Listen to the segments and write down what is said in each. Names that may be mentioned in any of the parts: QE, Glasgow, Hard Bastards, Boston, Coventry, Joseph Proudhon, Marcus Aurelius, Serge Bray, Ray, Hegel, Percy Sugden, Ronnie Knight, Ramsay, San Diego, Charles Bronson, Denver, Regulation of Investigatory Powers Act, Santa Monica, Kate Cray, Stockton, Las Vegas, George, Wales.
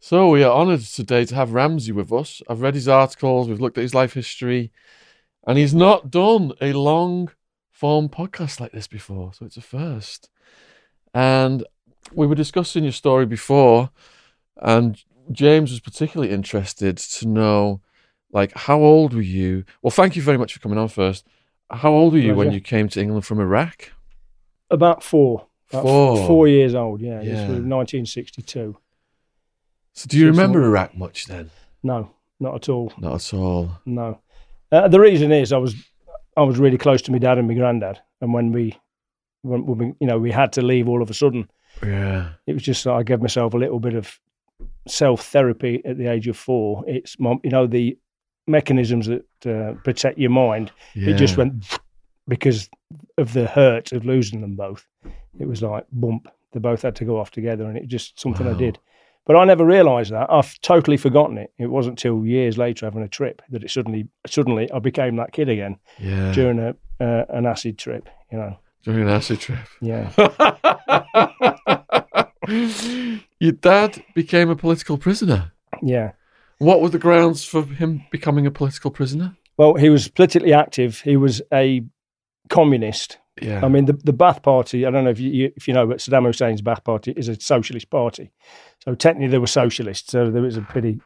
So we are honoured today to have Ramsay with us. I've read his articles, we've looked at his life history, and he's not done a long form podcast like this before, so it's a first. And we were discussing your story before, and James was particularly interested to know, like, how old were you? Well, thank you very much for coming on first. How old were you when you came to England from Iraq? About four. About four years old, yeah. This was 1962. So do you remember Iraq much then? No, not at all. Not at all. No. The reason is I was really close to my dad and my granddad, and when we had to leave all of a sudden. Yeah. It was just that I gave myself a little bit of self-therapy at the age of four. It's, you know, the mechanisms that protect your mind. Yeah. It just went because of the hurt of losing them both. It was like, bump. They both had to go off together, and it was just something I did. But I never realised that. I've totally forgotten it. It wasn't till years later having a trip that it suddenly I became that kid again. Yeah. During an acid trip, you know. During an acid trip. Yeah. Your dad became a political prisoner. Yeah. What were the grounds for him becoming a political prisoner? Well, he was politically active. He was a communist. Yeah. I mean, the Ba'ath Party, I don't know if you know, but Saddam Hussein's Ba'ath Party is a socialist party. So technically they were socialists. So there was a pretty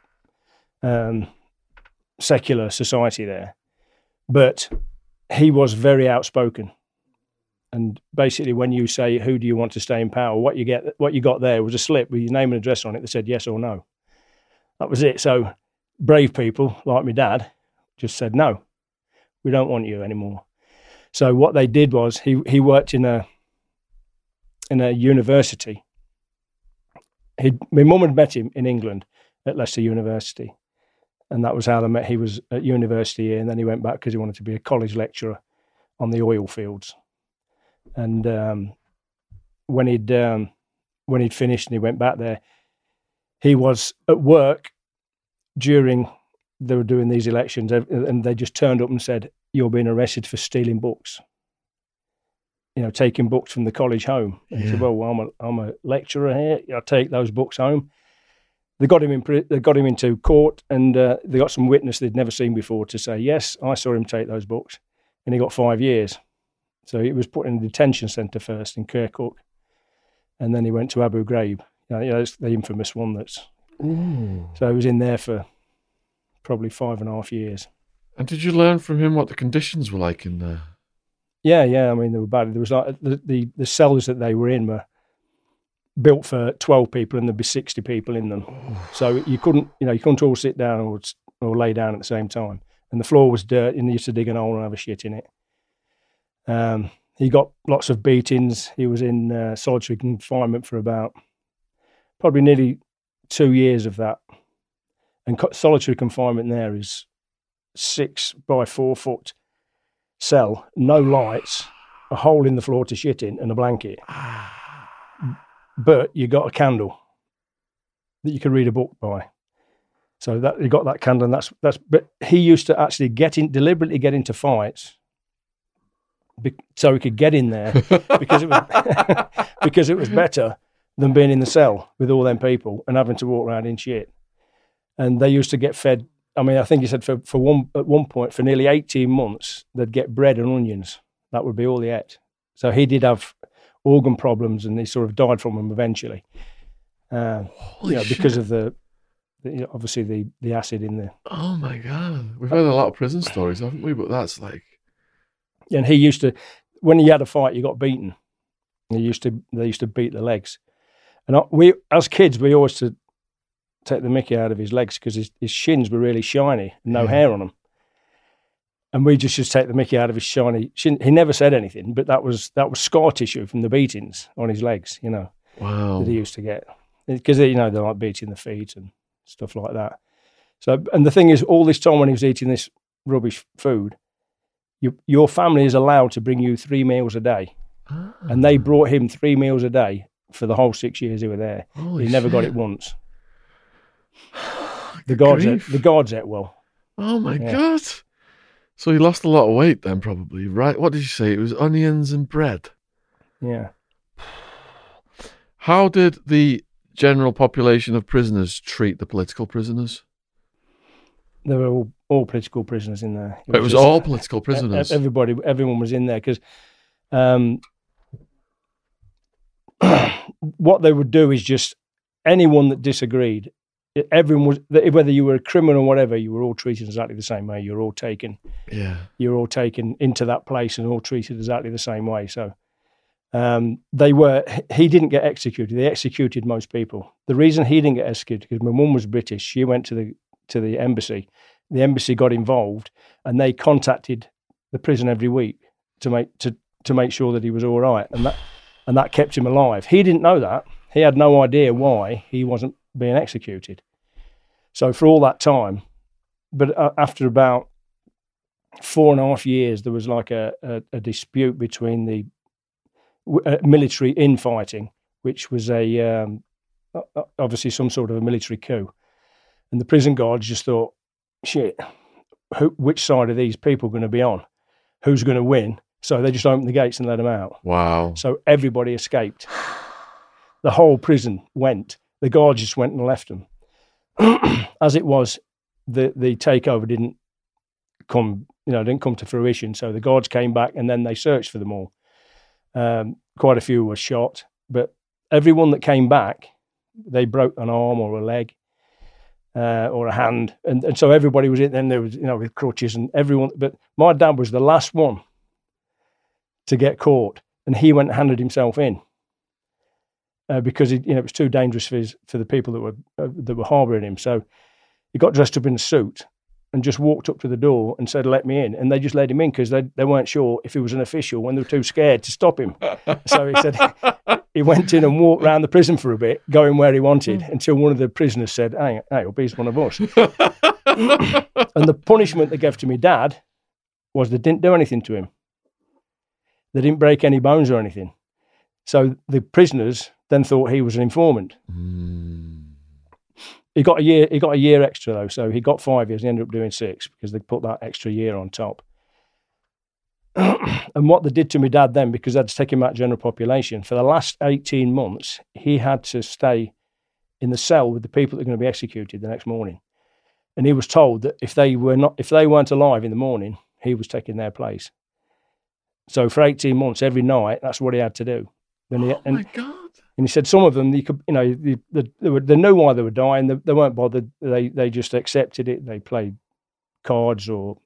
secular society there. But he was very outspoken. And basically when you say, who do you want to stay in power? What you got there was a slip with your name and address on it that said yes or no. That was it. So brave people like my dad just said, no, we don't want you anymore. So what they did was he worked in a university. My mum had met him in England at Leicester University, and that was how they met. He was at university here, and then he went back because he wanted to be a college lecturer on the oil fields. And when he'd finished and he went back there, he was at work during they were doing these elections, and they just turned up and said, you're being arrested for stealing books, you know, taking books from the college home. And he said, well, I'm a lecturer here. I take those books home. They got him into court, and they got some witness they'd never seen before to say, yes, I saw him take those books, and he got 5 years. So he was put in a detention centre first in Kirkuk, and then he went to Abu Ghraib. You know, it's the infamous one that's... Ooh. So he was in there for probably 5.5 years. And did you learn from him what the conditions were like in there? Yeah. I mean, they were bad. There was like the cells that they were in were built for 12 people, and there'd be 60 people in them. Oh. So you couldn't all sit down or lay down at the same time. And the floor was dirt, and you used to dig an hole and have a shit in it. He got lots of beatings. He was in solitary confinement for about probably nearly 2 years of that. And solitary confinement there is 6 by 4 foot cell, no lights, a hole in the floor to shit in, and a blanket. But you got a candle that you could read a book by. So that you got that candle, and that's. But he used to actually deliberately get into fights, so he could get in there because it was better than being in the cell with all them people and having to walk around in shit. And they used to get fed. I mean, I think he said at one point, for nearly 18 months, they'd get bread and onions. That would be all he ate. So he did have organ problems, and he sort of died from them eventually. Holy shit. Because of obviously the acid in there. Oh my God. We've heard a lot of prison stories, haven't we? But that's like... And he used to, when he had a fight, he got beaten. They used to beat the legs. And we, as kids, we always to take the mickey out of his legs because his shins were really shiny, no hair on them. And we just take the mickey out of his shiny shin. He never said anything, but that was scar tissue from the beatings on his legs, you know. Wow. That he used to get. Because, you know, they like beating the feet and stuff like that. So, and the thing is, all this time when he was eating this rubbish food, your family is allowed to bring you 3 meals a day. Ah. And they brought him 3 meals a day for the whole 6 years he was there. Holy he never shit. Got it once. The guards ate well. Oh my God. So he lost a lot of weight then, probably, right? What did you say? It was onions and bread. Yeah. How did the general population of prisoners treat the political prisoners? There were all political prisoners in there. It was all political prisoners. Everyone was in there because what they would do is just anyone that disagreed, everyone was, whether you were a criminal or whatever, you were all treated exactly the same way. You were all taken. Yeah. You were all taken into that place and all treated exactly the same way. So he didn't get executed. They executed most people. The reason he didn't get executed, because my mum was British, she went to the embassy. The embassy got involved and they contacted the prison every week to make sure that he was all right, and that kept him alive. He didn't know that. He had no idea why he wasn't being executed. So for all that time, but after about 4.5 years, there was like a dispute between the military infighting, which was obviously some sort of a military coup. And the prison guards just thought, shit, which side are these people going to be on? Who's going to win? So they just opened the gates and let them out. Wow. So everybody escaped. The whole prison went. The guards just went and left them. As it was, the takeover didn't come to fruition. So the guards came back and then they searched for them all. Quite a few were shot, but everyone that came back, they broke an arm or a leg. Or a hand, and so everybody was in. Then there was, with crutches and everyone. But my dad was the last one to get caught, and he went and handed himself in because it was too dangerous for the people that were harbouring him. So he got dressed up in a suit and just walked up to the door and said, "Let me in." And they just let him in because they weren't sure if he was an official, and they were too scared to stop him. So he said. He went in and walked around the prison for a bit, going where he wanted, until one of the prisoners said, hey, he's one of us. And the punishment they gave to me dad was they didn't do anything to him. They didn't break any bones or anything. So the prisoners then thought he was an informant. Mm. He got a year extra though, so he got 5 years and he ended up doing 6 because they put that extra year on top. And what they did to my dad then, because they had to take him out of general population, for the last 18 months, he had to stay in the cell with the people that are going to be executed the next morning. And he was told that if they weren't alive in the morning, he was taking their place. So for 18 months, every night, that's what he had to do. My God. And he said some of them, they knew why they were dying. They weren't bothered. They just accepted it. They played cards or...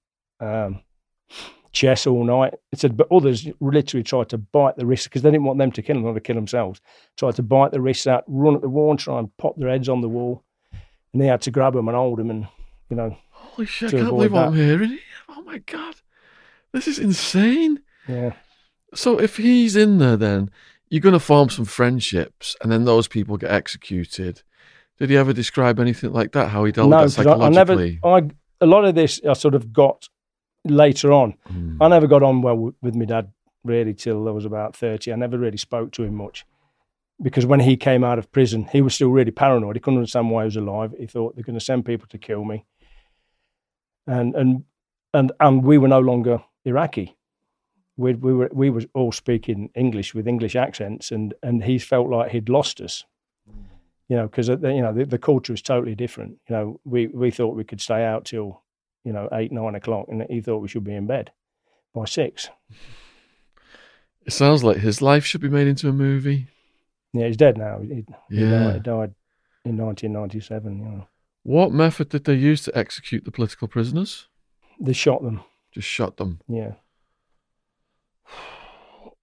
chess all night. It said, but others literally tried to bite the wrists because they didn't want them to kill them, not to kill themselves. Tried to bite the wrists out, run at the wall and try and pop their heads on the wall. And they had to grab them and hold them and, Holy shit, I can't believe I'm hearing it. Oh my God. This is insane. Yeah. So if he's in there then, you're going to form some friendships and then those people get executed. Did he ever describe anything like that, how he dealt with that psychologically? A lot of this I sort of got later on. I never got on well with my dad really till I was about 30. I never really spoke to him much because when he came out of prison, he was still really paranoid. He couldn't understand why he was alive. He thought they're going to send people to kill me. And we were no longer Iraqi. We were all speaking English with English accents, and he felt like he'd lost us. Because the culture is totally different. We thought we could stay out till 8, 9 o'clock, and he thought we should be in bed by 6. It sounds like his life should be made into a movie. Yeah, he's dead now. He died in 1997. What method did they use to execute the political prisoners? They shot them. Just shot them? Yeah.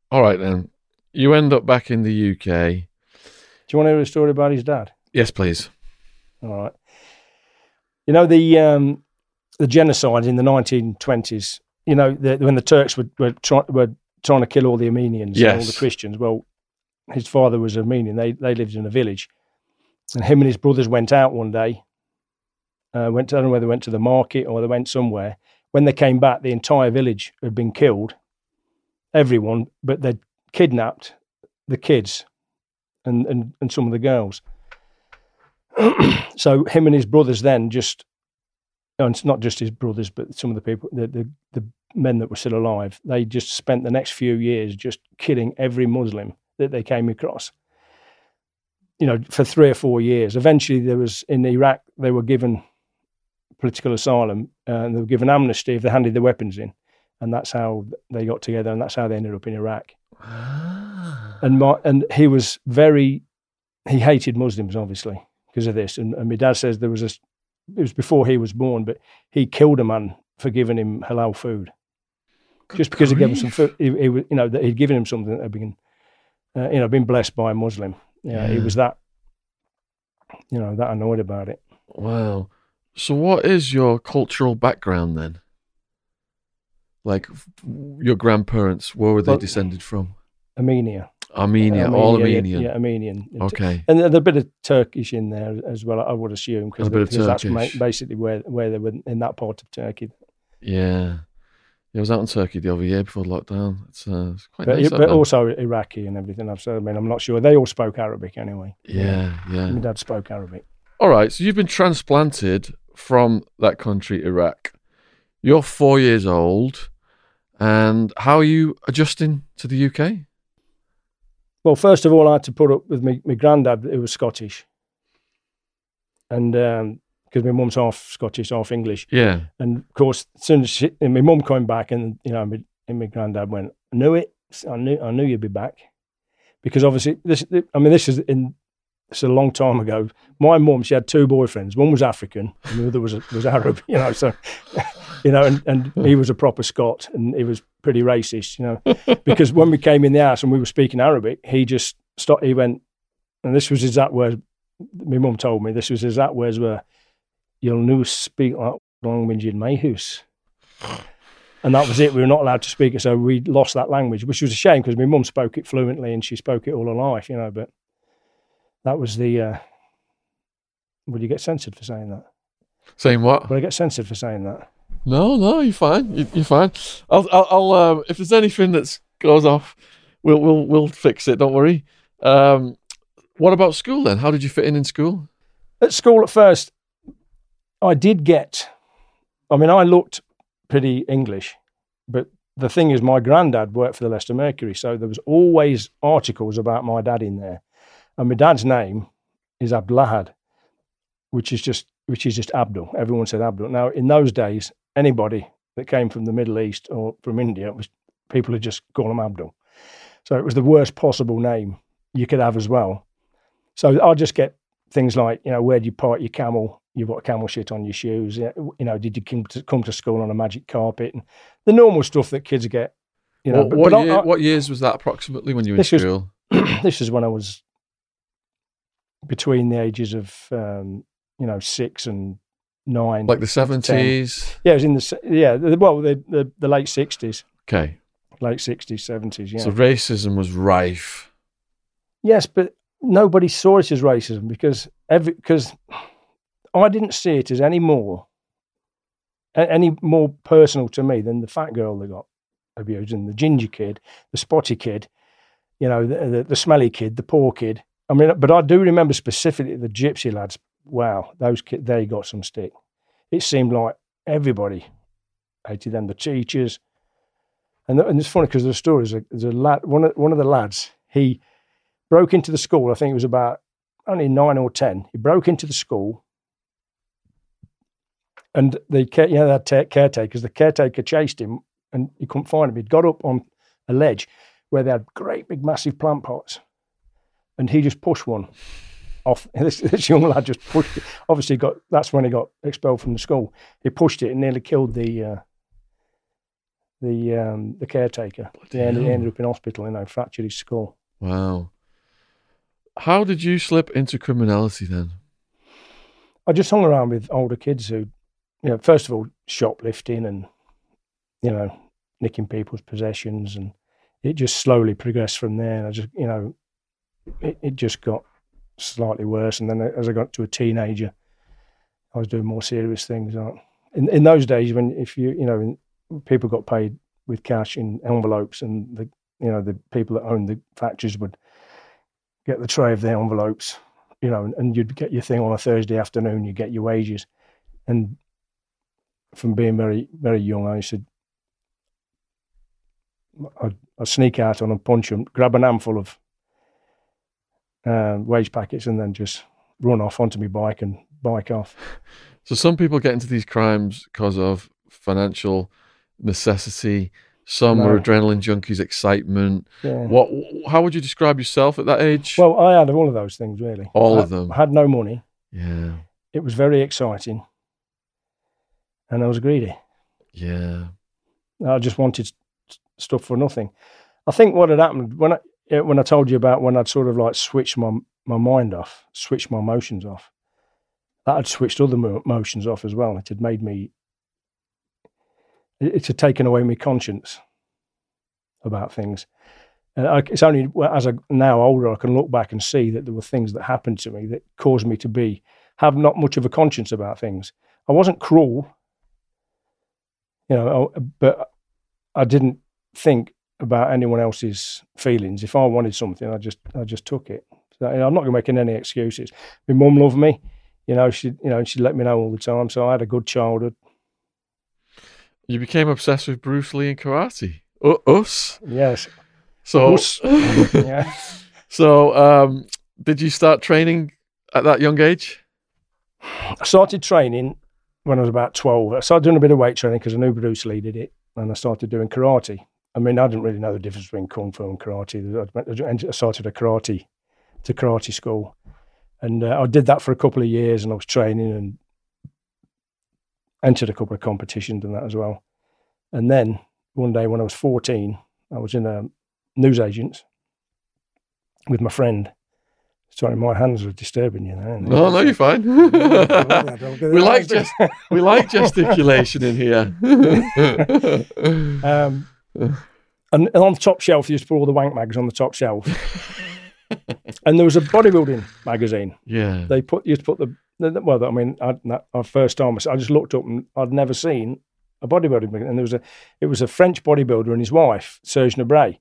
All right, then. You end up back in the UK. Do you want to hear a story about his dad? Yes, please. All right. The genocide in the 1920s, when the Turks were trying to kill all the Armenians, yes, and all the Christians. Well, his father was Armenian. They lived in a village, and him and his brothers went out one day. I don't know whether they went to the market or they went somewhere. When they came back, the entire village had been killed, everyone, but they'd kidnapped the kids and some of the girls. So him and his brothers then just... And it's not just his brothers, but some of the people, the men that were still alive, they just spent the next few years just killing every Muslim that they came across. you know, for 3 or 4 years. Eventually there was, in Iraq, they were given political asylum and they were given amnesty if they handed their weapons in. And that's how they got together, and that's how they ended up in Iraq. And he was he hated Muslims, obviously, because of this. And my dad says it was before he was born, but he killed a man for giving him halal food. Just because he gave him some food, that he'd given him something that had been blessed by a Muslim. Yeah, he was that annoyed about it. Wow. So what is your cultural background then? Like your grandparents, where were they descended from? Armenia, all Armenian. Yeah, Armenian. Okay. And there's a bit of Turkish in there as well, I would assume, because that's basically where they were, in that part of Turkey. Yeah. I was out in Turkey the other year before lockdown. It's quite nice. But also Iraqi and everything. I'm not sure. They all spoke Arabic anyway. Yeah. My dad spoke Arabic. All right. So you've been transplanted from that country, Iraq. You're 4 years old. And how are you adjusting to the UK? Well, first of all, I had to put up with my granddad, who was Scottish. And... because my mum's half Scottish, half English. Yeah. And of course, as soon as my mum came back, and my granddad went, I knew it. I knew you'd be back. Because obviously, it's a long time ago. My mum, she had two boyfriends. One was African and the other was Arab, and he was a proper Scot, and he was pretty racist, because when we came in the house and we were speaking Arabic, he just stopped, he went, and this was his exact words, my mum told me, this was his exact words were, "You'll no speak that language in my house." And that was it. We were not allowed to speak it, so we lost that language, which was a shame because my mum spoke it fluently and she spoke it all her life, but that was the... Would you get censored for saying that? Saying what? Would I get censored for saying that? No, you're fine. You're fine. I'll if there's anything that goes off, we'll fix it, don't worry. What about school then? How did you fit in school? At school at first... I looked pretty English, but the thing is, my granddad worked for the Leicester Mercury, so there was always articles about my dad in there. And my dad's name is Abdul, which is just Abdul. Everyone said Abdul. Now, in those days, anybody that came from the Middle East or from India, people would just call him Abdul. So it was the worst possible name you could have as well. So I'll just get things like, where do you park your camel? You've got camel shit on your shoes. Did you come to school on a magic carpet? And the normal stuff that kids get. What years was that approximately when you were in school? This is when I was between the ages of 6 and 9. Like the 70s. 10. Yeah, it was in the late 60s. Okay. Late 60s, 70s. Yeah. So racism was rife. Yes, but nobody saw it as racism because I didn't see it as any more personal to me than the fat girl that got abused and the ginger kid, the spotty kid, the smelly kid, the poor kid. But I do remember specifically the gypsy lads. Wow, those kids, they got some stick. It seemed like everybody hated them, the teachers. And it's funny because there's stories. There's a lad, one of the lads, he broke into the school. I think it was about only 9 or 10. He broke into the school. And they had caretakers. The caretaker chased him and he couldn't find him. He'd got up on a ledge where they had great big massive plant pots. And he just pushed one off. This young lad just pushed it. Obviously, that's when he got expelled from the school. He pushed it and nearly killed the caretaker. He ended up in hospital, fractured his skull. Wow. How did you slip into criminality then? I just hung around with older kids who... first of all, shoplifting and, nicking people's possessions, and it just slowly progressed from there. And I just, it just got slightly worse. And then as I got to a teenager, I was doing more serious things. In those days when people got paid with cash in envelopes, and the people that owned the factories would get the tray of their envelopes, and you'd get your thing on a Thursday afternoon, you get your wages. And from being very, very young, I said, I'd sneak out on a punch and grab an handful of wage packets and then just run off onto my bike and bike off. So some people get into these crimes because of financial necessity. Some were adrenaline junkies, excitement. Yeah. What? How would you describe yourself at that age? Well, I had all of those things, really. All of them. I had no money. Yeah. It was very exciting. And I was greedy. Yeah. I just wanted stuff for nothing. I think what had happened, when I told you about when I'd sort of like switched my mind off, switched my emotions off, that had switched other emotions off as well. It had made me, it had taken away my conscience about things. And it's only as I'm now older, I can look back and see that there were things that happened to me that caused me to have not much of a conscience about things. I wasn't cruel, you know, but I didn't think about anyone else's feelings. If I wanted something, I just took it. So, you know, I'm not making any excuses. My mum loved me, you know. She let me know all the time. So I had a good childhood. You became obsessed with Bruce Lee and karate. Us? Yes. So, us. Yeah. So, did you start training at that young age? I started training when I was about 12. I started doing a bit of weight training because I knew Bruce Lee did it, and I started doing karate. I mean, I didn't really know the difference between kung fu and karate. I started karate school, and I did that for a couple of years, and I was training and entered a couple of competitions and that as well. And then one day when I was 14, I was in a newsagent's with my friend. Sorry, my hands are disturbing you there. No, you're fine. We like gesticulation in here. And on the top shelf, they used to put all the wank mags on the top shelf. And there was a bodybuilding magazine. Yeah. They used to put the... Well, I mean, our first time, I just looked up and I'd never seen a bodybuilding, and it was a French bodybuilder and his wife, Serge Bray.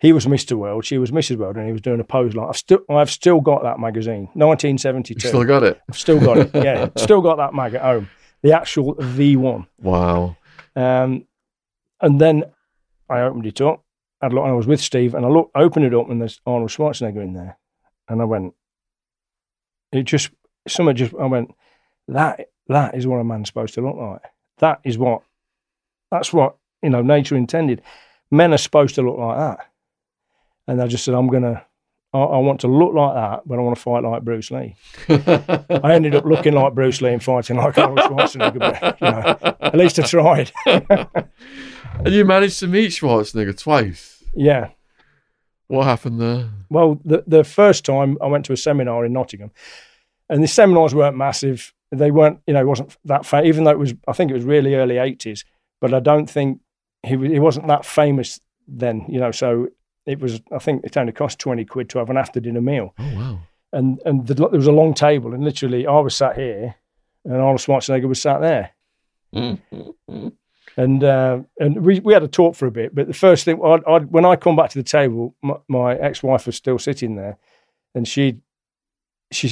He was Mr. World, she was Mrs. World, and he was doing a pose line. I've still got that magazine, 1972. You still got it? I've still got it, yeah. Still got that mag at home, the actual V1. Wow. And then I opened it up, and I was with Steve, and I opened it up, and there's Arnold Schwarzenegger in there. And I went, I went, that is what a man's supposed to look like. That's what, you know, nature intended. Men are supposed to look like that. And I just said, I want to look like that, but I want to fight like Bruce Lee. I ended up looking like Bruce Lee and fighting like Arnold Schwarzenegger, but, you know, at least I tried. And you managed to meet Schwarzenegger twice? Yeah. What happened there? Well, the first time I went to a seminar in Nottingham. And the seminars weren't massive. They weren't, you know, it wasn't that famous, even though it was, I think it was really early 80s, but I don't think he wasn't that famous then, you know, so it was, I think it only cost 20 quid to have an after dinner meal. Oh, wow. And there was a long table, and literally I was sat here and Arnold Schwarzenegger was sat there. Mm-hmm. And we had a talk for a bit, but the first thing, when I come back to the table, my ex-wife was still sitting there, and she,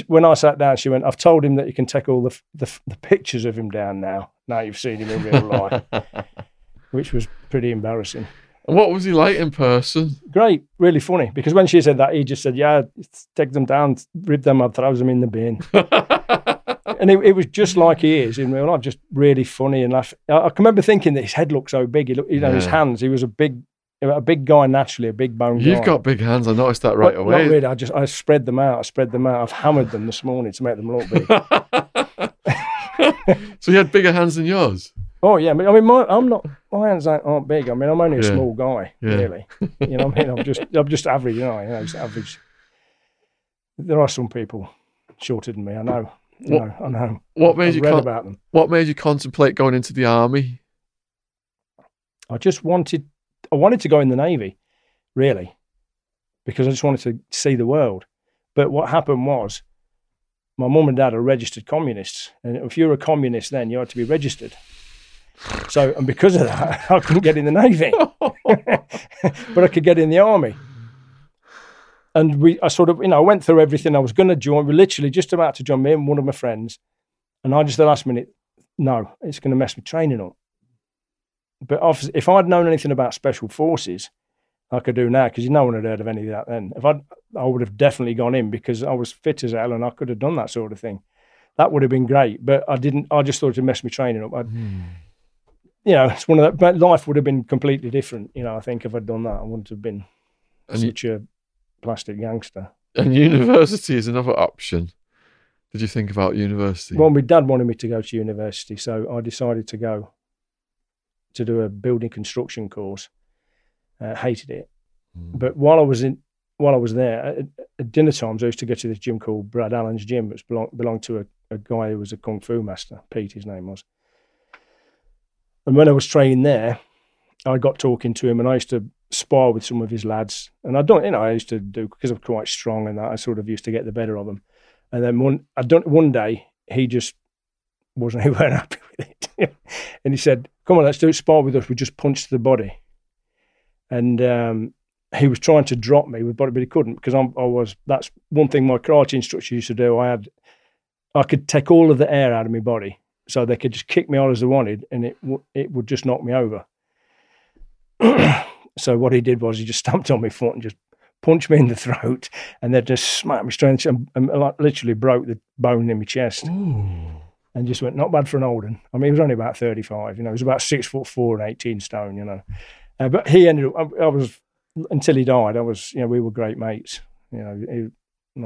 when I sat down, she went, I've told him that you can take all the pictures of him down now. Now you've seen him in real life, which was pretty embarrassing. And what was he like in person? Great, really funny. Because when she said that, he just said, yeah, take them down, rip them up, throw them in the bin. And it was just like he is in real life, just really funny and laughing. I can remember thinking that his head looked so big. He looked, you know, his hands, he was a big guy naturally, a big bone guy. You've got big hands, I noticed that right away. Not really, I spread them out, I've hammered them this morning to make them look big. So you had bigger hands than yours? Oh yeah, I mean, my hands aren't big, I mean, I'm only a small guy, really. You know what I mean, I'm just average, you know, it's average. There are some people shorter than me, I know, I know. What made you contemplate going into the army? I wanted to go in the Navy, really, because I just wanted to see the world. But what happened was my mum and dad are registered communists. And if you were a communist then, you had to be registered. So, and because of that, I couldn't get in the Navy. But I could get in the Army. And I sort of, you know, I went through everything. I was going to join, we were literally just about to join, me and one of my friends. And I just, the last minute, no, it's going to mess with training up. But if I'd known anything about special forces, like I do now, because no one had heard of any of that then. If I'd I would have definitely gone in because I was fit as hell and I could have done that sort of thing. That would have been great, but I didn't. I just thought it messed my training up. You know, it's one of that. But life would have been completely different. You know, I think if I'd done that, I wouldn't have been such a plastic gangster. And university is another option. Did you think about university? Well, my dad wanted me to go to university, so I decided to go to do a building construction course. Hated it, but while I was there at dinner times, I used to go to this gym called Brad Allen's Gym, which belonged to a guy who was a kung fu master. Pete, his name was. And when I was training there, I got talking to him, and I used to spar with some of his lads. And I used to do because I'm quite strong, and that I sort of used to get the better of them. And then one day he just wasn't even happy with it, and he said, "Come on, let's do it. Spar with us. We just punch the body." And he was trying to drop me with body, but he couldn't because that's one thing my karate instructor used to do. I could take all of the air out of my body, so they could just kick me on as they wanted, and it would just knock me over. So what he did was he just stamped on my foot and just punched me in the throat, and then just smacked me straight and literally broke the bone in my chest. Ooh. And just went, not bad for an old one. I mean, he was only about 35, you know, he was about 6'4" and 18 stone, you know. But he ended up, until he died, we were great mates. You know, and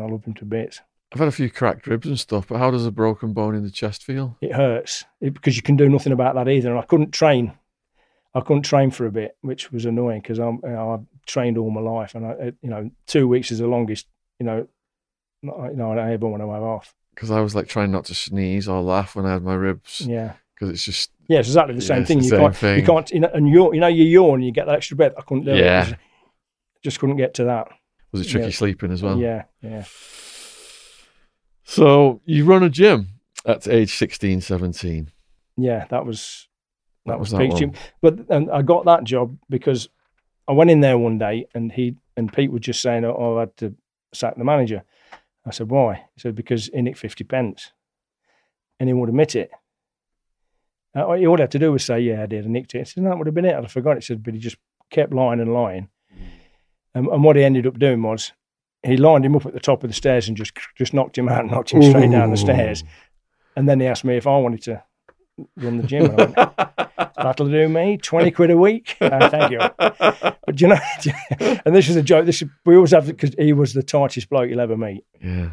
I love him to bits. I've had a few cracked ribs and stuff, but how does a broken bone in the chest feel? It hurts because you can do nothing about that either. And I couldn't train for a bit, which was annoying because I trained all my life. And, 2 weeks is the longest, I ever want to have off. Because I was like trying not to sneeze or laugh when I had my ribs. Yeah. Because it's just... Yeah, it's exactly the same thing. You yawn and you get that extra breath. I couldn't do it. Yeah. Just couldn't get to that. Was it tricky sleeping as well? Yeah, yeah. So you run a gym at age 16, 17. Yeah, that was Pete's gym. But I got that job because I went in there one day and Pete was just saying, I had to sack the manager. I said, why? He said, because in it 50 pence. And he would admit it. All I had to do was say, yeah, I did. I nicked it. I said, no, that would have been it. I forgot. He said, but he just kept lying and lying. And what he ended up doing was he lined him up at the top of the stairs and just knocked him out and knocked him straight down the stairs. And then he asked me if I wanted to run the gym. And I went, that'll do me, 20 quid a week. Thank you. But and this is a joke. We always have, because he was the tightest bloke you'll ever meet. Yeah.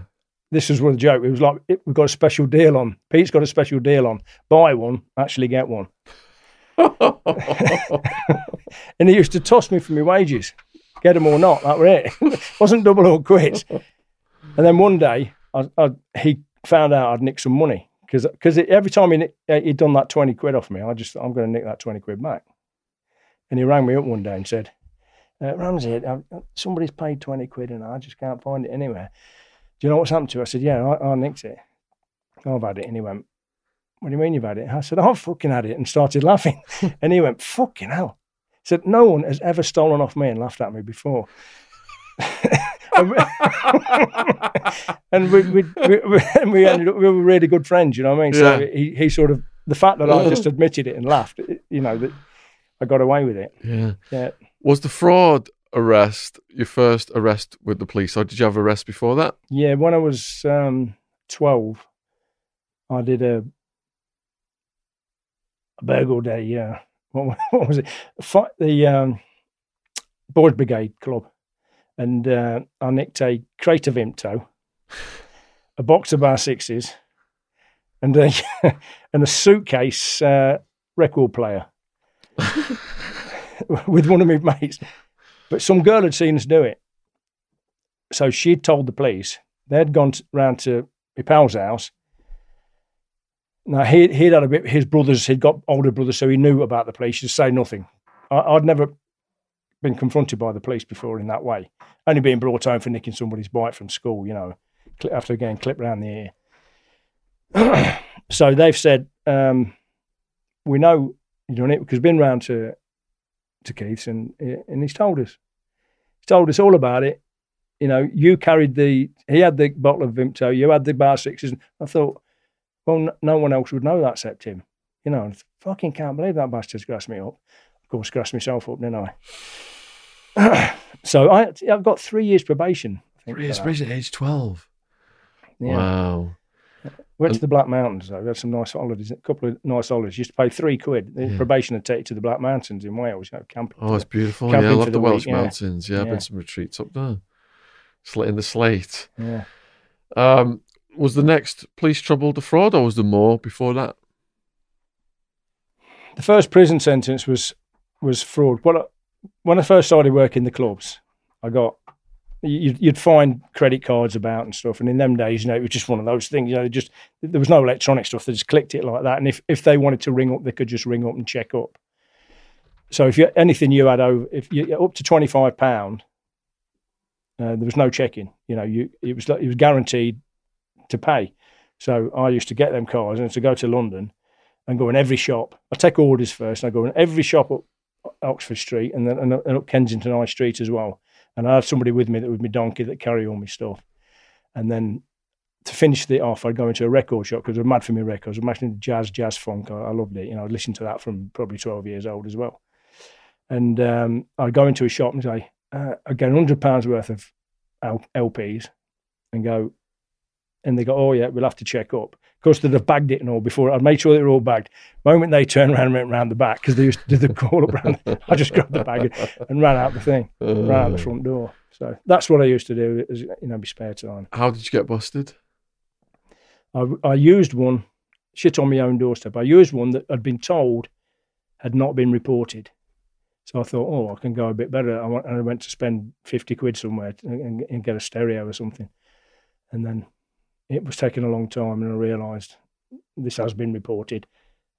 This was one joke. It was like, we've got a special deal on. Pete's got a special deal on. Buy one, actually get one. And he used to toss me for my wages. Get them or not, that were it. Wasn't double or quits. And then one day, he found out I'd nicked some money. Because every time he'd done that 20 quid off me, I just thought, I'm going to nick that 20 quid back. And he rang me up one day and said, Ramsay, somebody's paid 20 quid and I just can't find it anywhere. Do you know what's happened to you? I said, yeah, I nicked it. I've had it. And he went, what do you mean you've had it? I said, I've fucking had it, and started laughing. And he went, fucking hell. He said, no one has ever stolen off me and laughed at me before. And we ended up, we were really good friends, you know what I mean? Yeah. So he sort of, the fact that I just admitted it and laughed, that I got away with it. Yeah. Yeah. Was the fraud... arrest your first arrest with the police, or did you have an arrest before that? Yeah, when I was 12, I did a burglary day. Yeah, what was it? The Boys Brigade Club, and I nicked a crate of Impto, a box of R6s, and a suitcase record player with one of my mates. But some girl had seen us do it. So she'd told the police. They'd gone round to my pal's house. Now, he'd had a bit, his brothers, he'd got older brothers, so he knew about the police. He'd say nothing. I'd never been confronted by the police before in that way. Only being brought home for nicking somebody's bike from school, after getting clipped round the ear. So they've said, we know you're doing it, because we've been round to Keith's and he's told us all about it. You carried he had the bottle of Vimto, you had the bar sixes. And I thought, well, no one else would know that except him. I fucking can't believe that bastard's grassed me up. Of course, grassed myself up, didn't I? So I've got 3 years probation. I Especially at age 12. Yeah. Wow. Went to the Black Mountains though. We had some nice holidays, a couple of nice holidays. Used to pay £3. The probation would take you to the Black Mountains in Wales, you know, camping. Oh, it's beautiful. Yeah, I love the Welsh mountains. Yeah, I've been some retreats up there. Slit in the slate. Yeah. Was the next police trouble the fraud, or was there more before that? The first prison sentence was fraud. Well, when I first started working the clubs, I got you'd find credit cards about and stuff, and in them days, you know, it was just one of those things. You know, just there was no electronic stuff; they just clicked it like that. And if they wanted to ring up, they could just ring up and check up. So if you anything you had over, if you up to £25, there was no checking. You know, it was guaranteed to pay. So I used to get them cards and to go to London and go in every shop. I take orders first, and I go in every shop up Oxford Street and then and up Kensington High Street as well. And I had somebody with me that was my donkey that carried all my stuff. And then to finish it off, I'd go into a record shop because I was mad for my records. I'm actually jazz funk. I loved it. You know, I'd listened to that from probably 12 years old as well. And I'd go into a shop and say, I'd get £100 worth of LPs and go, and they go, oh yeah, we'll have to check up. Of course, they'd have bagged it and all before. I'd made sure they were all bagged. The moment they turned around and went round the back, because they used to do the call up round, I just grabbed the bag and ran out the thing, ran out the front door. So that's what I used to do, as, you know, my spare time. How did you get busted? I used one, shit on my own doorstep. I used one that I'd been told had not been reported. So I thought, oh, I can go a bit better. And I went to spend £50 somewhere and get a stereo or something. And then it was taking a long time, and I realised this has been reported,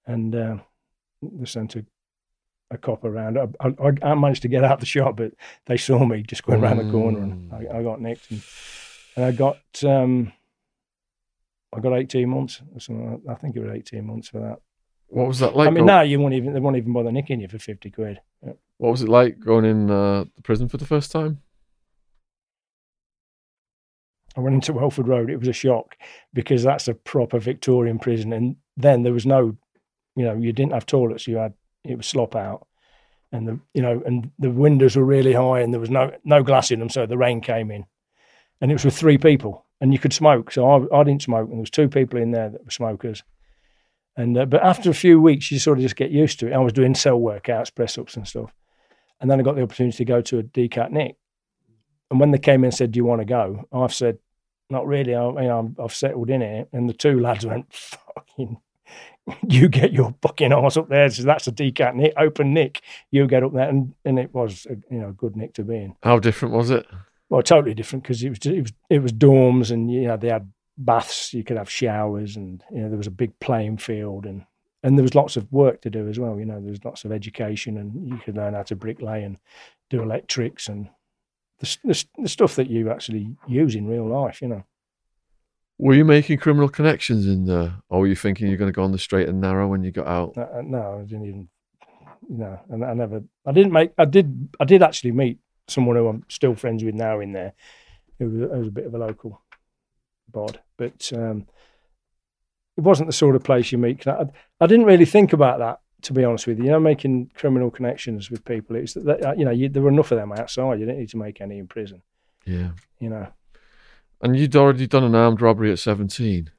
and they sent a cop around. I managed to get out the shop, but they saw me just going around the corner, and I got nicked, and I got 18 months or something. I think it was 18 months for that. What was that like? I mean, now they won't even bother nicking you for £50. Yeah. What was it like going in the prison for the first time? I went into Welford Road. It was a shock because that's a proper Victorian prison. And then there was no, you know, you didn't have toilets. It was slop out, and the windows were really high, and there was no glass in them. So the rain came in, and it was with three people, and you could smoke. So I didn't smoke, and there was two people in there that were smokers. And but after a few weeks, you sort of just get used to it. I was doing cell workouts, press ups, and stuff. And then I got the opportunity to go to a DCAT nick. And when they came in and said, do you want to go? I've said, not really. I've settled in here. And the two lads went, fucking, you get your fucking arse up there. So that's a DCAT nick, open nick. You get up there. And it was a good nick to be in. How different was it? Well, totally different, because it was dorms, and they had baths. You could have showers, and there was a big playing field, and there was lots of work to do as well. There was lots of education, and you could learn how to bricklay and do electrics and the stuff that you actually use in real life, Were you making criminal connections in there, or were you thinking you're going to go on the straight and narrow when you got out? No, I didn't even. No, I never. I didn't make. I did actually meet someone who I'm still friends with now in there. It was a bit of a local bod, but it wasn't the sort of place you meet. I didn't really think about that, to be honest with you, making criminal connections with people. It's that, there were enough of them outside. You didn't need to make any in prison. Yeah. And you'd already done an armed robbery at 17.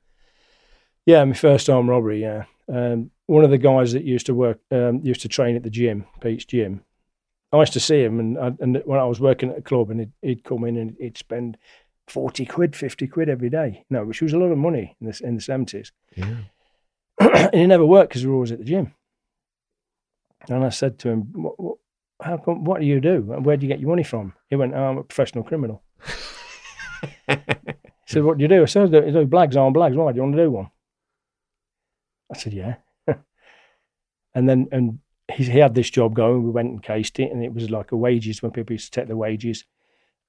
Yeah, my first armed robbery, yeah. One of the guys that used to work, used to train at the gym, Pete's gym. I used to see him, and when I was working at a club, and he'd come in and he'd spend £40, £50 every day, which was a lot of money in the 70s. Yeah. And he never worked because we were always at the gym. And I said to him, what do you do? Where do you get your money from? He went, I'm a professional criminal. He said, what do you do? I said, I do blags on blags. Why do you want to do one? I said, yeah. and then he had this job going. We went and cased it, and it was like a wages, when people used to take the wages,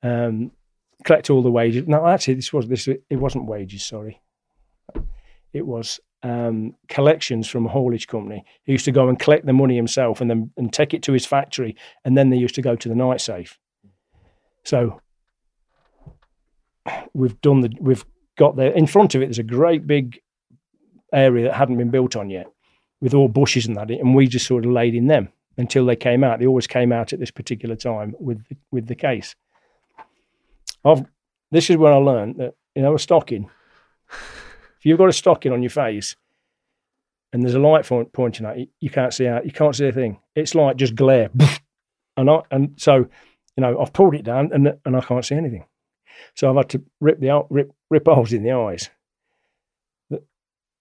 collect all the wages. No, actually, it wasn't wages, sorry. It was collections from a haulage company. He used to go and collect the money himself and then take it to his factory, and then they used to go to the night safe. So we've got there. In front of it, there's a great big area that hadn't been built on yet, with all bushes and that, and we just sort of laid in them until they came out. They always came out at this particular time with the case. I've This is where I learned that, you know, a stocking, if you've got a stocking on your face and there's a light pointing at you, you can't see out, you can't see a thing. It's like just glare. And so, you know, I've pulled it down and I can't see anything. So I've had to rip holes in the eyes.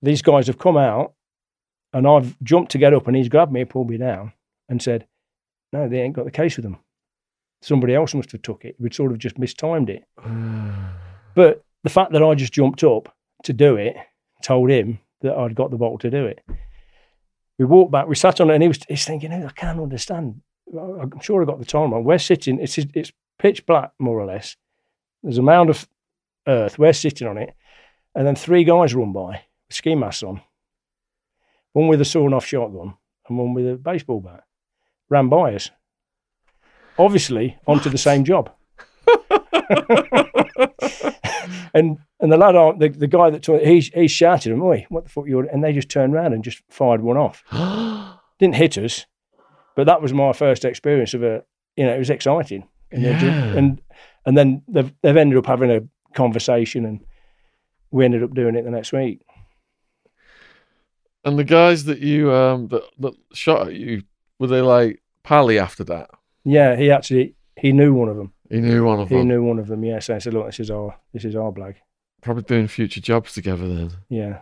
These guys have come out and I've jumped to get up and he's grabbed me and pulled me down and said, no, they ain't got the case with them. Somebody else must have took it. We'd sort of just mistimed it. But the fact that I just jumped up to do it told him that I'd got the bottle to do it. We walked back, we sat on it and he's thinking, I can't understand. I'm sure I got the time wrong. We're sitting, it's pitch black more or less. There's a mound of earth, we're sitting on it. And then three guys run by, ski masks on. One with a sawn off shotgun and one with a baseball bat. Ran by us. Obviously onto the same job. And the lad, the guy that took it, he shouted at them, "Oi, what the fuck you?" And they just turned around and just fired one off. Didn't hit us, but that was my first experience of a. You know, it was exciting. And yeah. And then they've ended up having a conversation, and we ended up doing it the next week. And the guys that you that shot at you, were they like pally after that? Yeah, he knew one of them. He knew one of them, yeah. So I said, look, this is our blag. Probably doing future jobs together then. Yeah.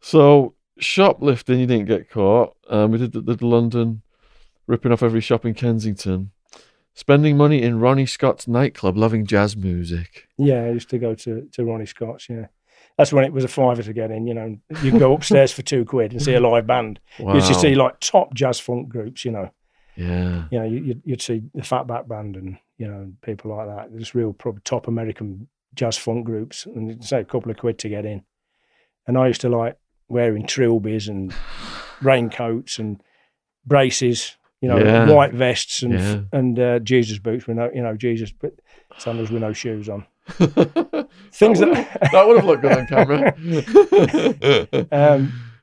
So shoplifting, you didn't get caught. We did the London, ripping off every shop in Kensington. Spending money in Ronnie Scott's nightclub, loving jazz music. Yeah, I used to go to Ronnie Scott's, yeah. That's when it was a fiver to get in, you know. You can go upstairs for £2 and see a live band. Wow. You used to see like top jazz funk groups, you know. Yeah, you know, you'd see the Fatback Band and, you know, people like that. There's real probably top American jazz funk groups, and you'd say a couple of quid to get in. And I used to like wearing trilbies and raincoats and braces, you know, yeah. White vests and Jesus boots with no, you know, Jesus but sandals with no shoes on. Things that would have looked good on camera.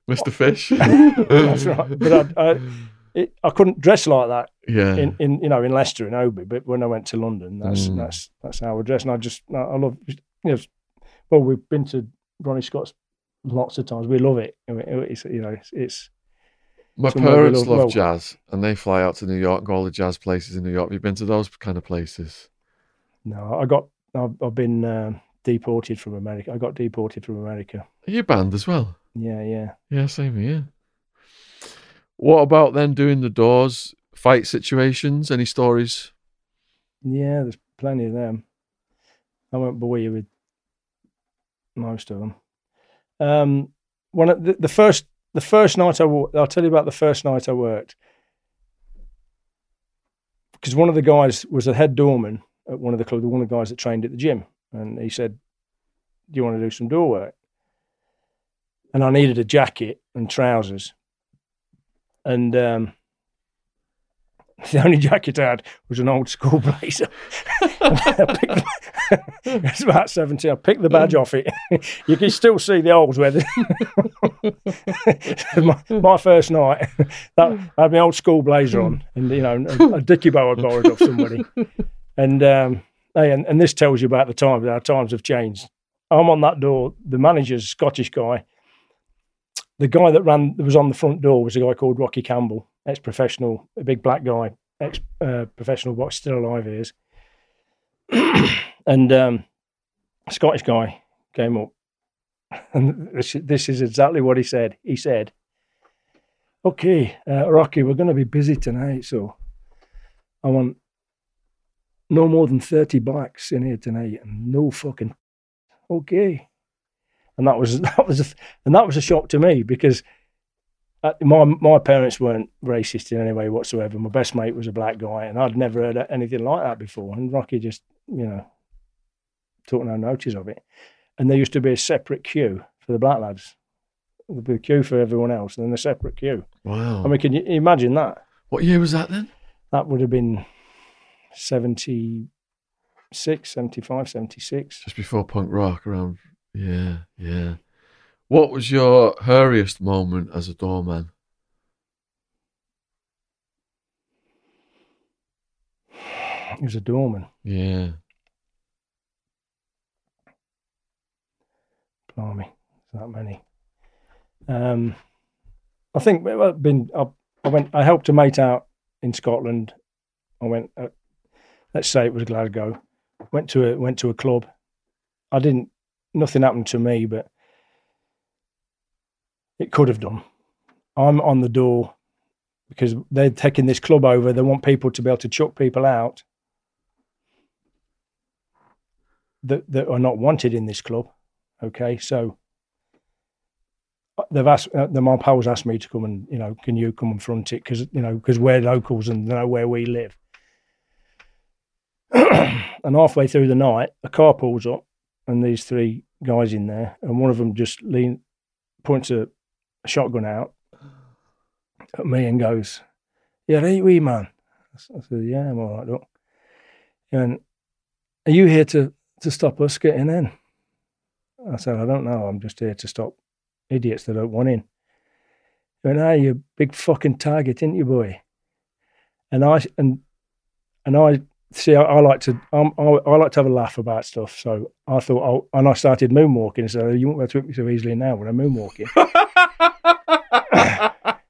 Mr. Fish. That's right, but I couldn't dress like that. Yeah. In you know, in Leicester and Obi, but when I went to London, that's how I dress. And I love, you know, well, we've been to Ronnie Scott's lots of times. We love it. I mean, it's, you know, it's my parents love jazz, and they fly out to New York and go all the jazz places in New York. Have you been to those kind of places? No, I've been deported from America. I got deported from America. Are you banned as well? Yeah, yeah, yeah. Same here. What about then doing the doors, fight situations? Any stories? Yeah, there's plenty of them. I won't bore you with most of them. The first night I worked, I'll tell you about the first night I worked, because one of the guys was the head doorman at one of the clubs, one of the guys that trained at the gym, and he said, "Do you want to do some door work?" And I needed a jacket and trousers. And the only jacket I had was an old school blazer. It's about 70. I picked the badge off it. You can still see the holes where my first night, I had my old school blazer on, and you know, a dicky bow I borrowed off somebody. And and this tells you about the times. Our times have changed. I'm on that door. The manager's Scottish guy. The guy that was on the front door was a guy called Rocky Campbell, ex-professional, a big black guy, ex-professional boxer, still alive he is. And a Scottish guy came up, and this is exactly what he said. He said, "Okay, Rocky, we're going to be busy tonight, so I want no more than 30 blacks in here tonight, and no fucking okay." And that was a shock to me, because my parents weren't racist in any way whatsoever. My best mate was a black guy, and I'd never heard anything like that before. And Rocky just, you know, took no notice of it. And there used to be a separate queue for the black lads. There'd be a queue for everyone else, and then a separate queue. Wow! I mean, can you imagine that? What year was that then? That would have been 76, 75, 76. Just before punk rock around. Yeah, yeah. What was your hairiest moment as a doorman? As a doorman? Yeah. Army. There's that many. I think I've been. I helped a mate out in Scotland. I went. Let's say it was Glasgow. Went to a club. I didn't. Nothing happened to me, but it could have done. I'm on the door because they're taking this club over. They want people to be able to chuck people out that are not wanted in this club. Okay, so they've asked. My pals asked me to come and, you know, can you come and front it? Because, you know, because we're locals and they know where we live. And halfway through the night, a car pulls up and these three guys in there, and one of them just points a shotgun out at me and goes, "Yeah, ain't we, man?" I said, "Yeah, I'm all right, look." And, "Are you here to stop us getting in?" I said, "I don't know, I'm just here to stop idiots that don't want in." He went, "Ah, you're a big fucking target, ain't you, boy?" And I see, I like to have a laugh about stuff, so I thought, and I started moonwalking. So you won't be able to whip me so easily now when I'm moonwalking. I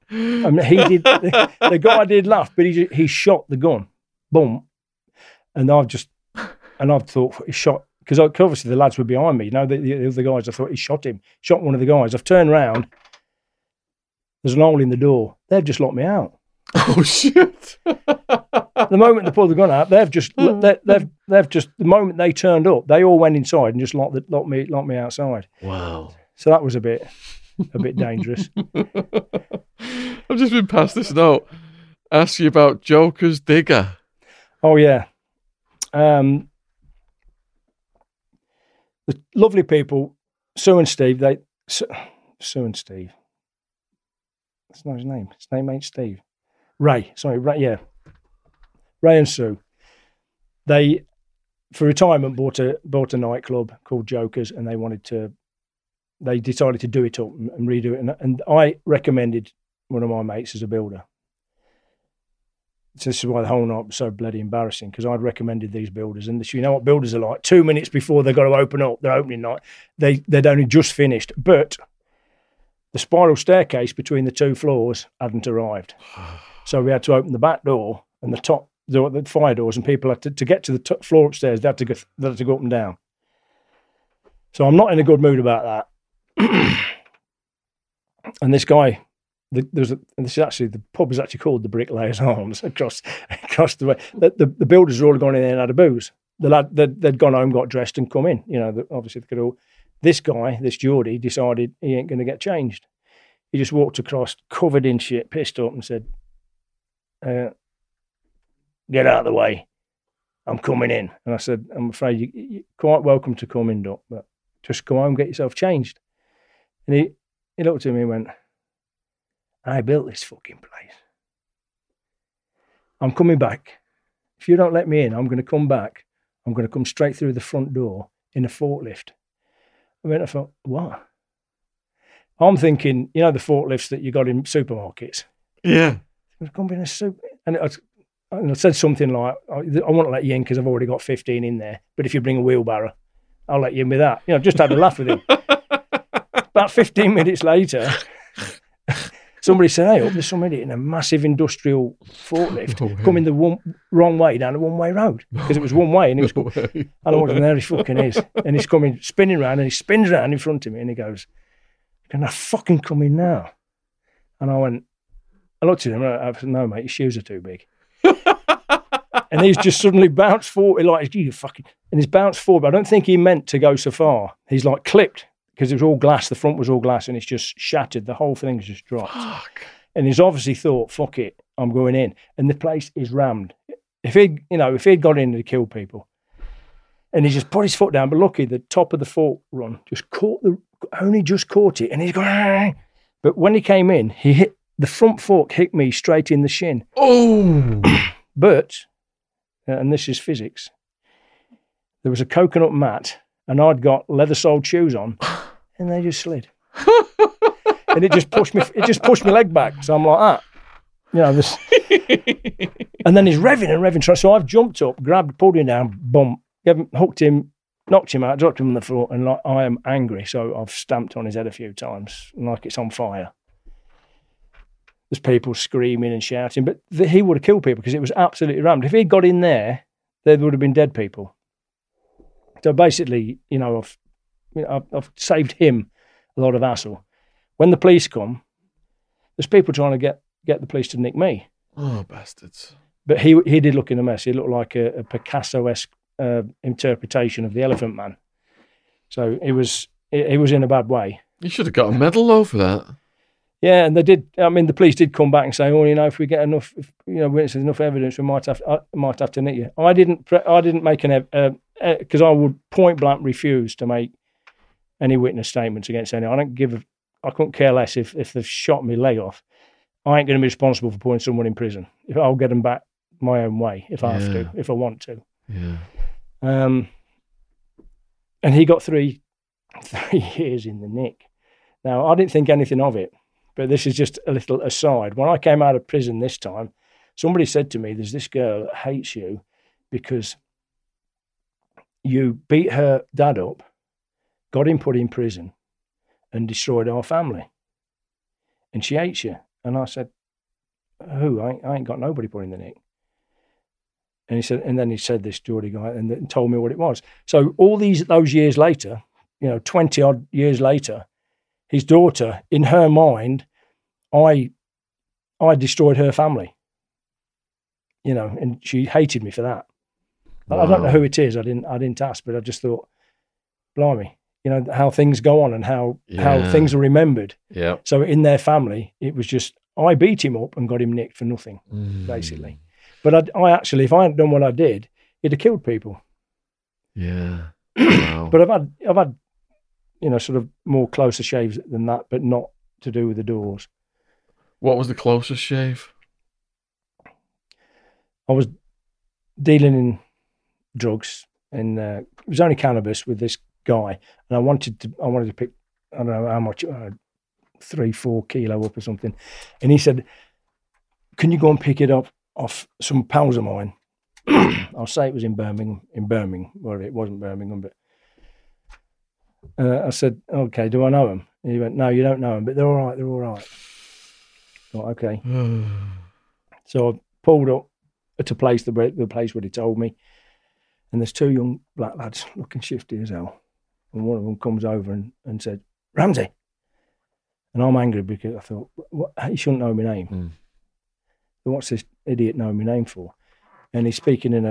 mean, he did. The guy did laugh, but he shot the gun, boom, and I've thought he shot, because obviously the lads were behind me. You know, the other guys. I thought he shot him. Shot one of the guys. I've turned round. There's an hole in the door. They've just locked me out. Oh shit! The moment they pulled the gun out, the moment they turned up, they all went inside and just locked me outside. Wow! So that was a bit dangerous. I've just been past this note. Ask you about Joker's digger. Oh yeah, the lovely people, Sue and Steve. Sue and Steve. That's not his name. His name ain't Steve. Ray, yeah. Ray and Sue, they, for retirement, bought a nightclub called Jokers, and they decided to do it up and redo it. And I recommended one of my mates as a builder. So this is why the whole night was so bloody embarrassing, because I'd recommended these builders. And you know what builders are like? 2 minutes before they've got to open up, their opening night, they'd only just finished. But the spiral staircase between the two floors hadn't arrived. So we had to open the back door and the top, the fire doors, and people had to get to the top floor upstairs. They had to go up and down. So I'm not in a good mood about that. And this guy, the pub is actually called the Bricklayers Arms across the way. The builders were all gone in there and had a booze. The lad, they'd gone home, got dressed, and come in. You know, obviously they could all. This guy, this Geordie, decided he ain't going to get changed. He just walked across, covered in shit, pissed up, and said, "Get out of the way. I'm coming in." And I said, "I'm afraid you're quite welcome to come in, Doc, but just go home, get yourself changed." And he looked at me and went, "I built this fucking place. I'm coming back. If you don't let me in, I'm going to come back. I'm going to come straight through the front door in a forklift." I mean, I thought, what? I'm thinking, you know, the forklifts that you got in supermarkets. Yeah. It was going to be in a super. And I said something like, "I won't let you in because I've already got 15 in there. But if you bring a wheelbarrow, I'll let you in with that." You know, just had a laugh with him. About 15 minutes later, somebody said, "Hey, up, there's somebody in a massive industrial forklift coming the wrong way down a one-way road," because it was one way, and he was and I walked in there, he fucking is, and he's coming, spinning round, and he spins round in front of me, and he goes, "Can I fucking come in now?" And I went, I looked at him, and I said, "No, mate, your shoes are too big." And he's just suddenly bounced forward, like, "You fucking," and he's bounced forward, but I don't think he meant to go so far. He's like clipped. Because it was all glass, the front was all glass, and it's just shattered. The whole thing's just dropped. Fuck. And he's obviously thought, "Fuck it, I'm going in." And the place is rammed. If he'd got in, he'd kill people. And he just put his foot down, but lucky the top of the fork run just caught it, and he's going. But when he came in, he hit the front fork, hit me straight in the shin. Oh! But, and this is physics. There was a coconut mat, and I'd got leather-soled shoes on. And they just slid, and it just pushed my leg back. So I'm like that, you know. This, and then he's revving and revving. So I've jumped up, grabbed, pulled him down, bump, hooked him knocked him out, dropped him on the floor, and like I am angry, so I've stamped on his head a few times, like it's on fire. There's people screaming and shouting, but he would have killed people because it was absolutely rammed. If he'd got in there would have been dead people. So basically, you know, I've saved him a lot of hassle. When the police come, there's people trying to get the police to nick me. Oh, bastards. But he did look in a mess. He looked like a Picasso-esque interpretation of the Elephant Man. So he was in a bad way. You should have got a medal, though, for that. Yeah, and they did. I mean, the police did come back and say, "Oh, you know, if we get enough, if there's enough evidence, we might have to nick you." I didn't. I didn't make an because I would point blank refuse to make any witness statements against anyone. I don't give. I couldn't care less if they've shot me leg off. I ain't going to be responsible for putting someone in prison. I'll get them back my own way if I have to, if I want to. Yeah. And he got three years in the nick. Now I didn't think anything of it. But this is just a little aside. When I came out of prison this time, somebody said to me, "There's this girl that hates you because you beat her dad up, got him put in prison, and destroyed our family. And she hates you." And I said, "Who? I ain't got nobody put in the nick." And he said, and then he said this Geordie guy and told me what it was. So all those years later, 20 odd years later, his daughter, in her mind, I destroyed her family, and she hated me for that. Wow. I don't know who it is. I didn't ask, but I just thought, blimey, how things go on and how things are remembered. Yeah. So in their family, it was just I beat him up and got him nicked for nothing, basically. But I actually, if I hadn't done what I did, it'd have killed people. Yeah. Wow. But I've had. Sort of more closer shaves than that, but not to do with the doors. What was the closest shave? I was dealing in drugs, and it was only cannabis with this guy, and I wanted to pick, I don't know how much, 3-4 kilo up or something, and he said, "Can you go and pick it up off some pals of mine?" I'll say it was in Birmingham, well, it wasn't Birmingham, but. I said, "Okay, do I know them?" And he went, "No, you don't know them, but they're all right, they're all right." I thought, okay. So I pulled up to place the place where he told me, and there's two young black lads looking shifty as hell. And one of them comes over and said, "Ramsay." And I'm angry because I thought, "What? He shouldn't know my name. But what's this idiot know my name for?" And he's speaking in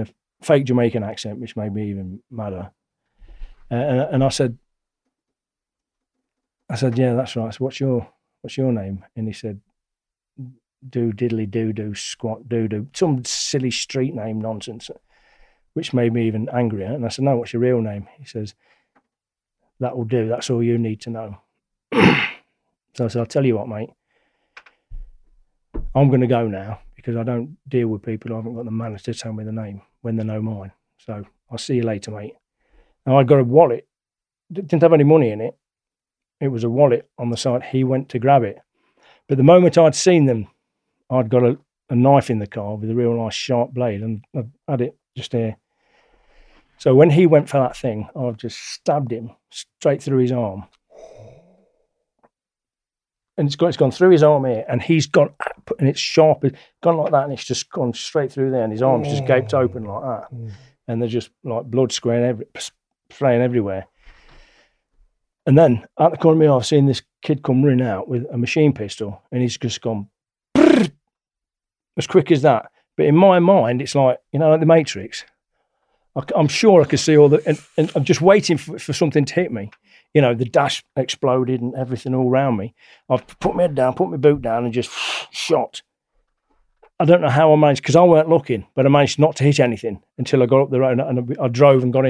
a fake Jamaican accent, which made me even madder. And I said, "Yeah, that's right. So what's your name?" And he said, "Do diddly doo doo squat doo doo," some silly street name nonsense, which made me even angrier. And I said, "No, what's your real name?" He says, "That will do. That's all you need to know." So I said, "I'll tell you what, mate. I'm going to go now because I don't deal with people who haven't got the manners to tell me the name when they know mine. So I'll see you later, mate." Now, I got a wallet, didn't have any money in it. It was a wallet on the side. He went to grab it. But the moment I'd seen them, I'd got a knife in the car with a real nice sharp blade, and I had it just here. So when he went for that thing, I've just stabbed him straight through his arm. And it's gone through his arm here, and he's gone up, and it's sharp, it's gone like that, and it's just gone straight through there, and his arm's just gaped open like that. Mm. And they're just like blood spraying everywhere. And then at the corner of my eye, I've seen this kid come running out with a machine pistol, and he's just gone brrr, as quick as that. But in my mind, it's like, like the Matrix. I'm sure I could see all the, and I'm just waiting for something to hit me. The dash exploded and everything all around me. I've put my head down, put my boot down, and just shot. I don't know how I managed, because I weren't looking, but I managed not to hit anything until I got up the road, and I drove and got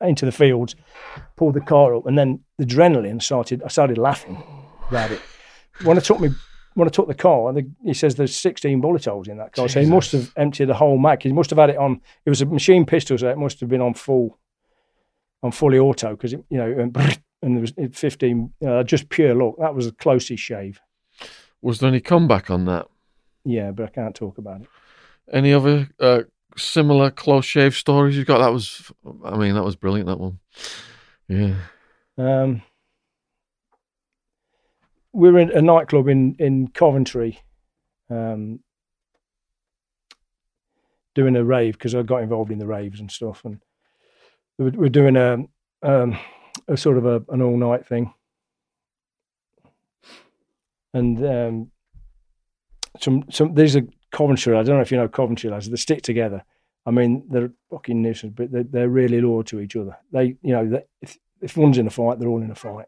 into the fields, pulled the car up, and then the adrenaline started. I started laughing about it. When I took the car, he says there's 16 bullet holes in that car. Jesus. So he must have emptied the whole mag. He must have had it on. It was a machine pistol, so it must have been on fully auto, because and there was 15. Just pure luck. That was the closest shave. Was there any comeback on that? Yeah, but I can't talk about it. Any other similar close shave stories you've got? That was, I mean, that was brilliant, that one. Yeah. We were in a nightclub in Coventry, doing a rave, because I got involved in the raves and stuff, and we were doing a sort of an all night thing, and these are Coventry. I don't know if you know Coventry lads. They stick together. I mean, they're fucking nuisance, but they're really loyal to each other. They, you know, if one's in a fight, they're all in a fight.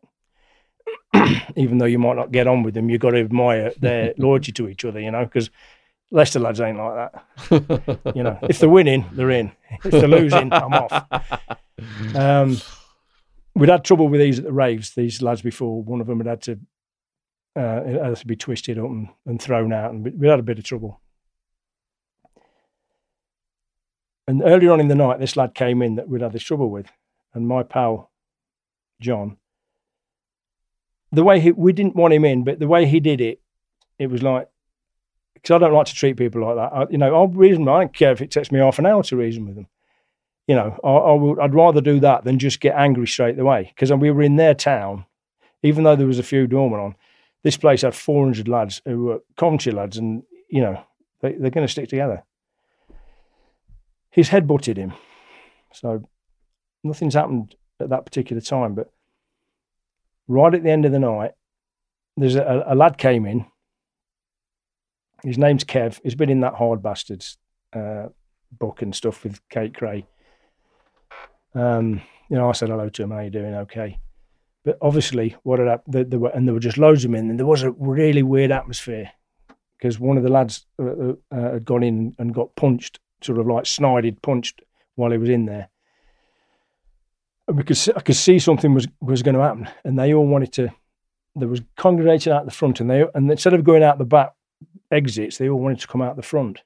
Even though you might not get on with them, you've got to admire their loyalty to each other, you know, because Leicester lads ain't like that. You know, if they're winning, they're in. If they're losing, I'm off. We'd had trouble with these at the raves, these lads, before. One of them had to be twisted up and thrown out, and we'd had a bit of trouble. And earlier on in the night, this lad came in that we'd had this trouble with, and my pal, John, we didn't want him in, but the way he did it, it was like, because I don't like to treat people like that. I'll reason. I don't care if it takes me half an hour to reason with them. You know, I'd rather do that than just get angry straight away. Because we were in their town, even though there was a few doormen on. This place had 400 lads who were Coventry lads, and you know they're going to stick together. His head butted him, so nothing's happened at that particular time, but. Right at the end of the night, there's a lad came in. His name's Kev. He's been in that Hard Bastards book and stuff with Kate Cray. I said hello to him. How are you doing? Okay. But obviously, what had happened? There were just loads of men, and there was a really weird atmosphere because one of the lads had gone in and got punched, sort of like punched while he was in there. Because I could see something was going to happen, and they all wanted to. There was congregating out the front, and instead of going out the back exits, they all wanted to come out the front.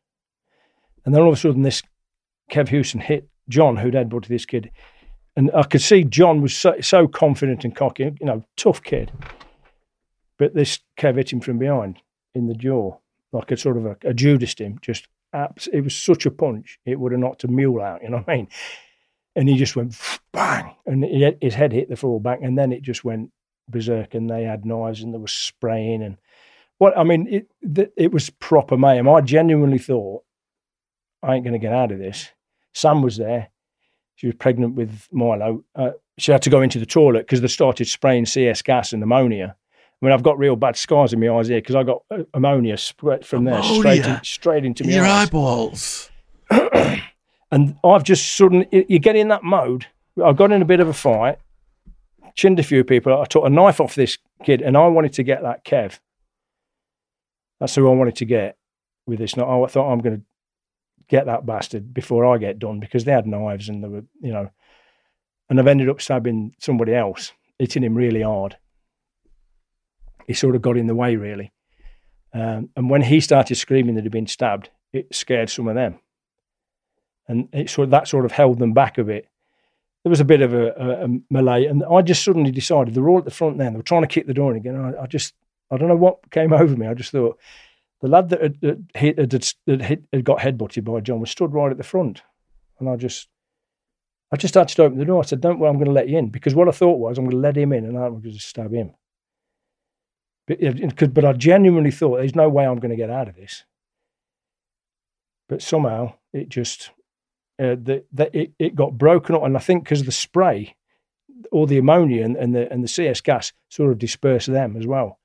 And then all of a sudden, this Kev Houston hit John, who'd headbutted this kid, and I could see John was so confident and cocky, you know, tough kid. But this Kev hit him from behind in the jaw, like a sort of a Judas him. Just it was such a punch, it would have knocked a mule out. You know what I mean? And he just went bang, and his head hit the floor back, and then it just went berserk. And they had knives, and there was spraying, and it was proper mayhem. I genuinely thought, I ain't going to get out of this. Sam was there; she was pregnant with Milo. She had to go into the toilet because they started spraying CS gas and ammonia. I mean, I've got real bad scars in my eyes here because I got ammonia sprayed from there straight into my eyeballs. And I've just suddenly, you get in that mode. I got in a bit of a fight, chinned a few people. I took a knife off this kid, and I wanted to get that Kev. That's who I wanted to get with this. I thought, I'm going to get that bastard before I get done, because they had knives and they were, you know. And I've ended up stabbing somebody else, hitting him really hard. He sort of got in the way, really. And when he started screaming that he'd been stabbed, it scared some of them. And that sort of held them back a bit. There was a bit of a melee, and I just suddenly decided, they were all at the front then, they were trying to kick the door in again. I don't know what came over me. I just thought, the lad that had got headbutted by John was stood right at the front. And I just started to open the door. I said, don't worry, I'm going to let you in. Because what I thought was, I'm going to let him in, and I'm going to just stab him. But I genuinely thought, there's no way I'm going to get out of this. But somehow, it just... it got broken up, and I think because the spray, all the ammonia and the CS gas sort of dispersed them as well.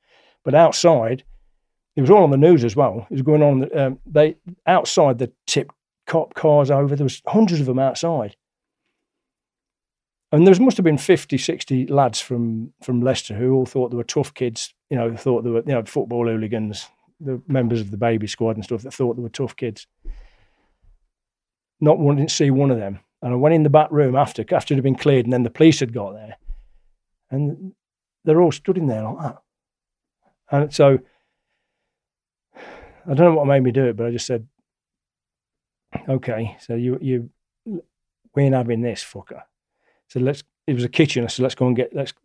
But outside, it was all on the news as well. It was going on. Outside, they tipped cop cars over. There was hundreds of them outside, and there must have been 50, 60 lads from Leicester who all thought they were tough kids. You know, thought they were football hooligans, the members of the baby squad and stuff that thought they were tough kids. Not wanting to see one of them. And I went in the back room after it had been cleared, and then the police had got there. And they're all stood in there like that. And so, I don't know what made me do it, but I just said, okay, so we ain't having this, fucker. So it was a kitchen. I said,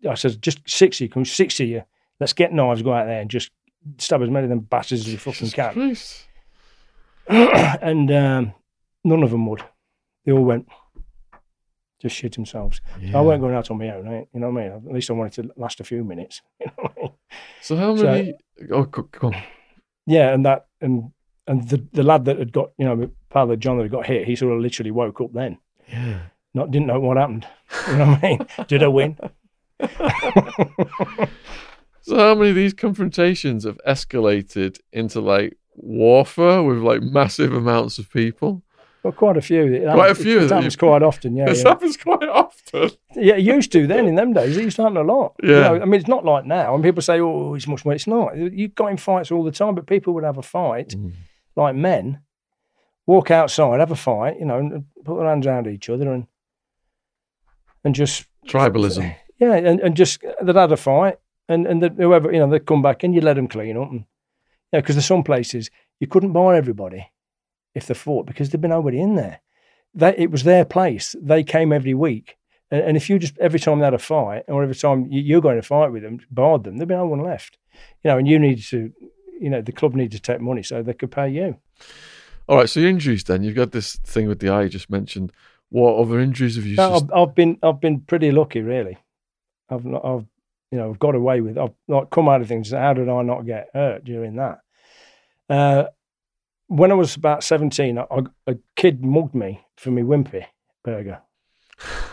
I said, just 60, come 60 of you. Let's get knives, go out there and just stab as many of them bastards as you fucking can. And None of them would. They all went, just shit themselves. Yeah. So I weren't going out on my own, right? You know what I mean? At least I wanted to last a few minutes. You know what I mean? So how many... Come on. Yeah, and that... And the lad that had got, you know, part of John that had got hit, he sort of literally woke up then. Yeah. Didn't know what happened. You know what I mean? Did I win? So how many of these confrontations have escalated into, like, warfare with, like, massive amounts of people? Well, quite a few. Quite a few. It happens quite often, yeah. Happens quite often. Yeah, it used to then in them days. It used to happen a lot. Yeah. You know, I mean, it's not like now. And people say, oh, it's much more. It's not. You got in fights all the time, but people would have a fight, like men, walk outside, have a fight, you know, and put their hands around each other and just... Tribalism. Yeah, and just, they'd had a fight and whoever, you know, they'd come back in, you let them clean up. And, yeah, because there's some places you couldn't buy everybody if they fought because there'd been nobody in there. It was their place. They came every week. And if you just, every time they had a fight or every time you're going to fight with them, barred them, there'd be no one left. You know, and you needed to, you know, the club needed to take money so they could pay you. All right, so your injuries then, you've got this thing with the eye you just mentioned. What other injuries have you... I've been pretty lucky, really. I've got away with, I've like come out of things, how did I not get hurt during that? When I was about 17, a kid mugged me for my Wimpy burger.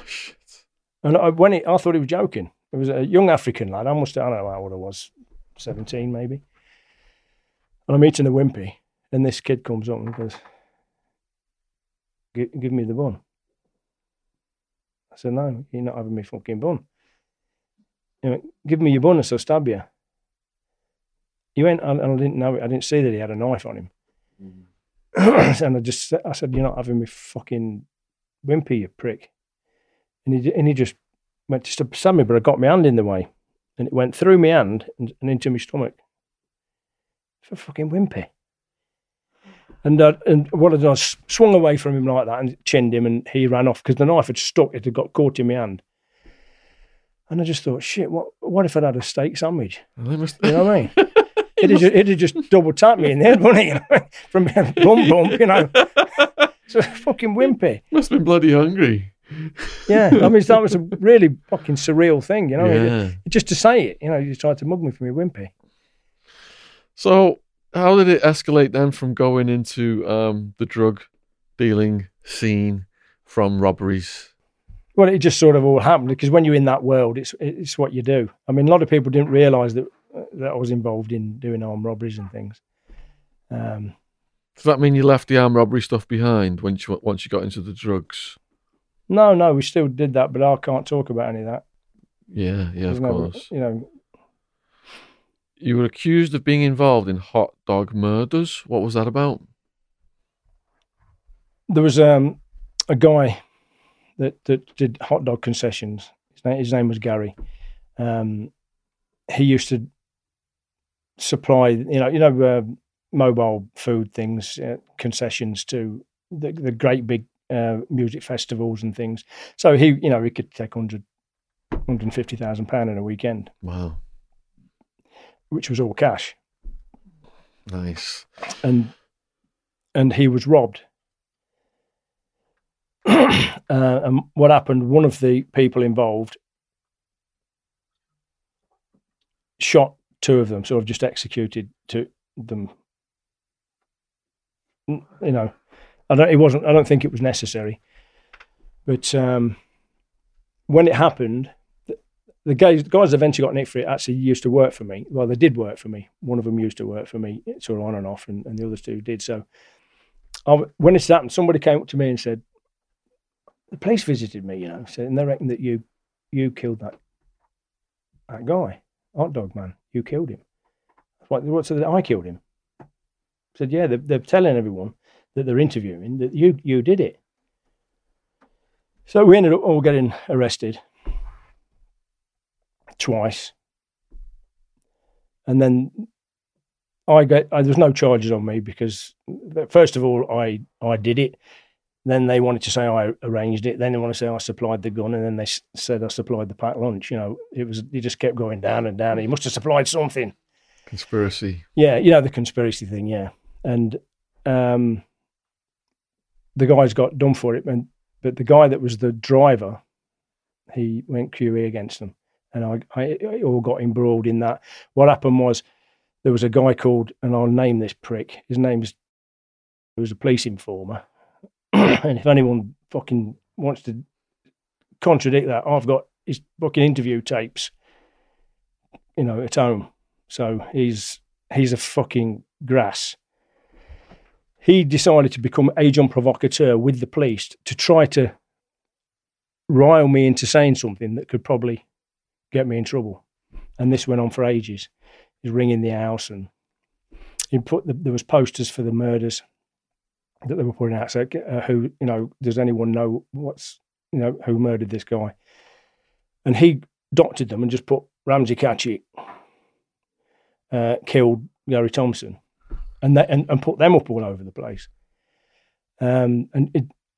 Shit. And I thought he was joking. It was a young African lad. I don't know how old I was, 17 maybe. And I'm eating a Wimpy, and this kid comes up and goes, give me the bun. I said, no, you're not having me fucking bun. He went, give me your bun, so I'll stab you. He went, and I didn't know it. I didn't see that he had a knife on him. And I said, you're not having me fucking Wimpy, you prick. And he just went to stab me, but I got my hand in the way. And it went through my hand and into my stomach. For fucking Wimpy. And what I did, I swung away from him like that and chinned him, and he ran off because the knife had stuck. It had got caught in my hand. And I just thought, shit, what if I'd had a steak sandwich? You know what I mean? It'd just double tap me in the head, wouldn't it? From a bump, you know. It's a fucking Wimpy. Must have been bloody hungry. Yeah, I mean, that was a really fucking surreal thing, you know. Yeah. Just to say it, you know, you tried to mug me for me Wimpy. So how did it escalate then from going into the drug dealing scene from robberies? Well, it just sort of all happened because when you're in that world, it's what you do. I mean, a lot of people didn't realise that I was involved in doing armed robberies and things. Does that mean you left the armed robbery stuff behind once you got into the drugs? No, we still did that, but I can't talk about any of that. Yeah, of course. You know, you were accused of being involved in hot dog murders. What was that about? There was a guy that did hot dog concessions. His name was Gary. He used to supply, mobile food things, concessions to the great big music festivals and things. So he could take £150,000 in a weekend. Wow. Which was all cash. Nice. And he was robbed. And what happened, one of the people involved shot two of them, sort of just executed two them. You know, I don't think it was necessary. But when it happened, the guys eventually got nicked for it. Actually used to work for me. Well, they did work for me. One of them used to work for me, sort of on and off, and the others two did. So when it happened, somebody came up to me and said, the police visited me, you know, said, and they reckon that you killed that guy. Hot dog man, you killed him. What? So that I killed him. I said, yeah, they're telling everyone that they're interviewing that you did it. So we ended up all getting arrested twice, and then there's no charges on me because first of all I did it. Then they wanted to say I arranged it. Then they want to say I supplied the gun, and then they said I supplied the packed lunch. You know, it just kept going down and down. He must have supplied something. Conspiracy. Yeah, the conspiracy thing. Yeah, and the guys got done for it, but the guy that was the driver, he went QE against them, and I all got embroiled in that. What happened was there was a guy called, and I'll name this prick. His name is, he was a police informer, and if anyone fucking wants to contradict that, I've got his fucking interview tapes, you know, at home. So he's a fucking grass. He decided to become agent provocateur with the police to try to rile me into saying something that could probably get me in trouble. And this went on for ages. He was ringing the house, and he put there was posters for the murders that they were putting out. So, who, you know, does anyone know what's, you know, who murdered this guy? And he dotted them and just put Ramsay Katchik killed Gary Thompson. And put them up all over the place. I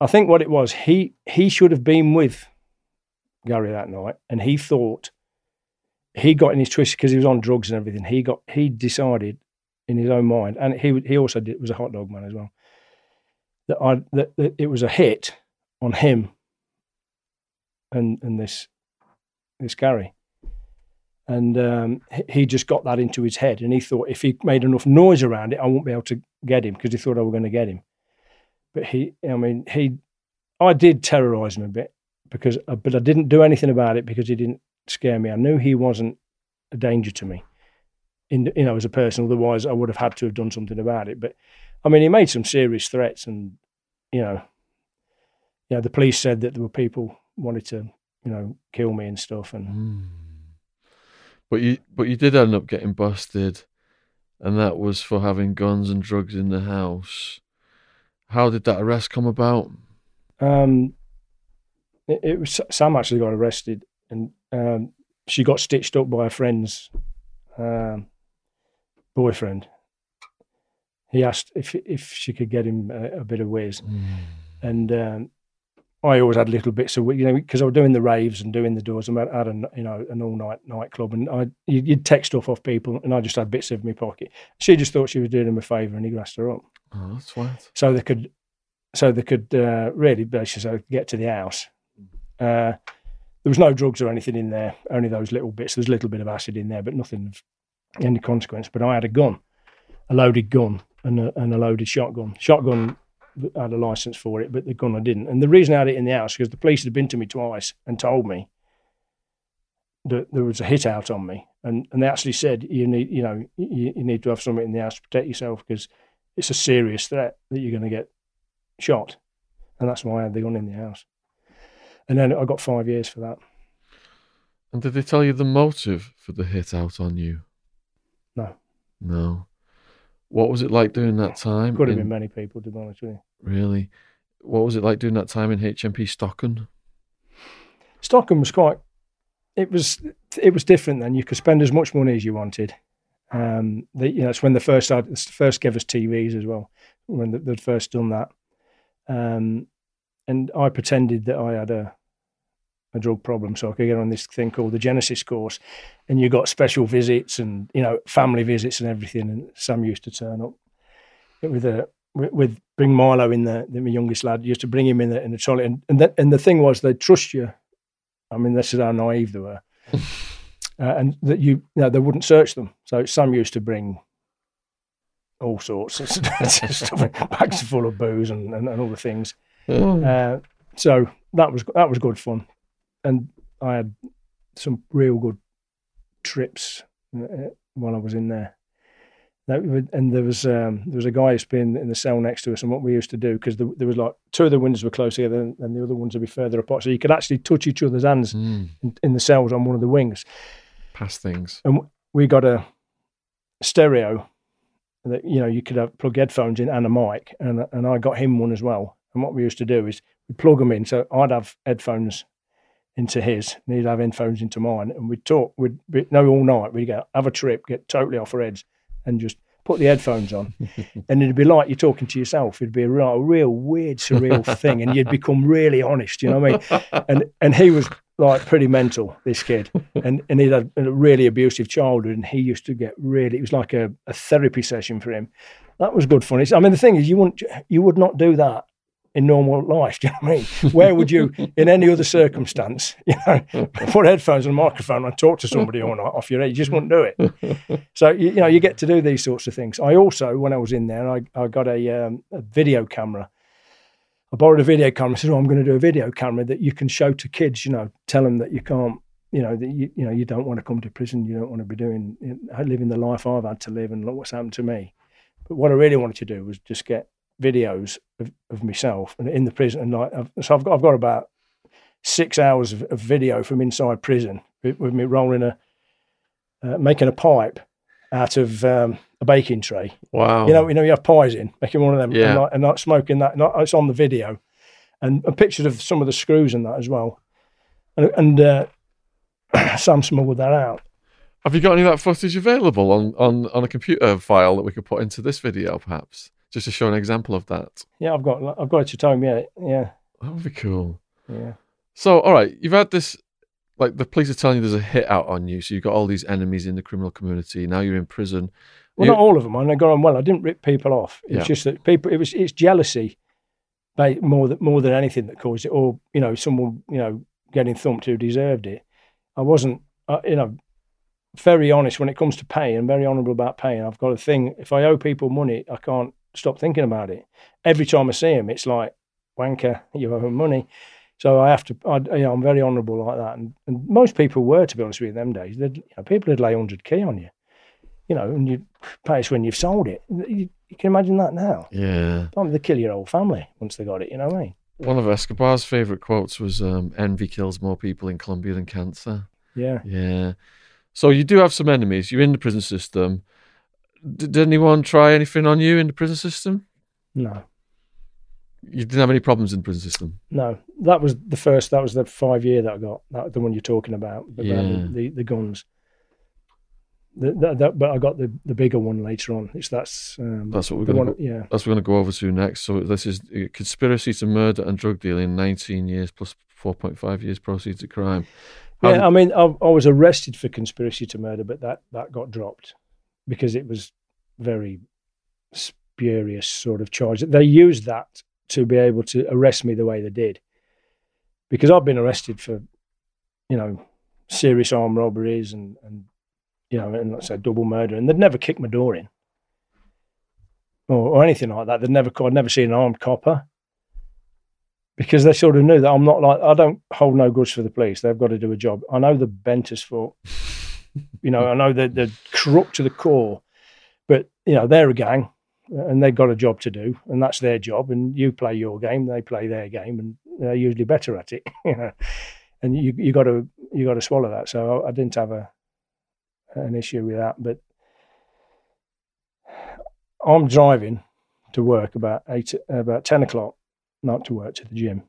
think what it was, he should have been with Gary that night, and he thought he got in his twist because he was on drugs and everything. He decided in his own mind, and he also was a hot dog man as well, that it was a hit on him and this Gary. And he just got that into his head, and he thought if he made enough noise around it, I wouldn't be able to get him, because he thought I were going to get him. But I did terrorise him a bit, but I didn't do anything about it because he didn't scare me. I knew he wasn't a danger to me, as a person. Otherwise, I would have had to have done something about it. But I mean, he made some serious threats, and the police said that there were people wanted to, kill me and stuff, and. Mm. But you did end up getting busted, and that was for having guns and drugs in the house. How did that arrest come about? It was Sam actually got arrested, and she got stitched up by a friend's boyfriend. He asked if she could get him a bit of whiz, and I always had little bits of, because I was doing the raves and doing the doors, and I had an all-night nightclub, and you'd take stuff off people, and I just had bits of my pocket. She just thought she was doing him a favour, and he grassed her up. Oh, that's wild. So they could really basically get to the house. There was no drugs or anything in there, only those little bits. There was a little bit of acid in there, but nothing of any consequence. But I had a gun, a loaded gun, and a loaded shotgun. Shotgun, I had a license for it, but the gun I didn't. And the reason I had it in the house because the police had been to me twice and told me that there was a hit out on me, and they actually said you need to have something in the house to protect yourself because it's a serious threat that you're going to get shot, and that's why I had the gun in the house. And then I got 5 years for that. And did they tell you the motive for the hit out on you? No. What was it like doing that time? Could have been many people, to be honest with you. Really? What was it like doing that time in HMP Stockton? Stockton was quite... It was different then. You could spend as much money as you wanted. It's when they first gave us TVs as well, when they'd first done that. And I pretended that I had a drug problem, so I could get on this thing called the Genesis course, and you got special visits and family visits and everything. And Sam used to turn up with bring Milo in there, my youngest lad, used to bring him in the trolley, and the thing was they trust you. I mean, this is how naive they were, and that they wouldn't search them. So Sam used to bring all sorts of stuff, bags full of booze and all the things. Mm. So that was good fun. And I had some real good trips while I was in there. And there was a guy who's been in the cell next to us, and what we used to do, because there was like two of the windows were close together and the other ones would be further apart, so you could actually touch each other's hands in the cells on one of the wings. Pass things. And we got a stereo that, you could have plug headphones in and a mic, and I got him one as well. And what we used to do is we'd plug them in, so I'd have headphones into his, and he'd have headphones into mine, and we'd talk. All night. We'd go have a trip, get totally off our heads, and just put the headphones on, and it'd be like you're talking to yourself. It'd be a real weird, surreal thing, and you'd become really honest. You know what I mean? And he was like pretty mental, this kid, and he had a really abusive childhood, and he used to get really. It was like a therapy session for him. That was good fun. The thing is, you would not do that in normal life. Do you know what I mean? Where would you, in any other circumstance, you know, put headphones and a microphone and talk to somebody all night off your head? You just wouldn't do it. So, you know, you get to do these sorts of things. I also, when I was in there, I got a video camera. I borrowed a video camera. I said, oh, I'm going to do a video camera that you can show to kids, you know, tell them that you can't, you know, that you, you know, you don't want to come to prison. You don't want to be doing, you know, living the life I've had to live and look what's happened to me. But what I really wanted to do was just get videos of myself and in the prison, and like I've got about 6 hours of video from inside prison with me rolling making a pipe out of a baking tray. Wow! You know, you have pies in, making one of them, yeah, and smoking that. And it's on the video, and pictures of some of the screws and that as well. And Sam smuggled that out. Have you got any of that footage available on a computer file that we could put into this video, perhaps? Just to show an example of that. Yeah, I've got it to time. Yeah. That would be cool. Yeah. So, all right, you've had this, like the police are telling you there's a hit out on you, so you've got all these enemies in the criminal community. Now you're in prison. Well, not all of them. I got on well. I didn't rip people off. It's just that people. It's jealousy, more than anything that caused it. Or you know, someone you know getting thumped who deserved it. I wasn't, you know, very honest when it comes to pay and very honourable about paying. I've got a thing. If I owe people money, I can't stop thinking about it. Every time I see him, it's like, wanker, you owe him money. So I have to, you know, I'm very honourable like that. And most people were, to be honest with you, in them days. You know, people would lay 100k on you, you know, and you pay us when you've sold it. You can imagine that now. Yeah. They kill your whole family once they got it, you know what I mean? One of Escobar's favourite quotes was, envy kills more people in Colombia than cancer. Yeah. Yeah. So you do have some enemies. You're in the prison system. Did anyone try anything on you in the prison system? No. You didn't have any problems in the prison system? No. That was the 5 year that I got, the one you're talking about the guns. But I got the bigger one later on. That's what we're going to go over to next. So this is conspiracy to murder and drug dealing, 19 years plus 4.5 years proceeds of crime. Yeah, I mean, I was arrested for conspiracy to murder, but that got dropped. Because it was very spurious sort of charge. They used that to be able to arrest me the way they did. Because I've been arrested for, you know, serious armed robberies and you know, and let's say double murder. And they'd never kick my door in or anything like that. I'd never seen an armed copper. Because they sort of knew that I'm not like, I don't hold no goods for the police. They've got to do a job. I know the bent us for... You know, I know they're corrupt to the core, but, you know, they're a gang and they've got a job to do and that's their job. And you play your game, they play their game and they're usually better at it, you know, and you got to swallow that. So I didn't have an issue with that, but I'm driving to work about 10 o'clock, not to work, to the gym.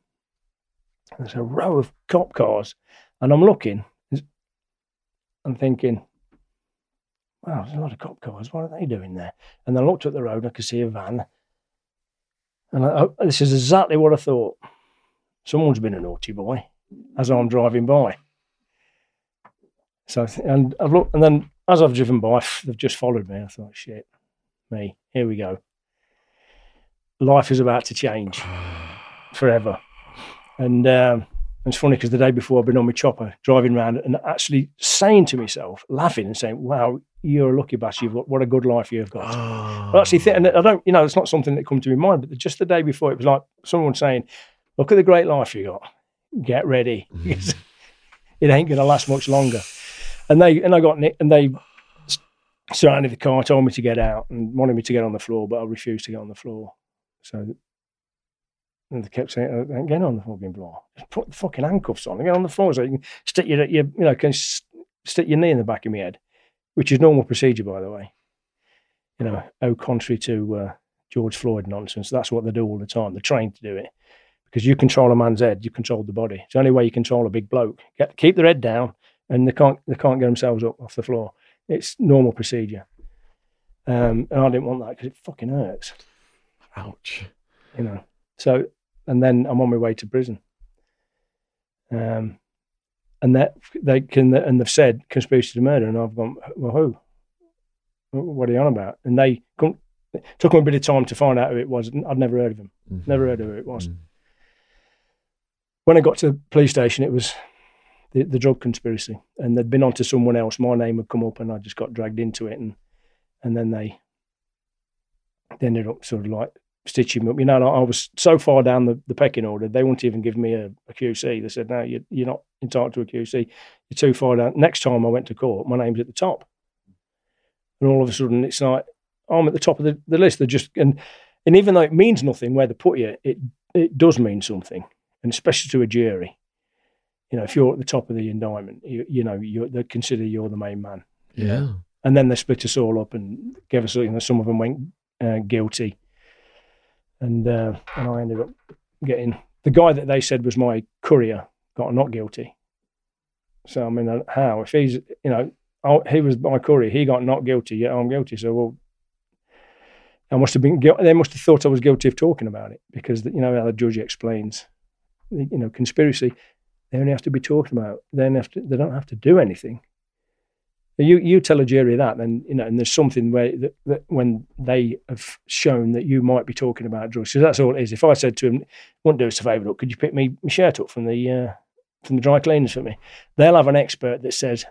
And there's a row of cop cars and I'm looking. I'm thinking, wow, there's a lot of cop cars. What are they doing there? And I looked at the road and I could see a van. And this is exactly what I thought. Someone's been a naughty boy as I'm driving by. So, and I've looked, and then as I've driven by, they've just followed me. I thought, shit, me, here we go. Life is about to change forever. And it's funny because the day before I've been on my chopper driving around and actually saying to myself, laughing and saying, wow, you're a lucky bastard. What a good life you've got. Oh. But actually, and I don't, you know, it's not something that comes to my mind, but just the day before it was like someone saying, look at the great life you got. Get ready. It ain't going to last much longer. And they surrounded the car, told me to get out and wanted me to get on the floor, but I refused to get on the floor. So... And they kept saying, I ain't getting on the fucking floor. Just put the fucking handcuffs on and get on the floor so you can stick stick your knee in the back of my head, which is normal procedure, by the way. You know, contrary to George Floyd nonsense, that's what they do all the time. They're trained to do it because you control a man's head, you control the body. It's the only way you control a big bloke. Keep their head down and they can't get themselves up off the floor. It's normal procedure. And I didn't want that because it fucking hurts. Ouch. You know, so... And then I'm on my way to prison. And that they've said conspiracy to murder, and I've gone, well, who? What are you on about? And they couldn't It took him a bit of time to find out who it was. I'd never heard of him. Mm-hmm. Never heard of who it was. Mm-hmm. When I got to the police station, it was the drug conspiracy, and they'd been onto someone else. My name had come up, and I just got dragged into it, and then they ended up sort of like stitching me up. You know, like I was so far down the pecking order, they wouldn't even give me a QC. They said, no, you're not entitled to a QC. You're too far down. Next time I went to court, my name's at the top. And all of a sudden, it's like, I'm at the top of the list. They're just, and even though it means nothing where they put you, it does mean something, and especially to a jury. You know, if you're at the top of the indictment, they consider you're the main man. Yeah. And then they split us all up and gave us, you know, some of them went guilty. And I ended up getting, the guy that they said was my courier got not guilty. So, I mean, how? If he's, you know, he was my courier, he got not guilty, yet I'm guilty. So, well, I must have been guilty. They must have thought I was guilty of talking about it, because, you know, how the judge explains, you know, conspiracy, they only have to be talked about. They don't have to do anything. You tell a jury that, then, you know, and there's something where that when they have shown that you might be talking about drugs, because that's all it is. If I said to him, "Wouldn't do us a favour, look, could you pick my shirt up from the dry cleaners for me?" They'll have an expert that says,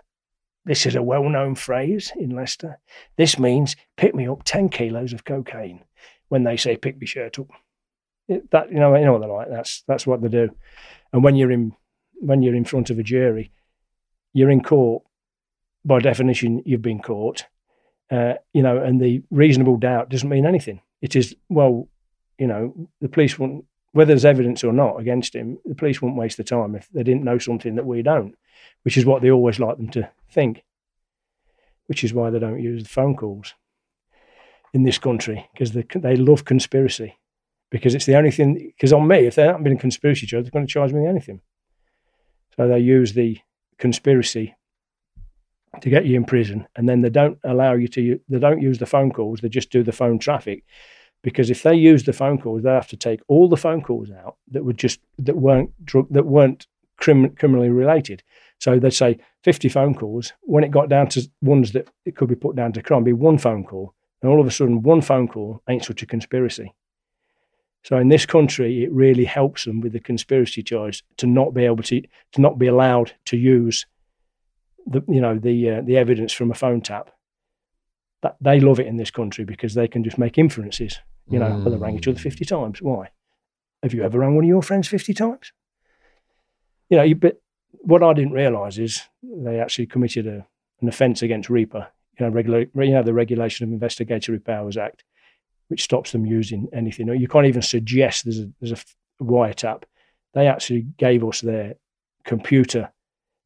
"This is a well-known phrase in Leicester. This means pick me up 10 kilos of cocaine." When they say "pick me shirt up," that you know what they're like. That's what they do. And when you're in front of a jury, you're in court. By definition, you've been caught, you know, and the reasonable doubt doesn't mean anything. It is, well, you know, the police wouldn't, whether there's evidence or not against him, the police wouldn't waste the time if they didn't know something that we don't, which is what they always like them to think, which is why they don't use the phone calls in this country, because they love conspiracy, because it's the only thing, because on me, if they haven't been a conspiracy charge, they're going to charge me anything. So they use the conspiracy to get you in prison, and then they don't allow you to, they don't use the phone calls, they just do the phone traffic, because if they use the phone calls, they have to take all the phone calls out that weren't criminally related. So they'd say 50 phone calls, when it got down to ones that it could be put down to crime, be one phone call, and all of a sudden one phone call ain't such a conspiracy. So in this country, it really helps them with the conspiracy charge to not be able to not be allowed to use the evidence from a phone tap. That they love it in this country, because they can just make inferences. You know, well, they rang each other 50 times. Why? Have you ever rang one of your friends 50 times? You know, but what I didn't realise is they actually committed an offence against RIPA. You know, the Regulation of Investigatory Powers Act, which stops them using anything. You can't even suggest there's a wiretap. They actually gave us their computer.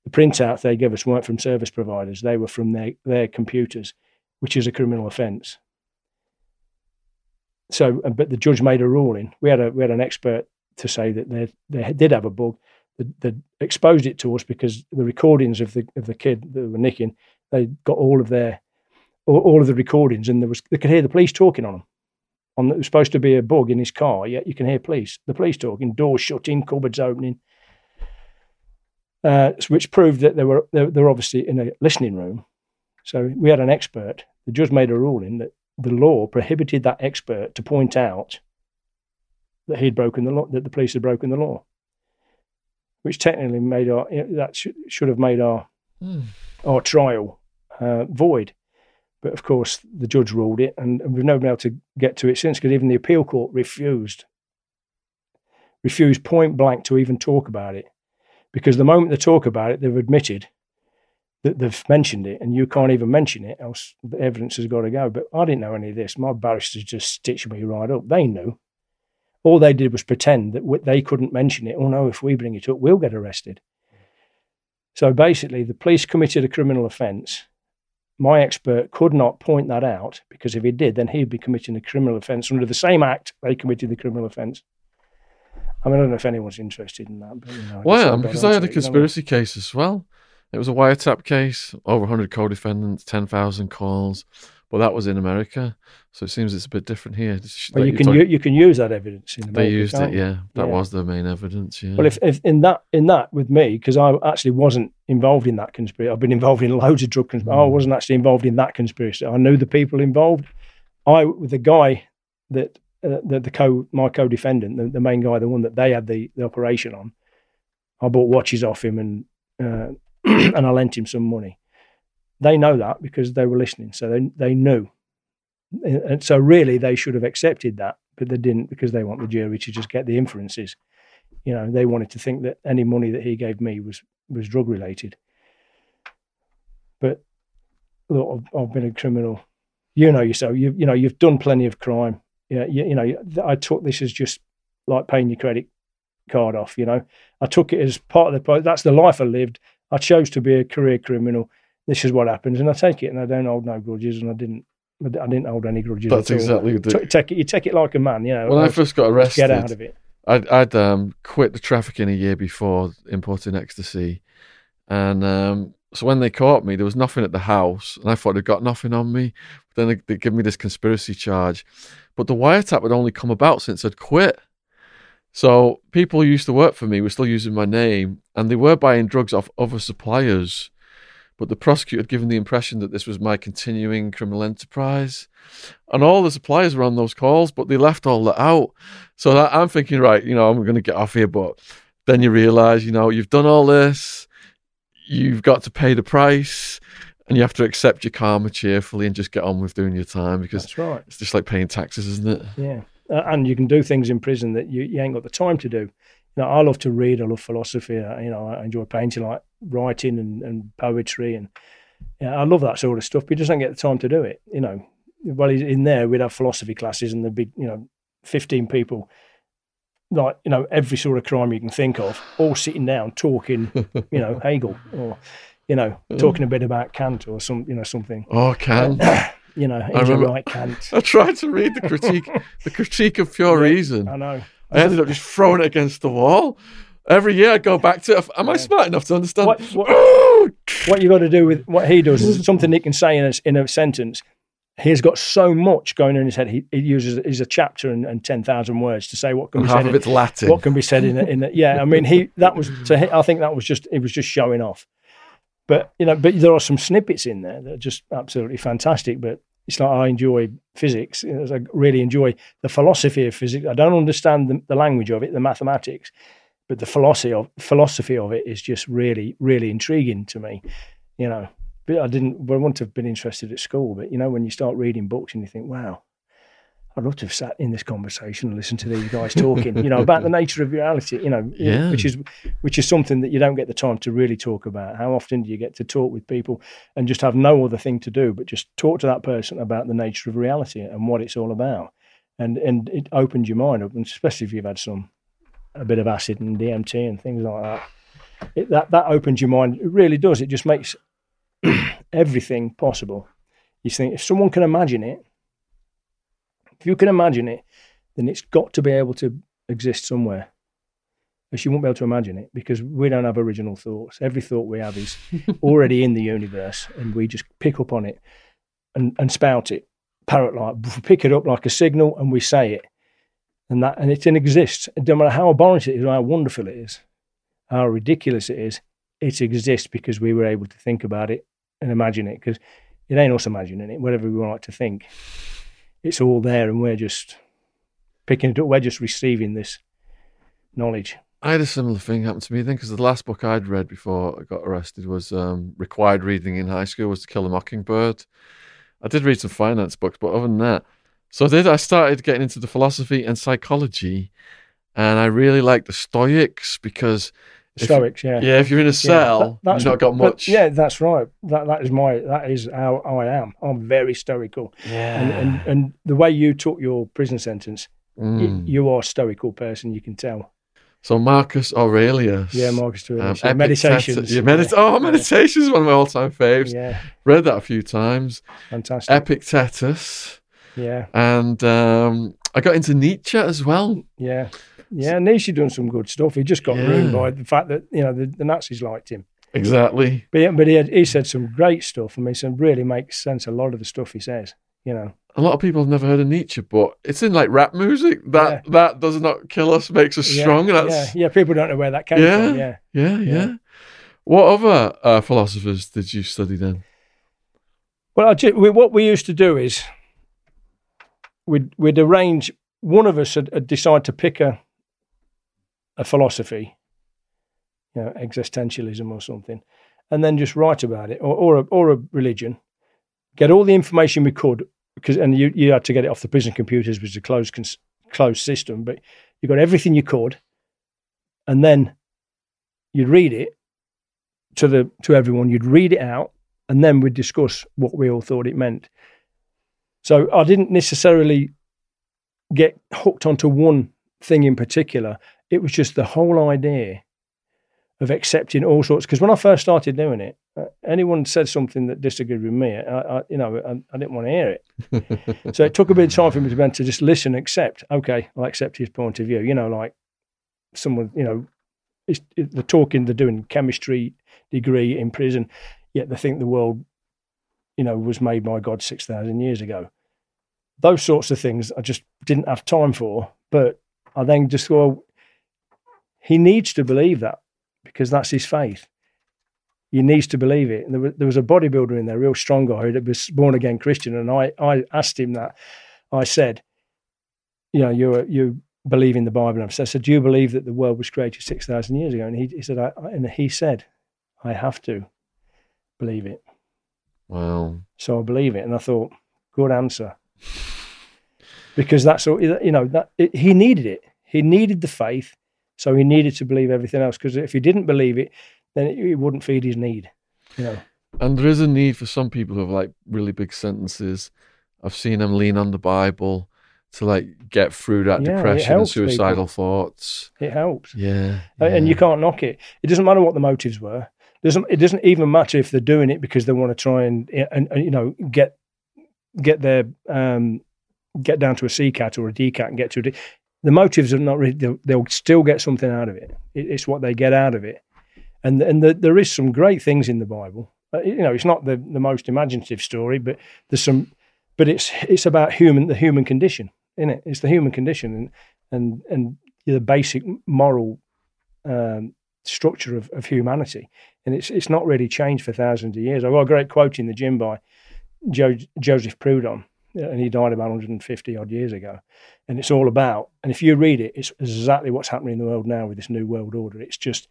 The printouts they gave us weren't from service providers. They were from their computers, which is a criminal offence. So, but the judge made a ruling. We had an expert to say that they did have a bug. They exposed it to us because the recordings of the kid that were nicking, they got all of the recordings, and they could hear the police talking on them. It was supposed to be a bug in his car, yet you can hear the police talking, doors shutting, cupboards opening. Which proved that they were obviously in a listening room. So we had an expert. The judge made a ruling that the law prohibited that expert to point out that he'd broken the law, that the police had broken the law, which technically should have made our our trial void. But of course, the judge ruled it, and we've never been able to get to it since, because even the appeal court refused point blank to even talk about it. Because the moment they talk about it, they've admitted that they've mentioned it, and you can't even mention it, else the evidence has got to go. But I didn't know any of this. My barristers just stitched me right up. They knew. All they did was pretend that they couldn't mention it. Oh, no, if we bring it up, we'll get arrested. So basically, the police committed a criminal offence. My expert could not point that out, because if he did, then he'd be committing a criminal offence. Under the same act, they committed the criminal offence. I mean, I don't know if anyone's interested in that. But, you know, because I had a conspiracy case as well. It was a wiretap case, over 100 co-defendants, 10,000 calls. But that was in America, so it seems it's a bit different here. Well, you can use that evidence in America. They used it, yeah. That was the main evidence, yeah. Well, if in that with me, because I actually wasn't involved in that conspiracy. I've been involved in loads of drug conspiracy. I wasn't actually involved in that conspiracy. I knew the people involved. the guy that my co-defendant, the main guy, the one that they had the operation on, I bought watches off him and and I lent him some money. They know that because they were listening, so they knew. And so really they should have accepted that, but they didn't, because they want the jury to just get the inferences. You know, they wanted to think that any money that he gave me was drug related. But look, I've been a criminal. You know yourself. You know, you've done plenty of crime. Yeah, you know, I took this as just like paying your credit card off. You know, I took it as part of the. That's the life I lived. I chose to be a career criminal. This is what happens, and I take it, and I don't hold no grudges, and I didn't hold any grudges. That's exactly the. You take it like a man. You know. When I first got arrested, get out of it. I'd quit the trafficking a year before, importing ecstasy, and so when they caught me, there was nothing at the house, and I thought they'd got nothing on me. But then they give me this conspiracy charge, but the wiretap had only come about since I'd quit. So people who used to work for me were still using my name, and they were buying drugs off other suppliers. But the prosecutor had given the impression that this was my continuing criminal enterprise. And all the suppliers were on those calls, but they left all that out. So that, I'm thinking, right, you know, I'm going to get off here. But then you realise, you know, you've done all this. You've got to pay the price. And you have to accept your karma cheerfully and just get on with doing your time. Because that's right. It's just like paying taxes, isn't it? Yeah. And you can do things in prison that you ain't got the time to do. You know, I love to read. I love philosophy. You know, I enjoy painting, like writing and poetry, and you know, I love that sort of stuff. But you just don't get the time to do it. You know, well, in there we'd have philosophy classes, and there'd be 15 people, like every sort of crime you can think of, all sitting down talking, Hegel, or talking a bit about Kant or something. Oh, Kant. I remember, right, Kant. I tried to read the critique of pure reason. I know. I ended up just throwing it against the wall. Every year I go back to it. Am I smart enough to understand? What you got to do with what he does is something he can say in a sentence. He's got so much going on in his head. He uses a chapter and 10,000 words to say what can be said. Half of it's Latin. What can be said yeah. I mean, I think that was just showing off. But but there are some snippets in there that are just absolutely fantastic. But it's like I enjoy physics. I really enjoy the philosophy of physics. I don't understand the language of it, the mathematics, but the philosophy of it is just really, really intriguing to me. But I wouldn't have been interested at school. But when you start reading books and you think, wow, I'd love to have sat in this conversation and listened to these guys talking, about the nature of reality, yeah. which is something that you don't get the time to really talk about. How often do you get to talk with people and just have no other thing to do but just talk to that person about the nature of reality and what it's all about? And it opens your mind up, and especially if you've had a bit of acid and DMT and things like that. That opens your mind. It really does. It just makes everything possible. You think, if someone can imagine it, if you can imagine it, then it's got to be able to exist somewhere. But you won't be able to imagine it because we don't have original thoughts. Every thought we have is already in the universe, and we just pick up on it and spout it, parrot-like. We pick it up like a signal and we say it. And it exists. It doesn't matter how abhorrent it is, or how wonderful it is, how ridiculous it exists because we were able to think about it and imagine it, because it ain't us imagining it, whatever we like to think. It's all there, and we're just picking it up. We're just receiving this knowledge. I had a similar thing happen to me then, because the last book I'd read before I got arrested was required reading in high school was To Kill a Mockingbird. I did read some finance books, but other than that, I started getting into the philosophy and psychology, and I really liked the Stoics because... Stoics, yeah. Yeah, if you're in a cell, you've not got much. Yeah, that's right. That is how I am. I'm very stoical. Yeah. And the way you took your prison sentence, you are a stoical person, you can tell. So Marcus Aurelius. Yeah, Marcus Aurelius. Meditations. Meditations is one of my all-time faves. Yeah. Read that a few times. Fantastic. Epictetus. Yeah. And I got into Nietzsche as well. Yeah. Yeah, Nietzsche done some good stuff. He just got ruined by the fact that, the Nazis liked him. Exactly. But he said some great stuff. I mean, some really makes sense, a lot of the stuff he says, A lot of people have never heard of Nietzsche, but it's in, like, rap music. That does not kill us, makes us strong. That's... Yeah, people don't know where that came from, Yeah. What other philosophers did you study then? Well, what we used to do is... we'd arrange, one of us would decide to pick a philosophy, you know, existentialism or something, and then just write about it, or a religion. Get all the information we could, because you had to get it off the prison computers, which is a closed system, but you got everything you could, and then you'd read it to everyone. You'd read it out, and then we'd discuss what we all thought it meant. So I didn't necessarily get hooked onto one thing in particular. It was just the whole idea of accepting all sorts. Because when I first started doing it, anyone said something that disagreed with me, I didn't want to hear it. So it took a bit of time for me to just listen, accept. Okay, I'll accept his point of view. You know, like someone, you know, they're doing chemistry degree in prison, yet they think the world, you know, was made by God 6,000 years ago. Those sorts of things I just didn't have time for. But I then just thought, well, he needs to believe that because that's his faith. He needs to believe it. And there was a bodybuilder in there, a real strong guy, that was born-again Christian. And I asked him that. I said, you know, you believe in the Bible. And I said, do you believe that the world was created 6,000 years ago? And he said, I have to believe it. Wow. So I believe it. And I thought, good answer. Because that's all, you know, he needed it. He needed the faith. So he needed to believe everything else, because if he didn't believe it, then it wouldn't feed his need, you know. And there is a need for some people who have like really big sentences. I've seen them lean on the Bible to like get through that depression and suicidal thoughts. It helps. Yeah, yeah. And you can't knock it. It doesn't matter what the motives were. It doesn't even matter if they're doing it because they want to try and you know, get their get down to a CCAT or a DCAT and get to it. The motives are not really, they'll still get something out of it. It's what they get out of it. And there is some great things in the Bible. You know, it's not the most imaginative story, but there's some. But it's about the human condition, isn't it? It's the human condition and the basic moral structure of humanity. And it's not really changed for thousands of years. I got a great quote in the gym by Joseph Proudhon, and he died about 150 odd years ago. And it's all about. And if you read it, it's exactly what's happening in the world now with this new world order. It's just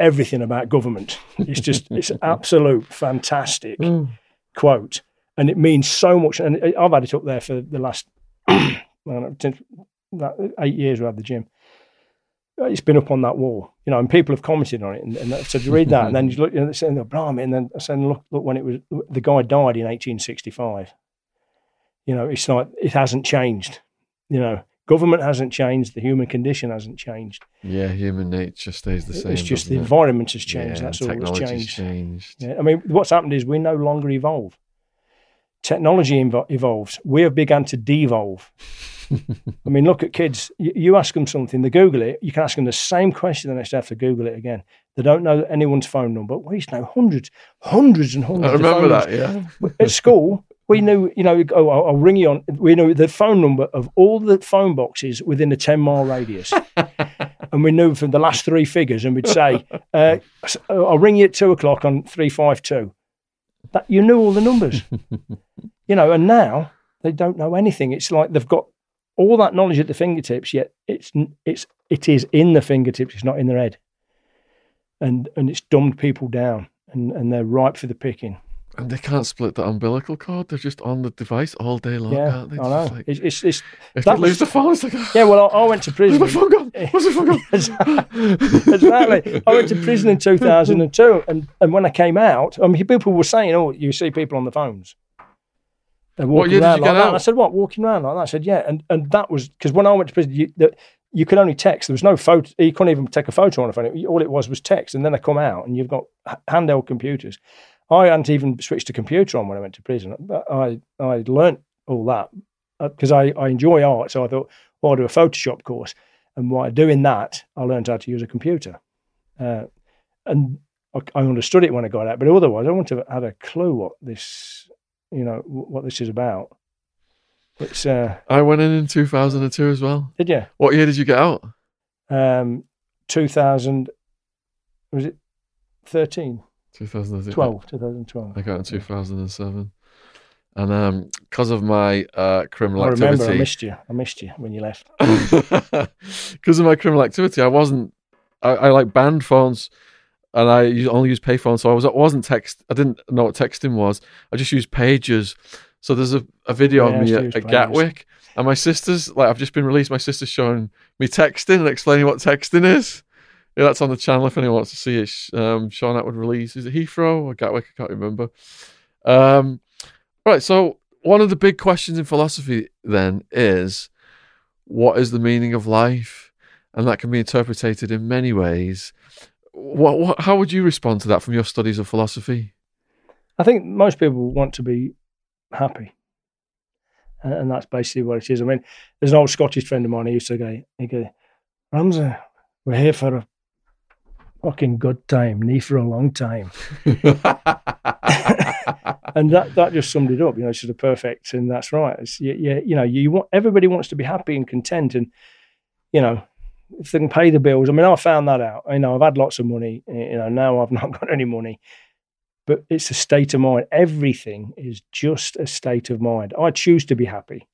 everything about government. It's just, it's an absolute fantastic quote. And it means so much. And I've had it up there for the last 8 years we've had the gym. It's been up on that wall, you know, and people have commented on it. And so you read that, and then you look, you know, saying, blimey. And then I said, look, when it was, the guy died in 1865. You know, it's like, it hasn't changed. You know, government hasn't changed. The human condition hasn't changed. Yeah, human nature stays the same. It's just the environment has changed. Yeah, that's all that's changed. Yeah, I mean, what's happened is we no longer evolve. Technology evolves. We have begun to devolve. I mean, look at kids. You ask them something, they Google it. You can ask them the same question the next day after Google it again. They don't know anyone's phone number. We used to know hundreds and hundreds. I remember of phone numbers. That, yeah. At school, we knew, you know, oh, I'll ring you on. We knew the phone number of all the phone boxes within a 10-mile radius. And we knew from the last three figures, and we'd say, I'll ring you at 2 o'clock on 352. That, you knew all the numbers. You know, and now they don't know anything. It's like they've got all that knowledge at the fingertips, yet it is in the fingertips. It's not in their head, and it's dumbed people down, and they're ripe for the picking. And they can't split the umbilical cord. They're just on the device all day long. Yeah, aren't they? I know. Like, it's if they lose the phone, it's like, oh, yeah. Well, I went to prison. Where's my phone gone? Where's my phone gone? Exactly. I went to prison in 2002, and when I came out, I mean, people were saying, "Oh, you see people on the phones." What year did you get out? I said, what, walking around like that? I said, yeah. And that was, because when I went to prison, you could only text. There was no photo. You couldn't even take a photo on a phone. All it was text. And then I come out and you've got handheld computers. I hadn't even switched a computer on when I went to prison. I learnt all that because I enjoy art. So I thought, well, I'll do a Photoshop course. And while doing that, I learned how to use a computer. And I understood it when I got out. But otherwise, I wouldn't have had a clue what this... you know, what this is about. It's. I went in 2002 as well. Did you? What year did you get out? 2000, was it 13? 2012. I got in 2007. And because of my criminal activity... I remember, I missed you when you left. Because of my criminal activity, I like banned phones, and I only use payphones, so I didn't know what texting was. I just used pagers. So there's a video of me at Gatwick, and my sister's, like, I've just been released, my sister's showing me texting and explaining what texting is. Yeah, that's on the channel if anyone wants to see it. Sean Atwood release. Is it Heathrow or Gatwick? I can't remember. Right, so one of the big questions in philosophy then is, what is the meaning of life? And that can be interpreted in many ways. How would you respond to that from your studies of philosophy? I think most people want to be happy. And that's basically what it is. I mean, there's an old Scottish friend of mine, he used to go, Ramsay, we're here for a fucking good time, knee for a long time. And that just summed it up, sort of perfect. And that's right. Everybody wants to be happy and content, and if they can pay the bills. I mean, I found that out. I've had lots of money. Now I've not got any money, but it's a state of mind. Everything is just a state of mind. I choose to be happy.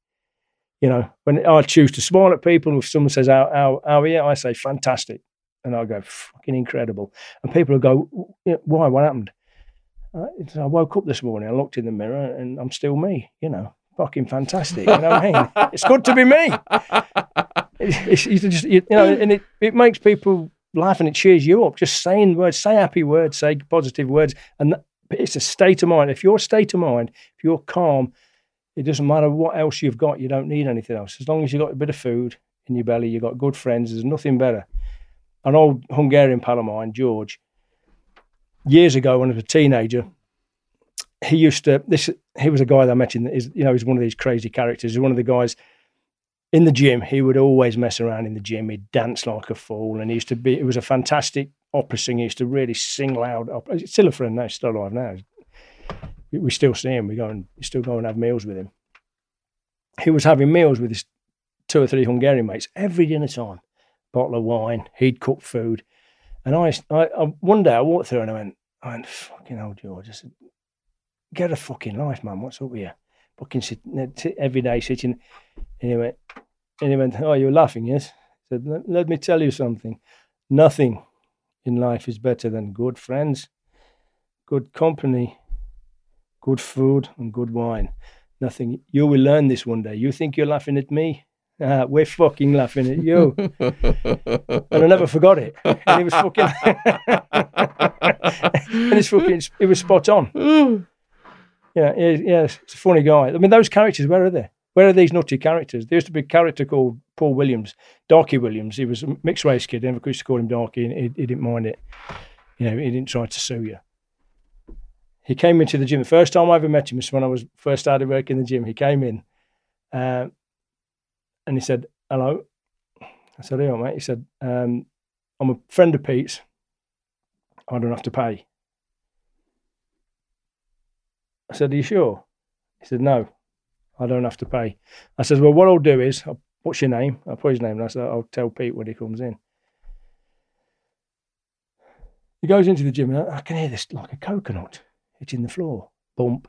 When I choose to smile at people, if someone says, "How are you?" I say, "Fantastic," and I go, "Fucking incredible." And people will go, "Why? What happened?" I woke up this morning, I looked in the mirror, and I'm still me, fucking fantastic. You know what I mean? It's good to be me. And it makes people laugh, and it cheers you up. Just saying words, say happy words, say positive words. And it's a state of mind. If you're state of mind, if you're calm, it doesn't matter what else you've got. You don't need anything else. As long as you've got a bit of food in your belly, you've got good friends, there's nothing better. An old Hungarian pal of mine, George, years ago, when I was a teenager, he was a guy that I met he's one of these crazy characters. He's one of the guys in the gym. He would always mess around in the gym. He'd dance like a fool. And it was a fantastic opera singer. He used to really sing loud opera. It's still a friend now, he's still alive now. We still see him. We still go and have meals with him. He was having meals with his 2 or 3 Hungarian mates every dinner time. Bottle of wine. He'd cook food. And one day I walked through and I went, fucking hell, George. I said, get a fucking life, man. What's up with you? Fucking every day sitting. And he went, oh, you're laughing, yes? I said, let me tell you something. Nothing in life is better than good friends, good company, good food, and good wine. Nothing. You will learn this one day. You think you're laughing at me? We're fucking laughing at you. And I never forgot it. And it was fucking and it was spot on. It's a funny guy. I mean, those characters, where are they? Where are these nutty characters? There used to be a character called Paul Williams, Darky Williams. He was a mixed race kid. They used to call him Darky, and he didn't mind it. He didn't try to sue you. He came into the gym. The first time I ever met him was when I was first started working in the gym. He came in. And he said, hello. I said, hey, mate. He said, I'm a friend of Pete's. I don't have to pay. I said, are you sure? He said, no, I don't have to pay. I said, well, what I'll do is, what's your name? I'll put his name. And I said, I'll tell Pete when he comes in. He goes into the gym, and I can hear this like a coconut hitting the floor. Bump.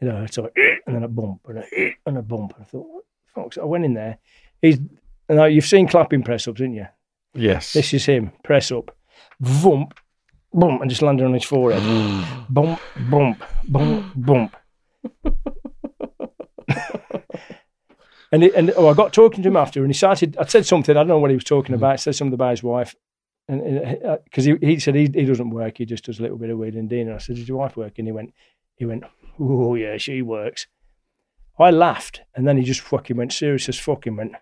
It's like, and then a bump, and a bump. And I thought, what? I went in there. You've seen clapping press-ups, haven't you? Yes. This is him, press-up. Vump, bump, and just landed on his forehead. Bump, bump, bump, bump. I got talking to him after, and I said something, I don't know what he was talking about, I said something about his wife, and because he said he doesn't work, he just does a little bit of weeding, and I said, does your wife work? And he went, oh yeah, she works. I laughed, and then he just fucking went serious as fucking went,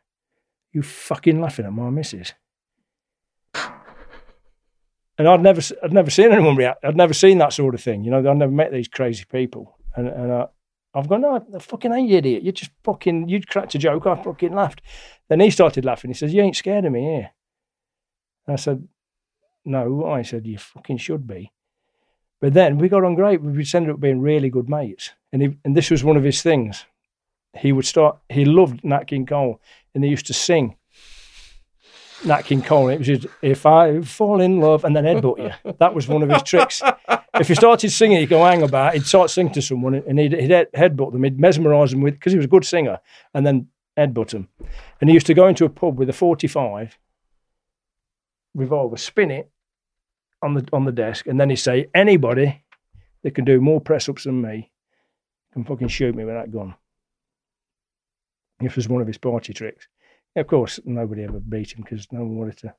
you fucking laughing at my missus. And I'd never seen anyone react. I'd never seen that sort of thing. I'd never met these crazy people. And I've gone, no, I fucking ain't you, idiot. You'd cracked a joke. I fucking laughed. Then he started laughing. He says, you ain't scared of me here. And I said, no. I said, you fucking should be. But then we got on great. We ended up being really good mates. And this was one of his things. He loved Nat King Cole, and he used to sing Nat King Cole. It was just, if I fall in love and then headbutt you. That was one of his tricks. If he started singing, he'd go hang about. He'd start singing to someone and he'd headbutt them. He'd mesmerise them with, because he was a good singer, and then headbutt them. And he used to go into a pub with a 45 revolver, spin it on the desk, and then he'd say, anybody that can do more press-ups than me can fucking shoot me with that gun. This was one of his party tricks. Of course, nobody ever beat him because no one wanted to.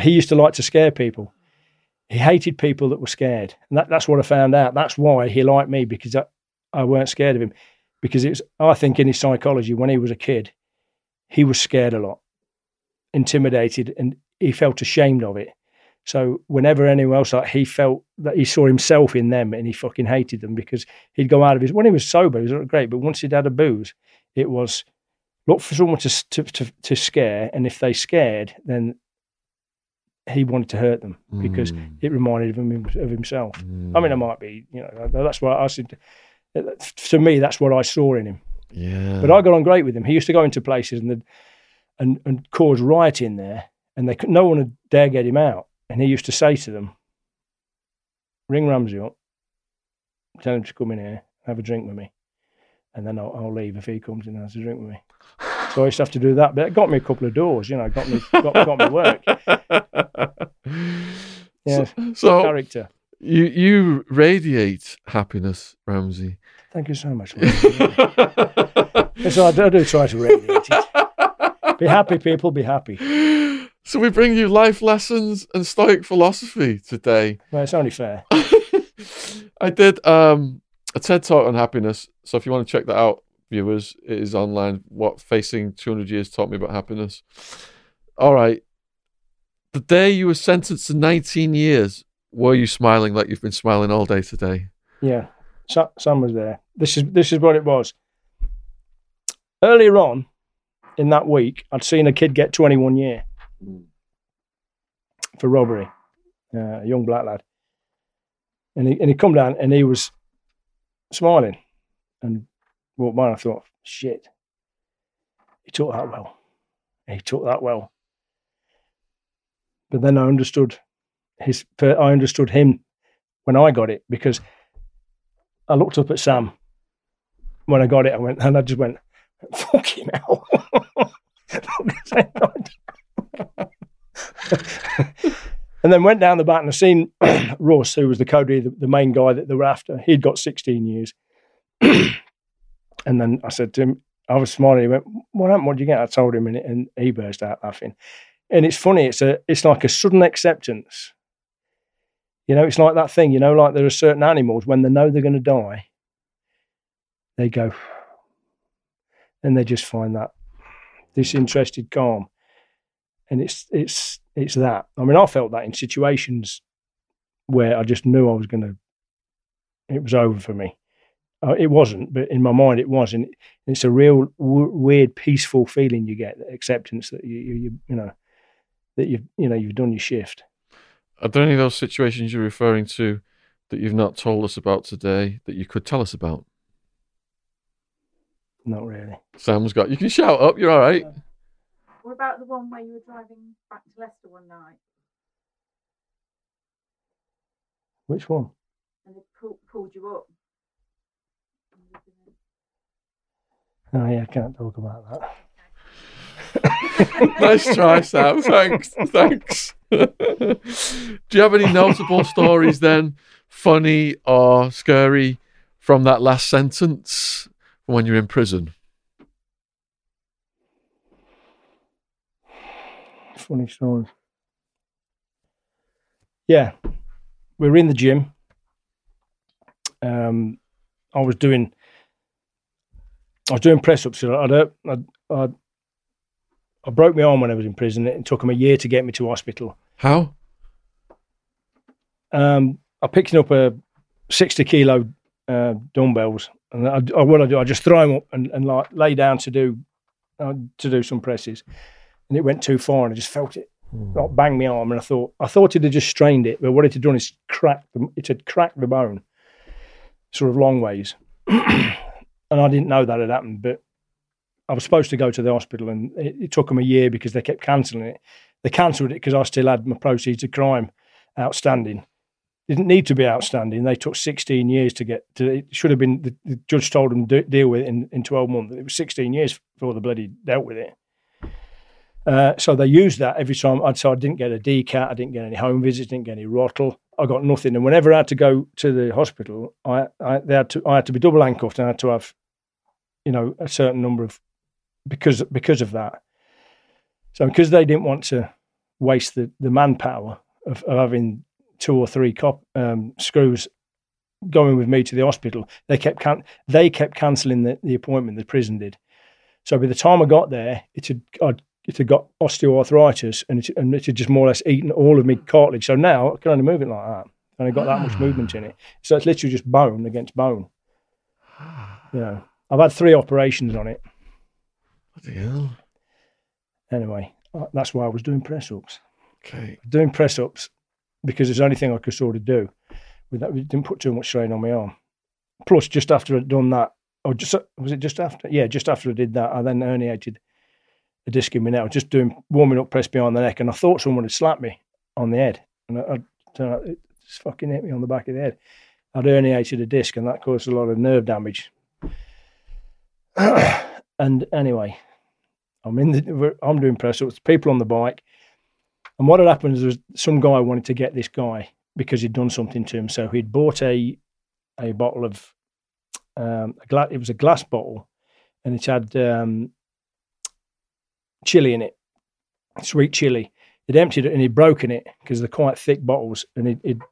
He used to like to scare people. He hated people that were scared. And that's what I found out. That's why he liked me, because I weren't scared of him. Because it's, I think in his psychology, when he was a kid, he was scared a lot, intimidated, and he felt ashamed of it. So whenever anyone else, like, he felt that he saw himself in them and he fucking hated them, because he'd go out of his, when he was sober, he was great, but once he'd had a booze, it was, look for someone to scare, and if they scared, then he wanted to hurt them because it reminded him of himself. I mean, it might be, you know, that's what I said. To me, that's what I saw in him. Yeah. But I got on great with him. He used to go into places and cause riot in there, and no one would dare get him out. And he used to say to them, ring Ramsay up, tell him to come in here, have a drink with me, and then I'll leave if he comes in and has a drink with me. So I used to have to do that, but it got me a couple of doors, you know, got me work. Yeah, so character. You radiate happiness, Ramsay. Thank you so much. So I do try to radiate it. Be happy, people, be happy. So we bring you life lessons and Stoic philosophy today. Well, it's only fair. I did a TED Talk on happiness. So if you want to check that out, viewers, it is online. What Facing 200 Years Taught Me About Happiness. All right. The day you were sentenced to 19 years, were you smiling like you've been smiling all day today? Yeah. Sam was there. This is what it was. Earlier on in that week, I'd seen a kid get 21 years. For robbery, a young black lad, and he come down and he was smiling and walked by, and I thought, shit, he took that well. But then I understood him when I got it, because I looked up at Sam when I got it. I just went fucking hell. And then went down the back and I seen Russ, who was the Cody, the main guy that they were after. He'd got 16 years. And then I said to him, I was smiling. He went, what happened? What did you get? I told him, and he burst out laughing. And it's funny. It's like a sudden acceptance. You know, it's like that thing, you know, like there are certain animals, when they know they're going to die, they go, and they just find that disinterested calm. And it's that. I mean, I felt that in situations where I just knew I was it was over for me. It wasn't, but in my mind it was. And it's a real weird, peaceful feeling you get, acceptance that you've done your shift. Are there any of those situations you're referring to that you've not told us about today that you could tell us about? Not really. Sam's got, you can shout up, you're all right. Yeah. What about the one where you were driving back to Leicester one night? Which one? And they pulled you up. Oh yeah, I can't talk about that. Nice try, Sam. Thanks. Do you have any notable stories then, funny or scary, from that last sentence when you're in prison? Funny stories. Yeah, we were in the gym. I was doing press-ups. I broke my arm when I was in prison. It took them a year to get me to hospital. How? I picked up a 60-kilo dumbbells, and I just throw them up and like lay down to do some presses. And it went too far, and I just felt it like bang my arm, and I thought it had just strained it, but what it had done is it had cracked the bone, sort of long ways. And I didn't know that had happened, but I was supposed to go to the hospital, and it took them a year because they kept cancelling it. They cancelled it because I still had my proceeds of crime outstanding. Didn't need to be outstanding. They took 16 years to get to. It should have been, the judge told them to deal with it in 12 months. It was 16 years before the bloody dealt with it. So they used that every time. So I didn't get a DCAT. I didn't get any home visits. Didn't get any rottle. I got nothing. And whenever I had to go to the hospital, I had to be double handcuffed, and I had to have, you know, a certain number of, because of that. So because they didn't want to waste the manpower of having 2 or 3 screws going with me to the hospital, they kept cancelling the appointment. The prison did. So by the time I got there, it had got osteoarthritis, and it had just more or less eaten all of my cartilage. So now I can only move it like that. And I got that much movement in it. So it's literally just bone against bone. You know, I've had 3 operations on it. What the hell? Anyway, that's why I was doing press-ups. Okay. Doing press-ups because it's the only thing I could sort of do. With that, it didn't put too much strain on my arm. Plus, just after I'd done that, just after I did that, I then herniated a disc in my neck. I was just doing warming up press behind the neck, and I thought someone had slapped me on the head, and it just fucking hit me on the back of the head. I'd herniated a disc, and that caused a lot of nerve damage. And anyway, I'm doing press ups. People on the bike, and what had happened was some guy wanted to get this guy because he'd done something to him. So he'd bought a bottle of it was a glass bottle, and it had chili in it, sweet chili. He'd emptied it and he'd broken it because they're quite thick bottles, and he'd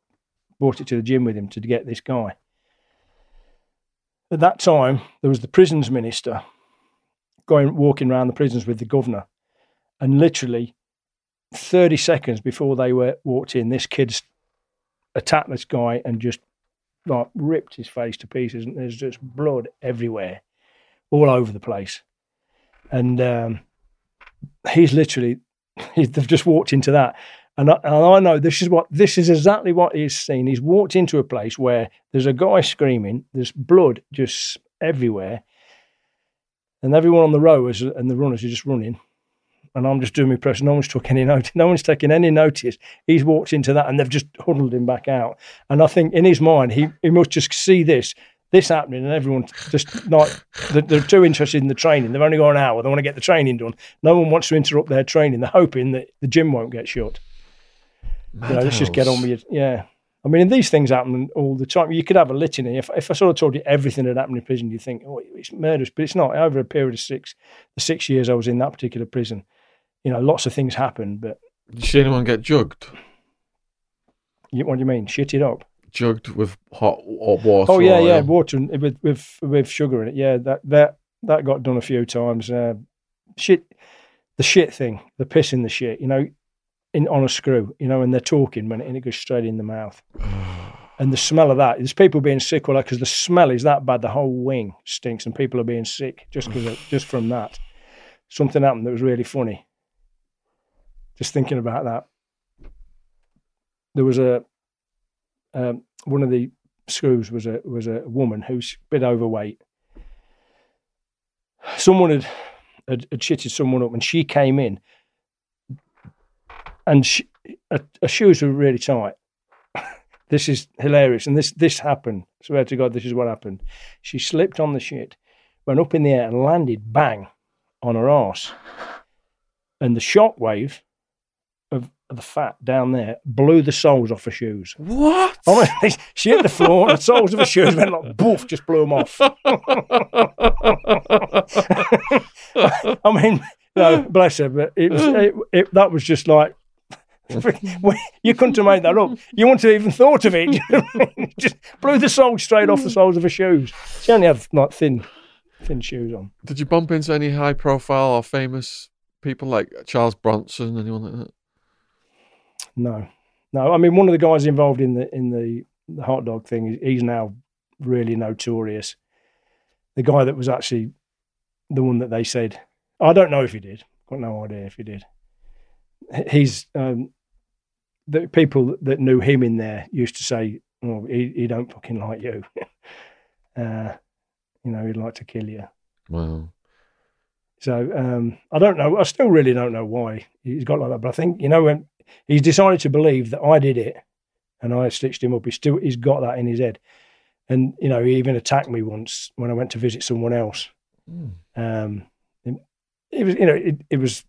brought it to the gym with him to get this guy. At that time, there was the prisons minister walking around the prisons with the governor, and literally 30 seconds before they walked in, this kid's attacked this guy and just like ripped his face to pieces, and there's just blood everywhere, all over the place. And they've just walked into that, and I know this is exactly what he's seen. He's walked into a place where there's a guy screaming, there's blood just everywhere, and everyone on the rowers and the runners are just running, and I'm just doing my press. No one's took any notice. No one's taking any notice. He's walked into that, and they've just huddled him back out. And I think in his mind, he must just see this happening, and everyone just like they're too interested in the training. They've only got an hour. They want to get the training done. No one wants to interrupt their training. They're hoping that the gym won't get shut. You know, let's just get on with it. Yeah. I mean, and these things happen all the time. You could have a litany. If I sort of told you everything that happened in prison, you'd think, oh, it's murderous, but it's not. Over a period of the 6 years I was in that particular prison, you know, lots of things happened. But did you see anyone get jugged? What do you mean? Shitted up? Jugged with hot water. Oh yeah, yeah, water with sugar in it. Yeah, that got done a few times. The shit thing, the piss in the shit. You know, on a screw. You know, and they're talking and it goes straight in the mouth. And the smell of that. There's people being sick all that because the smell is that bad. The whole wing stinks, and people are being sick just from that. Something happened that was really funny. Just thinking about that, there was a. One of the screws was a woman who's a bit overweight. Someone had shitted someone up, and she came in, and her shoes were really tight. This is hilarious, and this happened. Swear to God, this is what happened. She slipped on the shit, went up in the air, and landed bang on her arse, and the shockwave of the fat down there blew the soles off her shoes. What? Honestly, she hit the floor and the soles of her shoes went like boof, just blew them off. I mean, no, bless her, but that was just like, you couldn't have made that up. You wouldn't have even thought of it. Just blew the soles straight off the soles of her shoes. She only had like thin shoes on. Did you bump into any high profile or famous people like Charles Bronson, anyone like that? No. I mean, one of the guys involved in the hot dog thing, he's now really notorious. The guy that was actually the one that they said, I don't know if he did. Got no idea if he did. He's the people that knew him in there used to say, "Oh, he don't fucking like you. You know, he'd like to kill you." Wow. So I don't know. I still really don't know why he's got like that. But I think, you know, when he's decided to believe that I did it and I stitched him up, he's got that in his head. And, you know, he even attacked me once when I went to visit someone else. It was, you know, it was,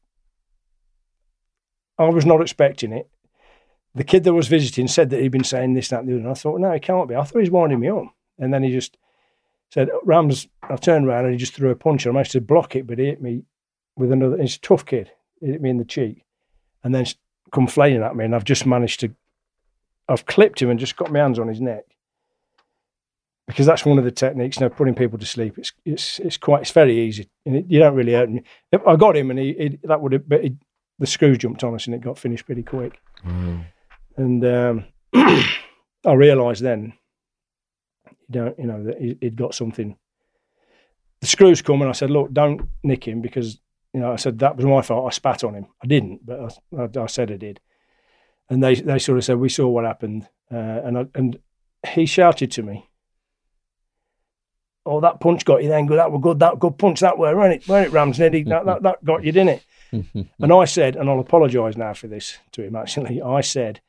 I was not expecting it. The kid that was visiting said that he'd been saying this, that, and the other. And I thought, no, he can't be. I thought he's winding me up. And then he just said, Rams, I turned around and he just threw a punch. I managed to block it, but he hit me with another, he's a tough kid. He hit me in the cheek and then come flailing at me. And I've just managed to, I've clipped him and just got my hands on his neck. Because that's one of the techniques, you know, putting people to sleep. It's very easy, and you don't really hurt him. I got him, and the screw jumped on us, and it got finished pretty quick. Mm. And I realised then, that he'd got something. The screws come, and I said, "Look, don't nick him," because I said that was my fault. I spat on him. I didn't, but I said I did. And they sort of said, "We saw what happened," and he shouted to me. Oh, that punch got you then. That were good. That good punch. That were, weren't it, Ramsay? That got you, didn't it? And I said, and I'll apologise now for this to him. Actually, I said,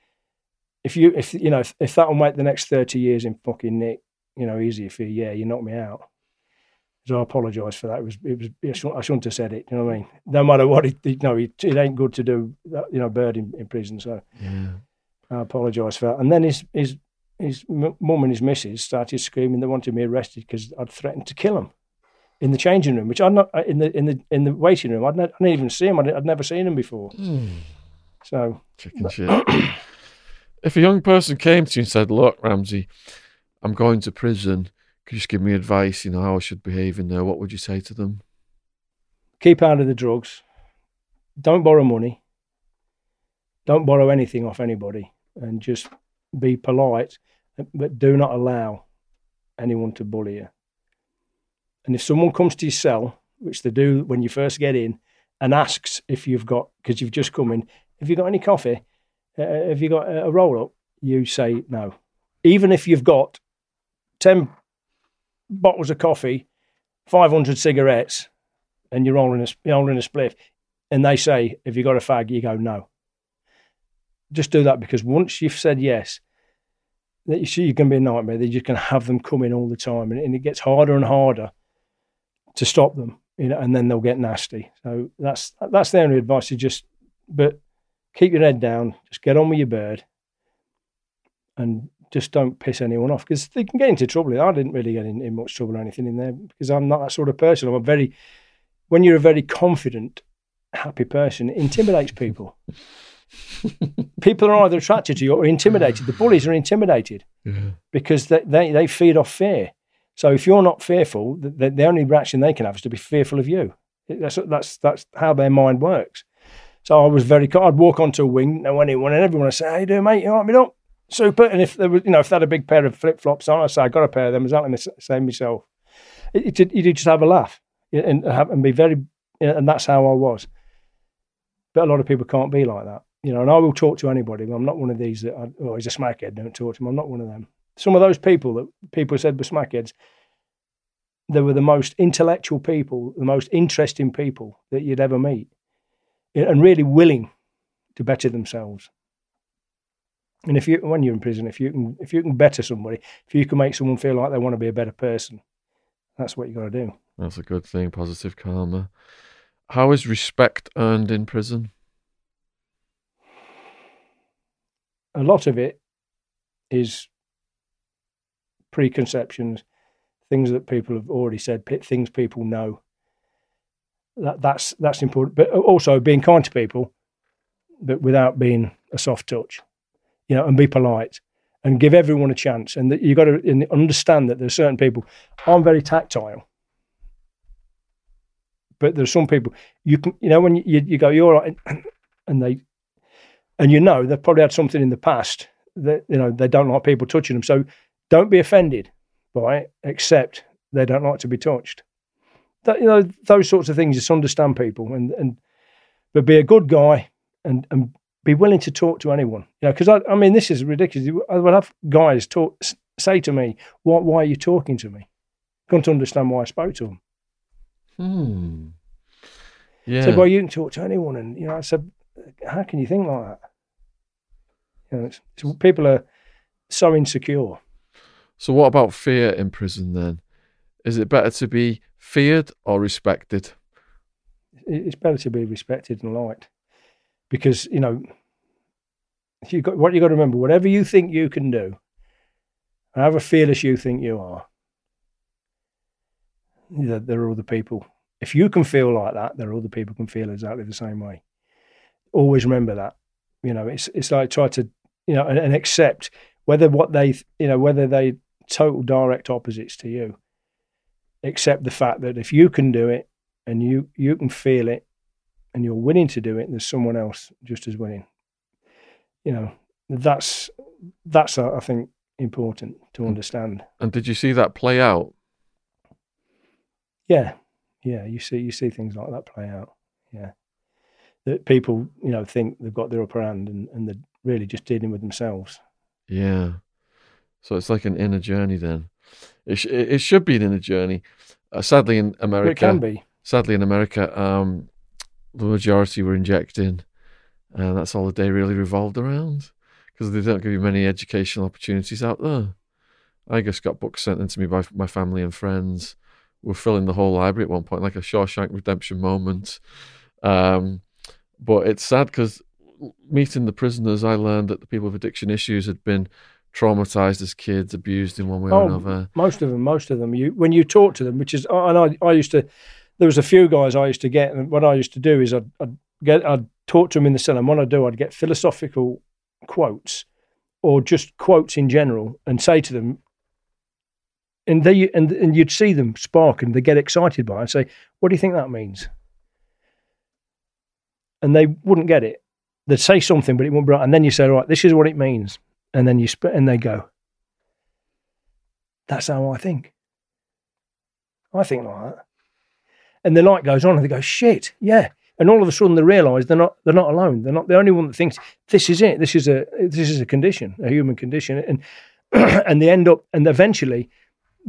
if that will make the next 30 years in fucking nick, easier for you. Yeah, you knocked me out. So I apologise for that. I shouldn't have said it. You know what I mean? No matter what, it ain't good to do. Bird in prison. So yeah. I apologise for that. And then his mum and his missus started screaming. They wanted me arrested because I'd threatened to kill him in the changing room, which I'd not in the waiting room. I didn't even see him. I'd never seen him before. Mm. So chicken shit. If a young person came to you and said, "Look, Ramsay, I'm going to prison. Could you just give me advice? How I should behave in there." What would you say to them? Keep out of the drugs. Don't borrow money. Don't borrow anything off anybody, and just be polite, but do not allow anyone to bully you. And if someone comes to your cell, which they do when you first get in, and asks if you've got, because you've just come in, have you got any coffee? Have you got a roll-up? You say no. Even if you've got 10 bottles of coffee, 500 cigarettes, and you're rolling a spliff, and they say, have you got a fag? You go, no. Just do that, because once you've said yes, that you see you're going to be a nightmare. They're just going to have them come in all the time, and it gets harder and harder to stop them. And then they'll get nasty. So that's the only advice. But keep your head down. Just get on with your bird, and just don't piss anyone off, because they can get into trouble. I didn't really get in much trouble or anything in there, because I'm not that sort of person. When you're a very confident, happy person, it intimidates people. People are either attracted to you or intimidated. The bullies are intimidated, yeah, because they feed off fear. So if you're not fearful, the only reaction they can have is to be fearful of you. That's how their mind works. So I was I'd walk onto a wing, know anyone, and everyone would say, "How you doing, mate? You all right, me dog? Super." And if there was, if they had a big pair of flip flops on, I say, "I got a pair of them." Exactly the same myself. You just have a laugh and be very, and that's how I was. But a lot of people can't be like that. And I will talk to anybody. I'm not one of these he's a smackhead, don't talk to him. I'm not one of them. Some of those people that people said were smackheads, they were the most intellectual people, the most interesting people that you'd ever meet, and really willing to better themselves. And when you're in prison, if you can better somebody, if you can make someone feel like they want to be a better person, that's what you got to do. That's a good thing, positive karma. How is respect earned in prison? A lot of it is preconceptions, things that people have already said, things people know. That's important, but also being kind to people, but without being a soft touch, and be polite and give everyone a chance. And you've got to understand that there's certain people. I'm very tactile, but there's some people you can, when you go, "You're all right," and they. And they've probably had something in the past that, they don't like people touching them. So don't be offended by it, except they don't like to be touched. Those sorts of things, just understand people. But be a good guy and be willing to talk to anyone. Because this is ridiculous. I would have guys say to me, why are you talking to me? Couldn't understand why I spoke to them. Yeah. Said, well, you can talk to anyone. And, you know, I said, how can you think like that? You know, it's, people are so insecure. So what about fear in prison then? Is it better to be feared or respected? It's better to be respected and liked, because, you know, what you got to remember, whatever you think you can do, however fearless you think you are, there are other people. If you can feel like that, there are other people who can feel exactly the same way. Always remember that. You know, it's like try to, you know, and accept whether what they, you know, whether they total direct opposites to you. Accept the fact that if you can do it and you can feel it and you're willing to do it, there's someone else just as willing. You know, that's I think important to understand. And did you see that play out? Yeah, you see things like that play out. Yeah, that people, you know, think they've got their upper hand and they're really just dealing with themselves. Yeah, so it's like an inner journey then. It should be an inner journey. Sadly, in America, it can be. Sadly, in America, the majority were injecting, and that's all the day really revolved around, because they don't give you many educational opportunities out there. I just got books sent in to me by my family and friends. We're filling the whole library at one point, like a Shawshank Redemption moment. But it's sad, because meeting the prisoners, I learned that the people with addiction issues had been traumatized as kids, abused in one way or another. Most of them. When you talk to them, which is, and I used to, there was a few guys I used to get, and what I used to do is I'd talk to them in the cell, and when I do, I'd get philosophical quotes, or just quotes in general, and say to them, and you'd see them spark, and they get excited by it, and say, what do you think that means? And they wouldn't get it. They'd say something, but it wouldn't be right. And then you say, right, this is what it means. And then and they go, that's how I think. I think like that. And the light goes on, and they go, shit, yeah. And all of a sudden, they realise they're not alone. They're not the only one that thinks this is it. This is a condition, a human condition. And they end up, and eventually,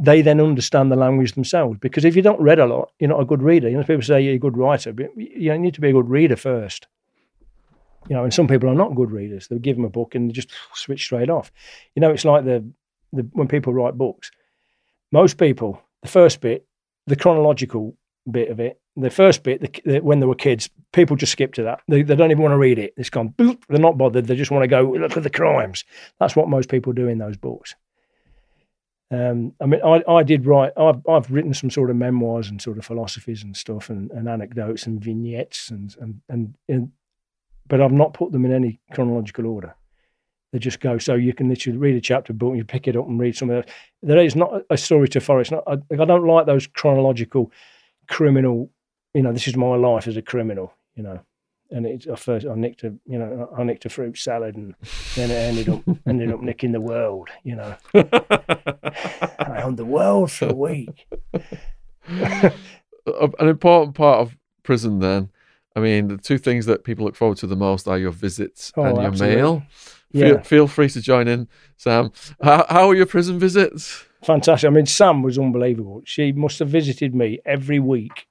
they then understand the language themselves. Because if you don't read a lot, you're not a good reader. You know, people say you're a good writer, but you need to be a good reader first. You know, and some people are not good readers. They'll give them a book and they just switch straight off. You know, it's like the when people write books. Most people, the first bit, the chronological bit of it, the first bit, when they were kids, people just skip to that. They don't even want to read it. It's gone, boop, they're not bothered. They just want to go, look at the crimes. That's what most people do in those books. I mean, I did write, I've written some sort of memoirs and sort of philosophies and stuff and anecdotes and vignettes and but I've not put them in any chronological order. They just go, so you can literally read a chapter book and you pick it up and read something else. There is not a story to follow. It's not, I don't like those chronological criminal, you know, this is my life as a criminal, you know. And I nicked a fruit salad, and then it ended up nicking the world, you know. I owned the world for a week. An important part of prison then, I mean, the two things that people look forward to the most are your visits and your mail. Yeah. Feel free to join in, Sam. How are your prison visits? Fantastic. I mean, Sam was unbelievable. She must have visited me every week.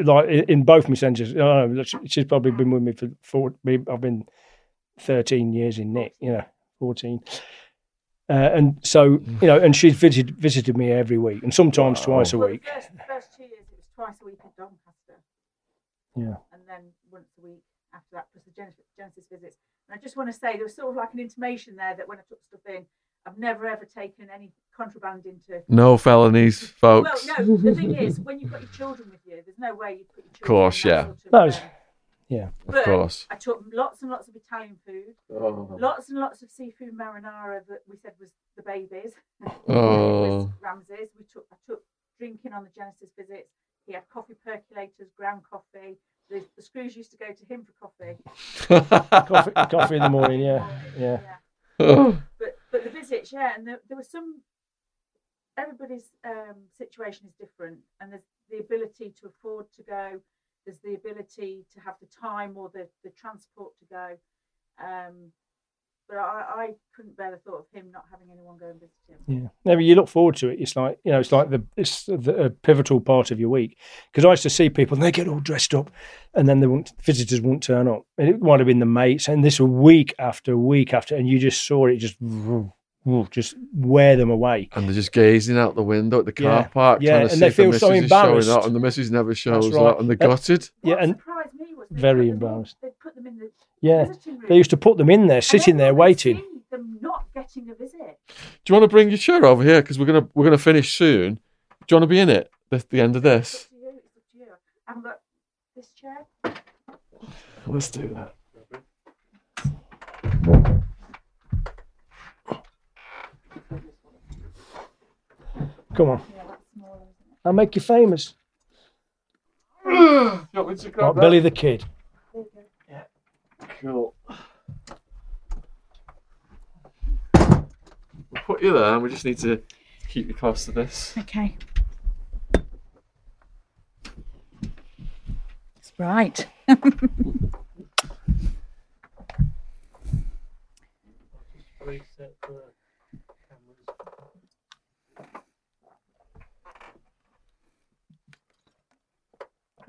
Like in both my centres, she's probably been with me I've been 13 years in Nick, you know, 14. And so, you know, and she's visited me every week, and sometimes twice a week. The first 2 years, it was twice a week at Doncaster. Yeah. And then once a week after that, plus the Genesis visits. And I just want to say, there was sort of like an intimation there that when I took stuff in, I've never ever taken any contraband into... No felonies, folks. Well, no, the thing is, when you've got your children with you, there's no way you put your children... Of course, yeah. Of course. I took lots and lots of Italian food, lots and lots of seafood marinara that we said was the babies. It was Ramsay's. I took drinking on the Genesis visits. He had coffee percolators, ground coffee. The screws used to go to him for coffee. Coffee in the morning, yeah. But the visits, and there was some... Everybody's situation is different, and there's the ability to afford to go, there's the ability to have the time or the transport to go. But I couldn't bear the thought of him not having anyone go and visit him. Yeah, no, but you look forward to it. It's like, you know, it's like the pivotal part of your week. Because I used to see people and they get all dressed up, and then visitors wouldn't turn up, and it might have been the mates. And this week after, and you just saw it just wear them away. And they're just gazing out the window at the car park. Yeah, and they feel so embarrassed. And the missus never shows up, and they're gutted. Yeah, and surprised me was very embarrassed. They put them in the visiting room. They used to put them in there, sitting there waiting. Them not getting a visit. Do you want to bring your chair over here? Because we're gonna finish soon. Do you want to be in it at the end of this? I've got this chair. Let's do that. Come on. Yeah, that's more, isn't it? I'll make you famous. You want me to grab that? Billy the Kid. Yeah. Cool. We'll put you there, and we just need to keep you close to this. Okay. That's right. Are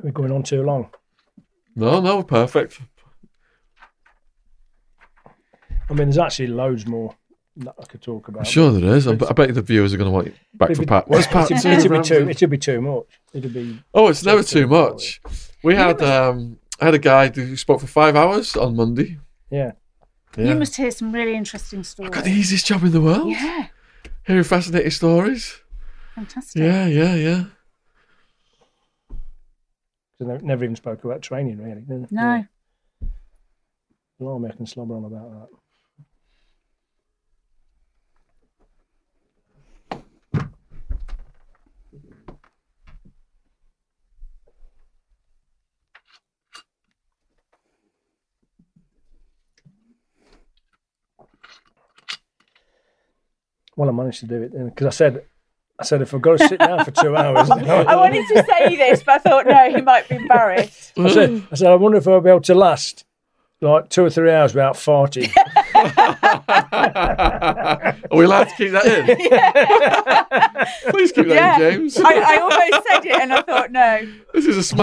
we going on too long? No, perfect. I mean, there's actually loads more that I could talk about. I'm sure there is. I bet the viewers are going to want you back for part. What's part two? It'll be too much. Oh, it's never too much. We had I had a guy who spoke for 5 hours on Monday. Yeah. You must hear some really interesting stories. I've got the easiest job in the world. Yeah. Hearing fascinating stories. Fantastic. Yeah. Because I never even spoke about training, really. No. Blimey, I can slobber on about that. Well, I managed to do it then, because I said, if I've got to sit down for 2 hours... I wanted to say this, but I thought, no, he might be embarrassed. I said, I wonder if I'll be able to last like 2 or 3 hours without farting. Are we allowed to keep that in? Yeah. Please keep that in, James. I almost said it, and I thought, no. This is a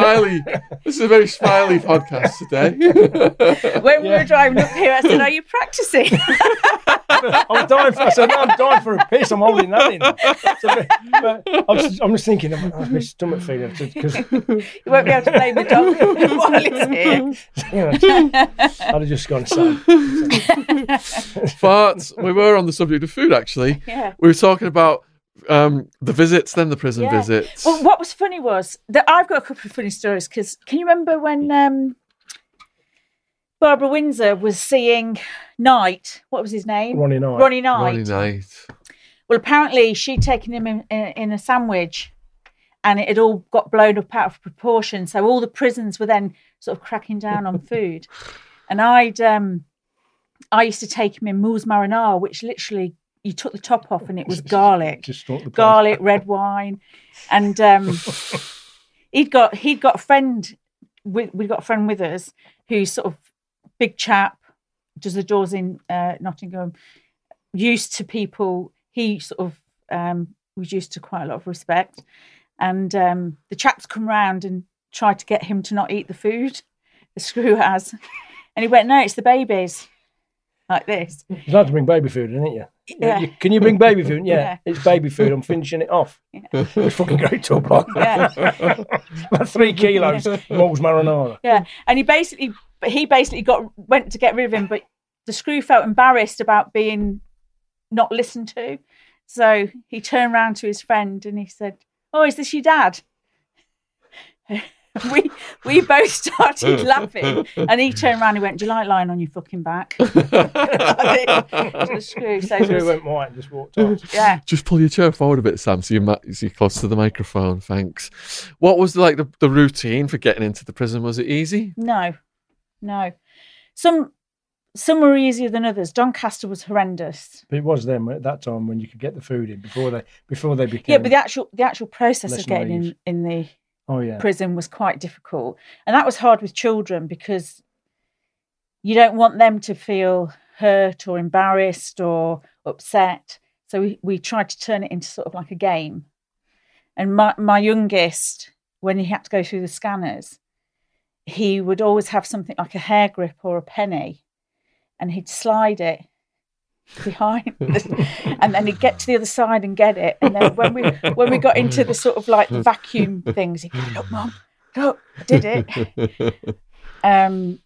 very smiley podcast today. When we were driving up here, I said, are you practising? I'm dying for a piss. I'm holding that in. I'm just thinking, I'm my stomach feeling. You won't be able to blame the dog while it's here. I'd have just gone aside. But we were on the subject of food, actually. Yeah. We were talking about the visits, then the prison visits. Well, what was funny was that I've got a couple of funny stories, because can you remember when Barbara Windsor was seeing Knight? What was his name? Ronnie Knight. Well, apparently she'd taken him in a sandwich, and it had all got blown up out of proportion. So all the prisons were then sort of cracking down on food. And I used to take him in moules marinara, which literally you took the top off and it was garlic. Garlic, red wine. And he'd got a friend. We got a friend with us who's sort of big chap, does the doors in Nottingham, used to people. He sort of was used to quite a lot of respect. And the chaps come round and try to get him to not eat the food, the screw has. And he went, no, it's the babies. Like this. You're allowed to bring baby food, isn't it? Yeah. Can you bring baby food? Yeah. It's baby food. I'm finishing it off. Yeah. It's fucking great to a block. Yeah. About 3 kilos. Moules marinara. Yeah. And he basically went to get rid of him, but the screw felt embarrassed about being not listened to. So he turned round to his friend and he said, oh, is this your dad? We both started laughing, and he turned around and went, do you like lying on your fucking back? To the screw. So he went white and just walked off. Yeah. Just pull your chair forward a bit, Sam, so you're close to the microphone. Thanks. What was the routine for getting into the prison? Was it easy? No. Some were easier than others. Doncaster was horrendous. But it was them at that time when you could get the food in before they became. Yeah, but the actual process of getting in the prison was quite difficult, and that was hard with children because you don't want them to feel hurt or embarrassed or upset. So we tried to turn it into sort of like a game. And my youngest, when he had to go through the scanners, he would always have something like a hair grip or a penny, and he'd slide it behind and then he'd get to the other side and get it. And then when we got into the sort of like the vacuum things, he'd go, "Look, Mum, look, I did it." And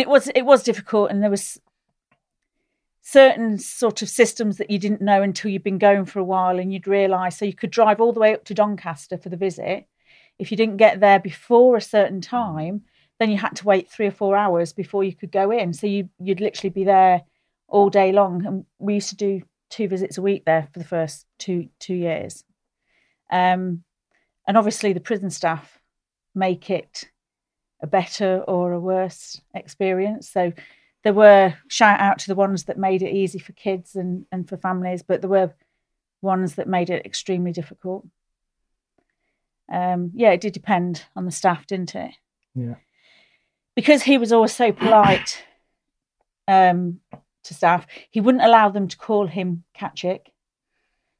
it was difficult, and there was certain sort of systems that you didn't know until you'd been going for a while, and you'd realise. So you could drive all the way up to Doncaster for the visit. If you didn't get there before a certain time, then you had to wait 3 or 4 hours before you could go in. So you'd literally be there all day long. And we used to do 2 visits a week there for the first two years. And obviously the prison staff make it a better or a worse experience. So there were, shout out to the ones that made it easy for kids and for families, but there were ones that made it extremely difficult. It did depend on the staff, didn't it? Yeah. Because he was always so polite to staff, he wouldn't allow them to call him Kachik.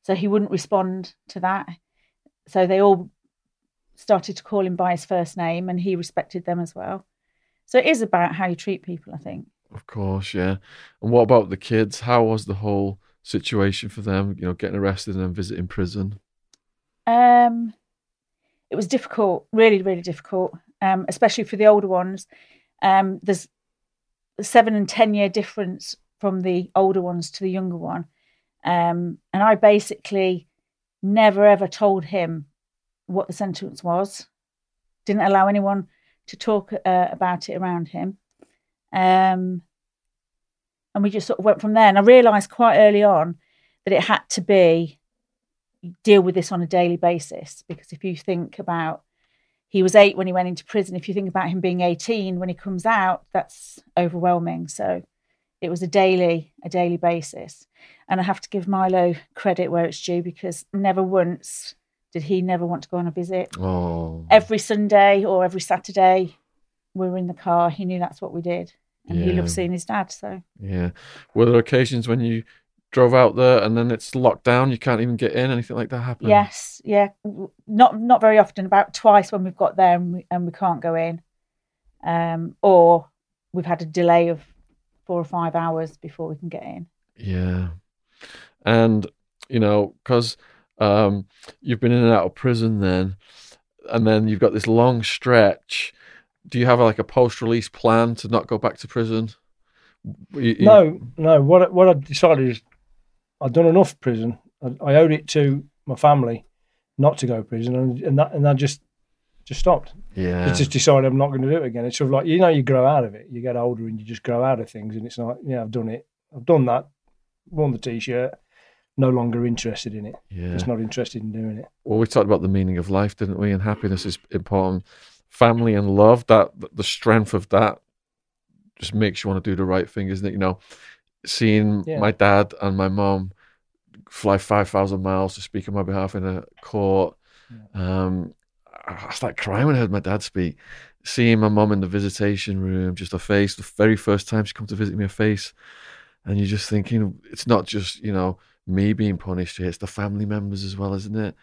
So he wouldn't respond to that. So they all started to call him by his first name, and he respected them as well. So it is about how you treat people, I think. Of course, yeah. And what about the kids? How was the whole situation for them, you know, getting arrested and then visiting prison? It was difficult, really, really difficult, especially for the older ones. There's a 7- and 10-year difference from the older ones to the younger one. And I basically never, ever told him what the sentence was. Didn't allow anyone to talk about it around him. And we just sort of went from there. And I realised quite early on that it had to be, deal with this on a daily basis, because if you think about, he was 8 when he went into prison, if you think about him being 18 when he comes out, that's overwhelming. So it was a daily basis. And I have to give Milo credit where it's due, because never once did he never want to go on a visit. Oh. Every Sunday or every Saturday we were in the car. He knew that's what we did, and yeah. He loved seeing his dad. So yeah, were there occasions when you drove out there and then it's locked down, you can't even get in, anything like that happened? Yes, yeah. Not very often, about twice when we've got there and we can't go in. Or we've had a delay of 4 or 5 hours before we can get in. Yeah. And, you know, because you've been in and out of prison then, and then you've got this long stretch. Do you have like a post-release plan to not go back to prison? No. What I decided is, I'd done enough prison. I owed it to my family not to go to prison, and that just stopped. Yeah, I just decided I'm not going to do it again. It's sort of like, you know, you grow out of it. You get older and you just grow out of things, and it's like, yeah, I've done it. I've done that. Worn the T-shirt. No longer interested in it. Yeah, just not interested in doing it. Well, we talked about the meaning of life, didn't we? And happiness is important. Family and love. That the strength of that just makes you want to do the right thing, isn't it? You know, seeing my dad and my mum fly 5,000 miles to speak on my behalf in a court. Yeah. I started crying when I heard my dad speak. Seeing my mum in the visitation room, just her face, the very first time she come to visit me, her face. And you're just thinking, it's not just, you know, me being punished here, it's the family members as well, isn't it?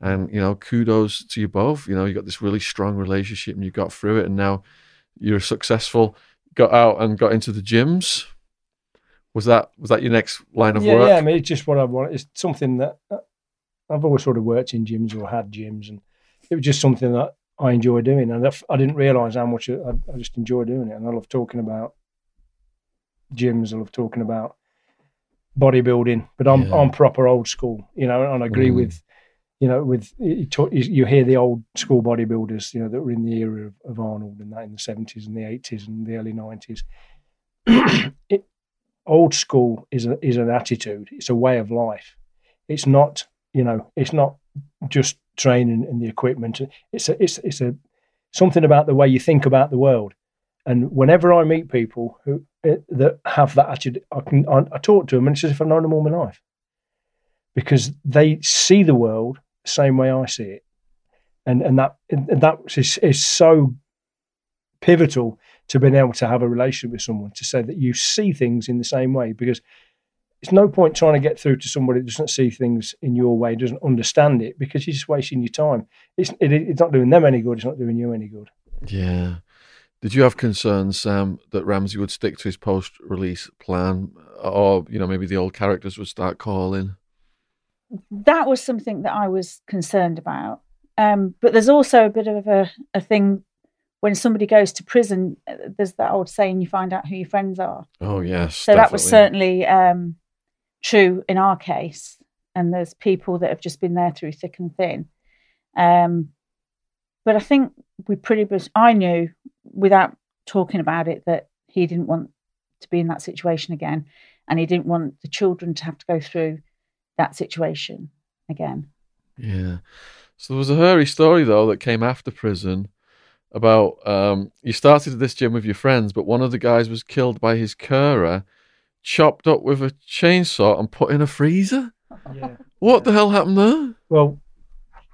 And, you know, kudos to you both. You know, you got this really strong relationship and you got through it, and now you're successful. Got out and got into the gyms. Was that your next line of work? Yeah, I mean, it's just what I want. It's something that I've always sort of worked in gyms or had gyms, and it was just something that I enjoy doing. And I didn't realise how much I just enjoy doing it. And I love talking about gyms. I love talking about bodybuilding. But I'm proper old school, you know. And I agree with, you know, with you hear the old school bodybuilders, you know, that were in the era of Arnold and that in the 70s and the 80s and the early 90s. Old school is an attitude. It's a way of life. It's not, you know, it's not just training and the equipment. It's something about the way you think about the world. And whenever I meet people that have that attitude, I talk to them, and it's as if I've known them all my life, because they see the world same way I see it, and that is so pivotal to being able to have a relationship with someone, to say that you see things in the same way, because it's no point trying to get through to somebody that doesn't see things in your way, doesn't understand it, because you're just wasting your time. It's not doing them any good. It's not doing you any good. Yeah. Did you have concerns, Sam, that Ramsay would stick to his post-release plan, or, you know, maybe the old characters would start calling? That was something that I was concerned about. But there's also a bit of a thing when somebody goes to prison, there's that old saying, you find out who your friends are. Oh, yes. So definitely. That was certainly true in our case. And there's people that have just been there through thick and thin. But I think we pretty much, I knew without talking about it that he didn't want to be in that situation again. And he didn't want the children to have to go through that situation again. Yeah. So there was a hairy story, though, that came after prison about you started this gym with your friends, but one of the guys was killed by his curer, chopped up with a chainsaw and put in a freezer? Yeah. What the hell happened there? Well,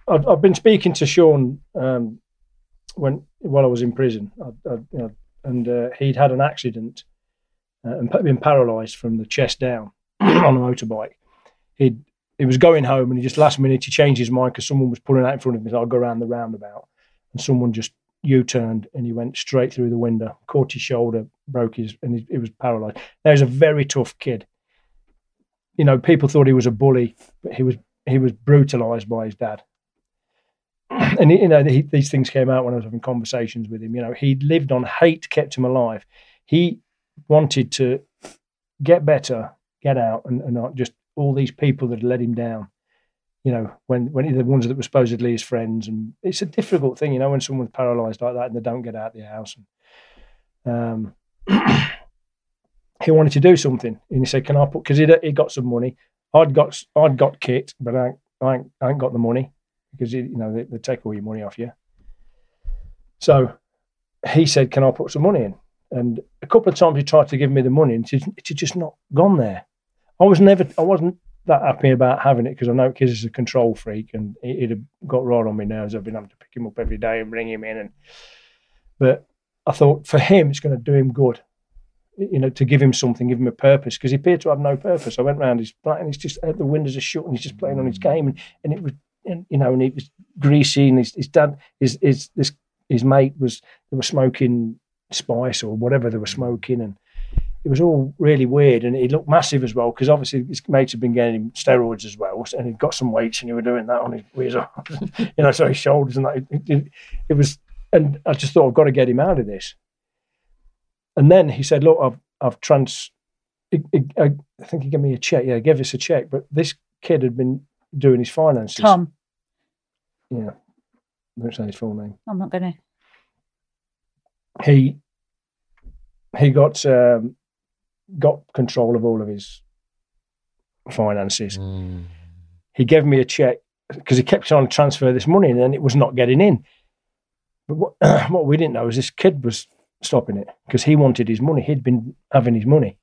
I've been speaking to Sean while I was in prison, and he'd had an accident and been paralysed from the chest down on a motorbike. He was going home, and he just last minute he changed his mind because someone was pulling out in front of him. So I'll go around the roundabout, and someone just U-turned, and he went straight through the window, caught his shoulder, and he was paralysed. Now, he was a very tough kid. You know, people thought he was a bully, but he was brutalised by his dad. And these things came out when I was having conversations with him. You know, he lived on hate, kept him alive. He wanted to get better, get out, and just all these people that let him down. You know, when the ones that were supposedly his friends, and it's a difficult thing. You know, when someone's paralysed like that and they don't get out of the house. And, he wanted to do something, and he said, "Can I put?" Because he got some money. I'd got kit, but I ain't got the money. Because, you know, they take all your money off you. So he said, "Can I put some money in?" And a couple of times he tried to give me the money, and it had just not gone there. I wasn't that happy about having it, because I know Kiz is a control freak, and it had got right on my nerves. I've been having to pick him up every day and bring him in. But I thought, for him, it's going to do him good. You know, to give him something, give him a purpose, because he appeared to have no purpose. I went round his flat, and he's just the windows are shut, and he's just playing on his game, and it was. And, you know, and he was greasy, and his dad, his mate they were smoking spice or whatever they were smoking, and it was all really weird. And he looked massive as well, because obviously his mates had been getting him steroids as well, and he'd got some weights, and he was doing that on his weird arms, you know, so his shoulders and that. It was, and I just thought, I've got to get him out of this. And then he said, "Look, I think he gave me a check. Yeah, he gave us a check, but this kid had been doing his finances." Tom. Yeah. Don't say his full name. I'm not going to. He got control of all of his finances. Mm. He gave me a check because he kept trying to transfer this money, and then it was not getting in. But what we didn't know is this kid was stopping it because he wanted his money. He'd been having his money.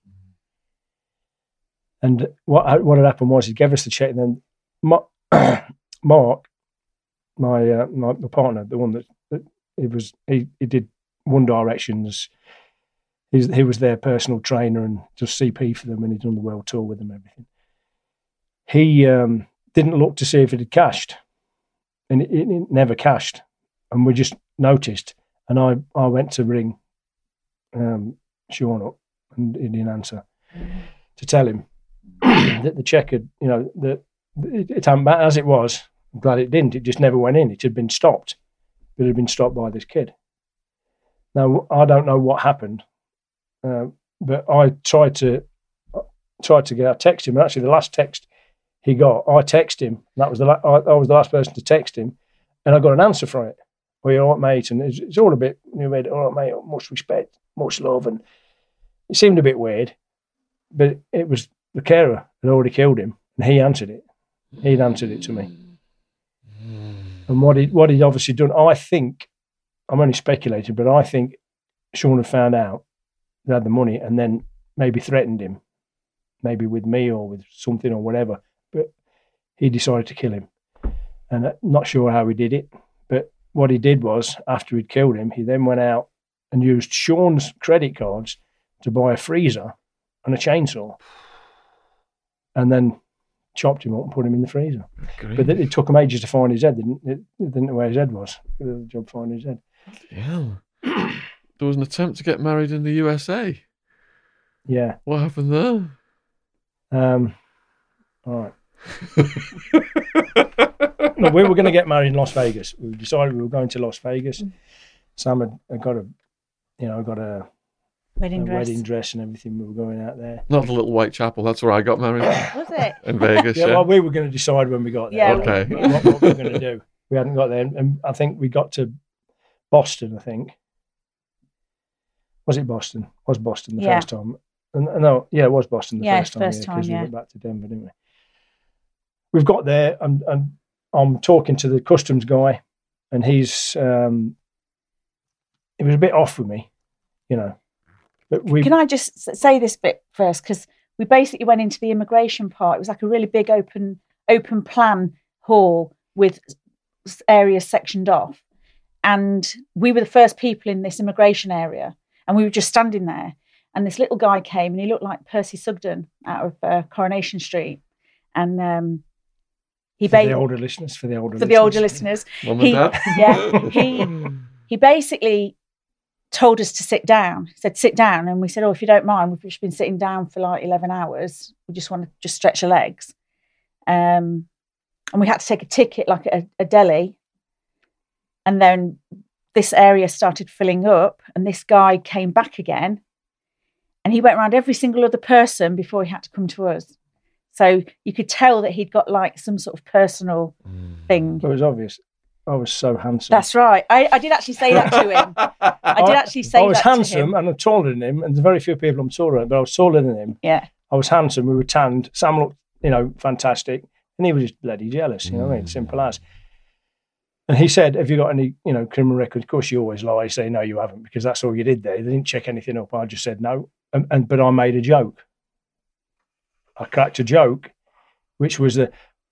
And what had happened was he gave us the check, and then Mark, my partner, the one that he did One Directions. He was their personal trainer and just CP for them, and he'd done the world tour with them and everything. He didn't look to see if it had cashed, and it never cashed, and we just noticed. And I went to ring Sean up, and he didn't answer, to tell him that the check had, you know, that. It hadn't mattered as it was. I'm glad it didn't. It just never went in. It had been stopped. It had been stopped by this kid. Now, I don't know what happened, but I tried to get out, text him. And actually, the last text he got, I texted him. That was I was the last person to text him, and I got an answer from it. "Well, you're all right, mate," and it's all a bit, you know, "All right, mate, much respect, much love," and it seemed a bit weird, but it was the carer had already killed him, and he answered it. He'd answered it to me. And what he'd obviously done, I think, I'm only speculating, but I think Sean had found out they had the money, and then maybe threatened him, maybe with me or with something or whatever. But he decided to kill him. And I'm not sure how he did it. But what he did was, after he'd killed him, he then went out and used Sean's credit cards to buy a freezer and a chainsaw, and then chopped him up and put him in the freezer. Great. But it took him ages to find his head. They didn't know where his head was. It was a job finding his head. Yeah. There was an attempt to get married in the USA. Yeah. What happened there? All right. No, we were going to get married in Las Vegas. We decided we were going to Las Vegas. Sam had got a wedding dress and everything. We were going out there. Not the little white chapel. That's where I got married. Was it? In Vegas. Yeah, well, we were going to decide when we got there. Yeah. Okay. What we were going to do. We hadn't got there. And I think we got to Boston, I think. Was it Boston? Was Boston the first time? And it was Boston the first time. Because we went back to Denver, didn't we? We've got there, and I'm talking to the customs guy, and he's he was a bit off with me, you know. But can I just say this bit first? Because we basically went into the immigration part. It was like a really big open plan hall with areas sectioned off, and we were the first people in this immigration area, and we were just standing there. And this little guy came, and he looked like Percy Sugden out of Coronation Street, and For the older listeners. Mum and Dad. Yeah. He basically told us to sit down. He said, sit down. And we said, oh, if you don't mind, we've just been sitting down for like 11 hours. We just want to just stretch our legs. And we had to take a ticket like at a deli. And then this area started filling up. And this guy came back again. And he went around every single other person before he had to come to us. So you could tell that he'd got like some sort of personal thing. It was obvious. I was so handsome. That's right. I did actually say that to him. I was handsome and I'm taller than him. And there's very few people I'm taller than, but I was taller than him. Yeah. I was handsome. We were tanned. Sam looked, fantastic. And he was just bloody jealous, you know what I mean? Simple as. And he said, have you got any, criminal record? Of course, you always lie. You say, no, you haven't, because that's all you did there. They didn't check anything up. I just said no. But I made a joke. I cracked a joke, which was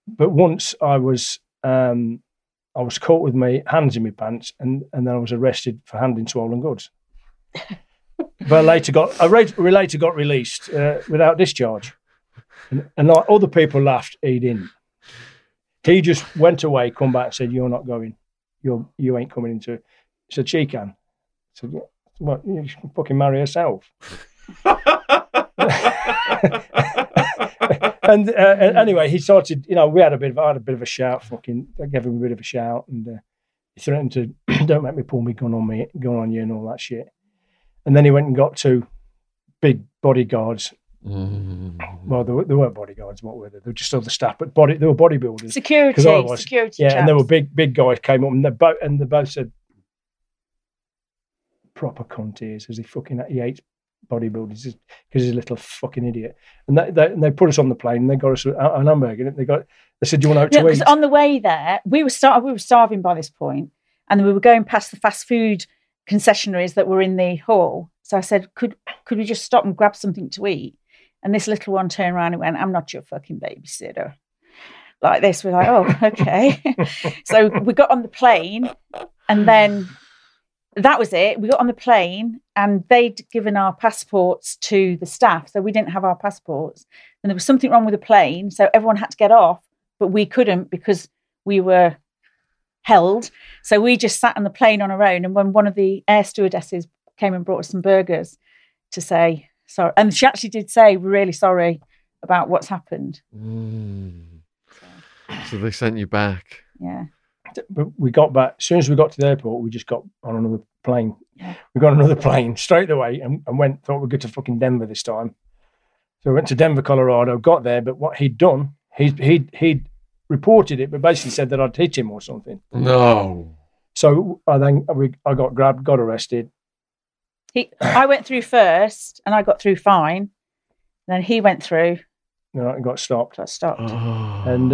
but once I was caught with my hands in my pants, and then I was arrested for handling stolen goods. But I later got released without discharge, and like other people laughed. He didn't. He just went away, come back, and said, "You're not going. You ain't coming into." He said, "She can." I said, "What? You can fucking marry herself." And anyway, he started. I had a bit of a shout. I gave him a bit of a shout, and he threatened to don't make me pull my gun on you, and all that shit. And then he went and got two big bodyguards. Mm. Well, they weren't bodyguards. What were they? They were just other staff, but they were bodybuilders. Security. Yeah, chaps. And they were big guys came up, and they both said, "Proper cunt ears," as he hates bodybuilders because he's a little fucking idiot, and they put us on the plane and they got us an hamburger. They said, "Do you want out to eat?" On the way there, we were starving by this point, and we were going past the fast food concessionaries that were in the hall. So I said, "Could we just stop and grab something to eat?" And this little one turned around and went, "I'm not your fucking babysitter." Like this, we're like, "Oh, okay." So we got on the plane, and then. That was it. We got on the plane and they'd given our passports to the staff. So we didn't have our passports. And there was something wrong with the plane. So everyone had to get off, but we couldn't because we were held. So we just sat on the plane on our own. And when one of the air stewardesses came and brought us some burgers to say sorry. And she actually did say, "We're really sorry about what's happened." Mm. So they sent you back. Yeah. But we got back, as soon as we got to the airport, we just got on another plane. Yeah. We got another plane straight away and thought we'd go to fucking Denver this time. So we went to Denver, Colorado, got there, but what he'd done, he'd reported it, but basically said that I'd hit him or something. No. So I got grabbed, got arrested. I went through first and I got through fine. Then he went through. And I got stopped. Oh. And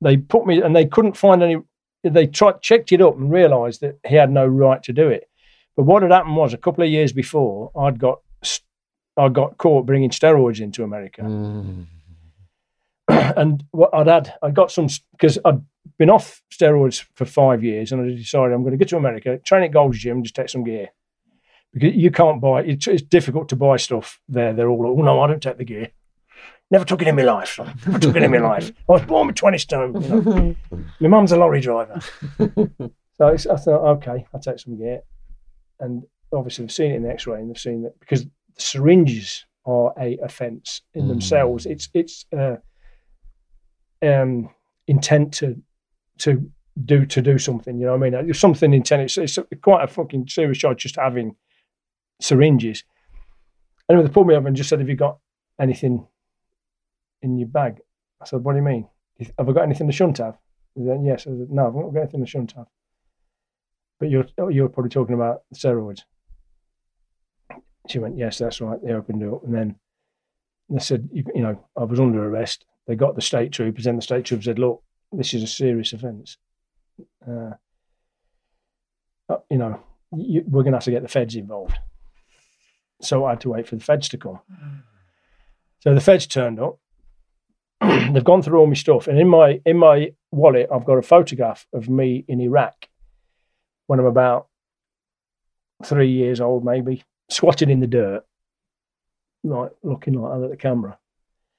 they put me, and they couldn't find any. They checked it up and realised that he had no right to do it. But what had happened was a couple of years before, I got caught bringing steroids into America, and I got some because I'd been off steroids for 5 years, and I decided I'm going to go to America, train at Gold's Gym, just take some gear. Because you can't buy, it's difficult to buy stuff there. They're all like, oh, no, I don't take the gear. Never took it in my life. Never took it in my life. I was born with 20 stone. You know. My mum's a lorry driver. So I thought, okay, I'll take some gear. And obviously they've seen it in the x-ray, and they've seen that because the syringes are a offence in themselves. It's intent to do something, you know what I mean? There's something intent. It's quite a fucking serious charge just having syringes. Anyway, they pulled me over and just said, have you got anything in your bag? I said, what do you mean? Have I got anything I shouldn't have? He said, yes. I said, no, I've not got anything I shouldn't have. But you're probably talking about steroids. She went, yes, that's right. They opened it up. And then they said, you know, I was under arrest. They got the state troopers. Then the state troopers said, look, this is a serious offence. We're going to have to get the feds involved. So I had to wait for the feds to come. So the feds turned up. They've gone through all my stuff. And in my wallet, I've got a photograph of me in Iraq when I'm about 3 years old, maybe, squatted in the dirt, like looking like that at the camera.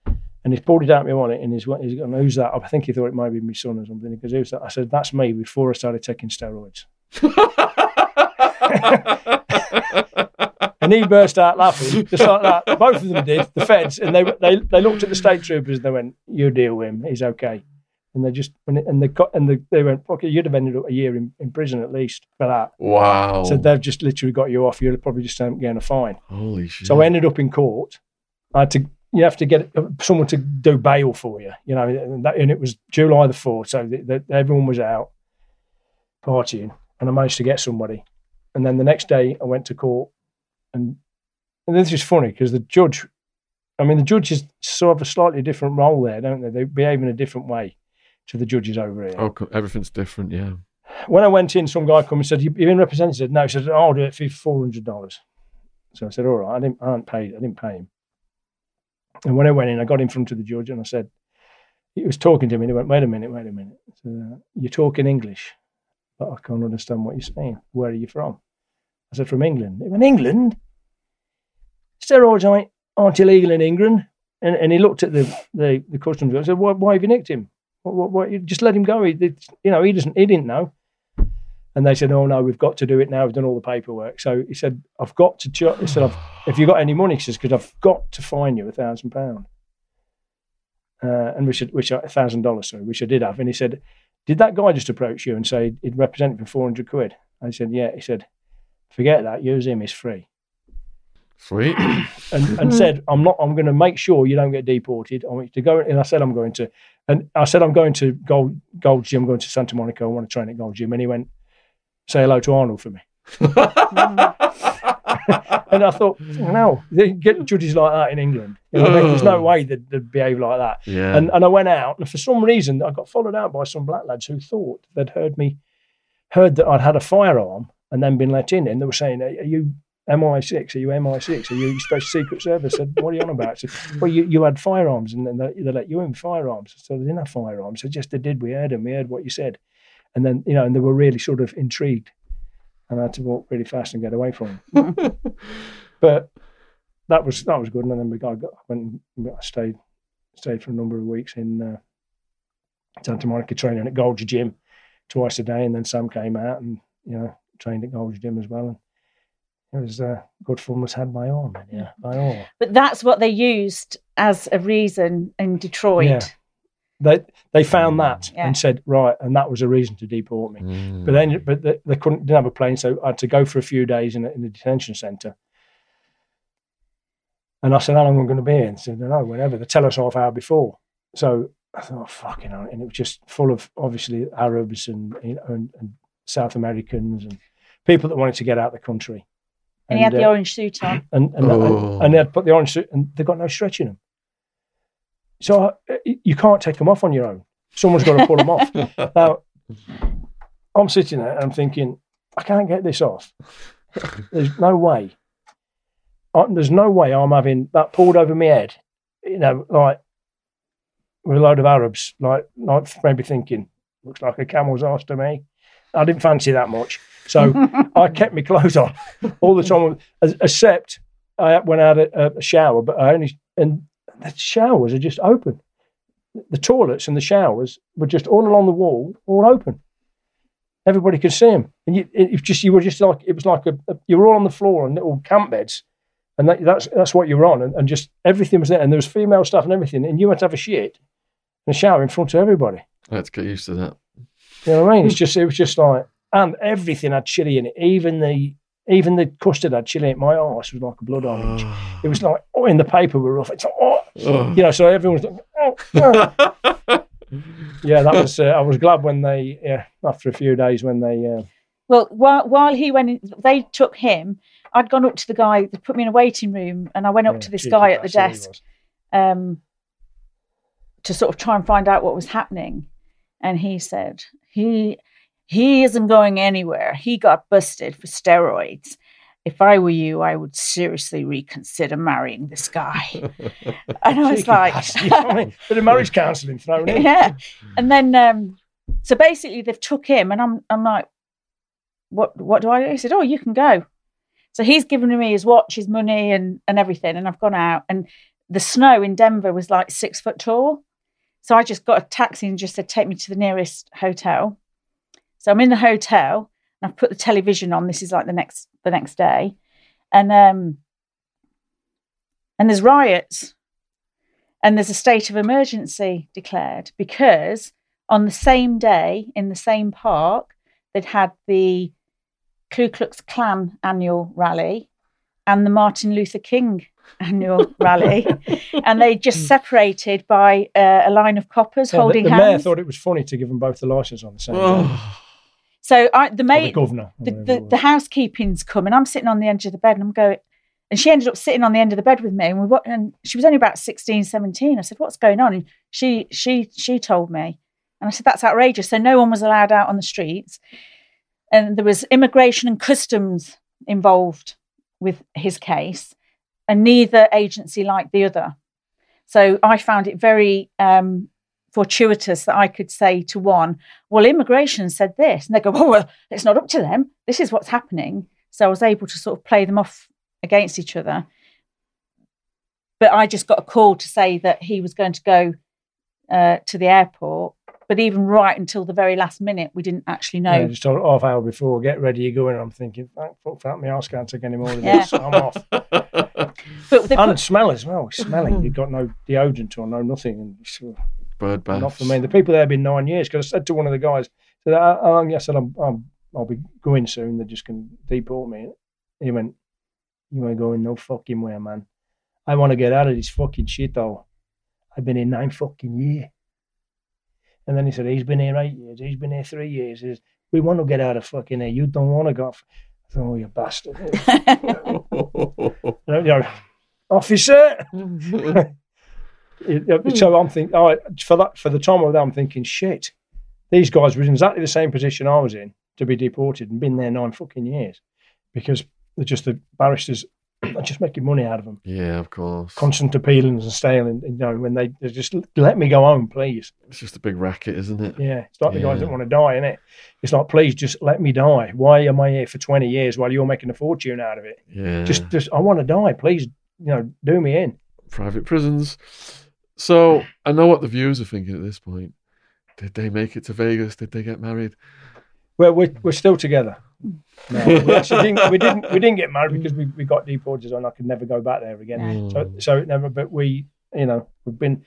And he's pulled it out of my wallet and he's gone, who's that? I think he thought it might be my son or something. He goes, who's that? I said, that's me before I started taking steroids. And he burst out laughing, just like that. Both of them did, the feds. And they looked at the state troopers and they went, you deal with him, he's okay. And they just, they went, okay, you'd have ended up a year in prison at least for that. Wow. So they've just literally got you off. You'll probably just end up getting a fine. Holy shit. So I ended up in court. You have to get someone to do bail for you, you know, and it was July the 4th, so everyone was out partying, and I managed to get somebody. And then the next day I went to court, and this is funny because the judges sort of have a slightly different role there, don't they? They behave in a different way to the judges over here. Oh, everything's different, yeah. When I went in, some guy come and said, you're in representative? No, he said, I'll do it for $400. So I said, all right, I didn't pay him. And when I went in, I got in front of the judge and I said, he was talking to me and he went, wait a minute. I said, you're talking English, but I can't understand what you're saying. Where are you from? I said, from England. He went, England? Steroids aren't illegal in England. And he looked at the customs guy and said, why have you nicked him? What, just let him go. He didn't know. And they said, oh no, we've got to do it now. We've done all the paperwork. So he said, I've got to. He said, if you got any money, he says, because I've got to fine you £1,000. And which $1,000. Sorry, which I did have. And he said, did that guy just approach you and say he'd represent you for £400? I said, yeah. He said, forget that. Use him. He's free. Sweet. and said, I'm going to make sure you don't get deported. I want you to go. And I said, I'm going to Gold's Gym. I'm going to Santa Monica. I want to train at Gold's Gym. And he went, say hello to Arnold for me. And I thought, no, they get judges like that in England. You know what I mean? There's no way they'd behave like that. Yeah. And I went out, and for some reason, I got followed out by some black lads who thought they'd heard that I'd had a firearm and then been let in. And they were saying, are you MI6? Are you MI6? Are you Special Secret Service? I said, what are you on about? I said, well, you had firearms, and then they let you in with firearms. So they didn't have firearms. I said, yes, they did. We heard them. We heard what you said. And then, you know, and they were really sort of intrigued, and I had to walk really fast and get away from them. But that was good. And then I stayed for a number of weeks in Santa Monica, training at Gold's Gym twice a day. And then Sam came out and, you know, trained at Gold's Gym as well. And it was good fun. Was had by all, yeah, by all. But that's what they used as a reason in Detroit. Yeah. They found that, yeah, and said, right, and that was a reason to deport me. Mm. But then, they didn't have a plane, so I had to go for a few days in the detention centre. And I said, how long am I going to be in? They said, I don't know, whenever. They tell us half hour before. So I thought, oh, fucking hell. And it was just full of, obviously, Arabs and South Americans and people that wanted to get out of the country. And he had the orange suit on. And they had put the orange suit, and they got no stretch in them. So you can't take them off on your own. Someone's got to pull them off. Now, I'm sitting there and I'm thinking, I can't get this off. There's no way. There's no way I'm having that pulled over my head, you know, like with a load of Arabs, like maybe thinking, Looks like a camel's arse to me. I didn't fancy that much. So I kept my clothes on all the time, except I went out a shower, but I only, and the showers are just open. The toilets and the showers were just all along the wall, all open. Everybody could see them. And you were all on the floor on little camp beds. And that's what you were on. And just everything was there. And there was female stuff and everything. And you had to have a shit and a shower in front of everybody. I had to get used to that. You know what I mean? It was just like, and everything had chili in it. Even the custard had chili in it. My arse was like a blood orange. It was like, oh, in the paper we're off. It's like, oh. You know, so everyone's like, oh. Yeah, that was, I was glad when they, after a few days when they. Well, while he went in, they took him. I'd gone up to the guy, they put me in a waiting room, and I went up to this guy at the desk to sort of try and find out what was happening. And he said, he isn't going anywhere. He got busted for steroids. If I were you, I would seriously reconsider marrying this guy. And I was like... I mean, bit of marriage counselling, thrown in. Yeah. And then, so basically they've took him, and I'm like, what do I do? He said, oh, you can go. So he's given me his watch, his money and everything. And I've gone out, and the snow in Denver was like 6 foot tall. So I just got a taxi and just said, take me to the nearest hotel. So I'm in the hotel and I've put the television on. This is like the next day. And there's riots and there's a state of emergency declared because on the same day in the same park, they'd had the Ku Klux Klan annual rally and the Martin Luther King annual rally, and they just separated by a line of coppers holding hands. The mayor thought it was funny to give them both the license on the same day. So the housekeeping's come, and I'm sitting on the edge of the bed, and I'm going, and she ended up sitting on the end of the bed with me, and she was only about 16, 17. I said, what's going on? And she told me, and I said, that's outrageous. So no one was allowed out on the streets. And there was immigration and customs involved with his case, and neither agency liked the other. So I found it very fortuitous that I could say to one, well, immigration said this. And they go, oh, well, it's not up to them. This is what's happening. So I was able to sort of play them off against each other. But I just got a call to say that he was going to go to the airport. But even right until the very last minute, we didn't actually know. Yeah, just told half hour before, get ready, you're going. I'm thinking, thank fuck for that, my ass can't take any more than this. I'm off. Smell as well. Smelling, you've got no deodorant or no nothing. And sort of bird bath. Not for me. The people there have been 9 years, because I said to one of the guys, I'll be going soon. They're just going to deport me. He went, you ain't going no fucking way, man. I want to get out of this fucking shit, though. I've been in 9 fucking years. And then he said, he's been here 8 years. He's been here 3 years. He says, we want to get out of fucking here. You don't want to go. I said, oh, you bastard. Officer. So I'm thinking, for the time of that, I'm thinking, shit, these guys were in exactly the same position I was in to be deported and been there 9 fucking years, because they're just the barristers are just making money out of them. Yeah, of course. Constant appealings and staling, you know, when they just let me go home, please. It's just a big racket, isn't it? Yeah, it's like the guys that want to die, isn't it? It's like, please, just let me die. Why am I here for 20 years while you're making a fortune out of it? Yeah. Just I want to die, please, you know, do me in. Private prisons. So I know what the viewers are thinking at this point. Did they make it to Vegas? Did they get married? Well, we're still together. No, we actually didn't get married because we got deported and I could never go back there again. Mm. So it never. But we, you know, we've been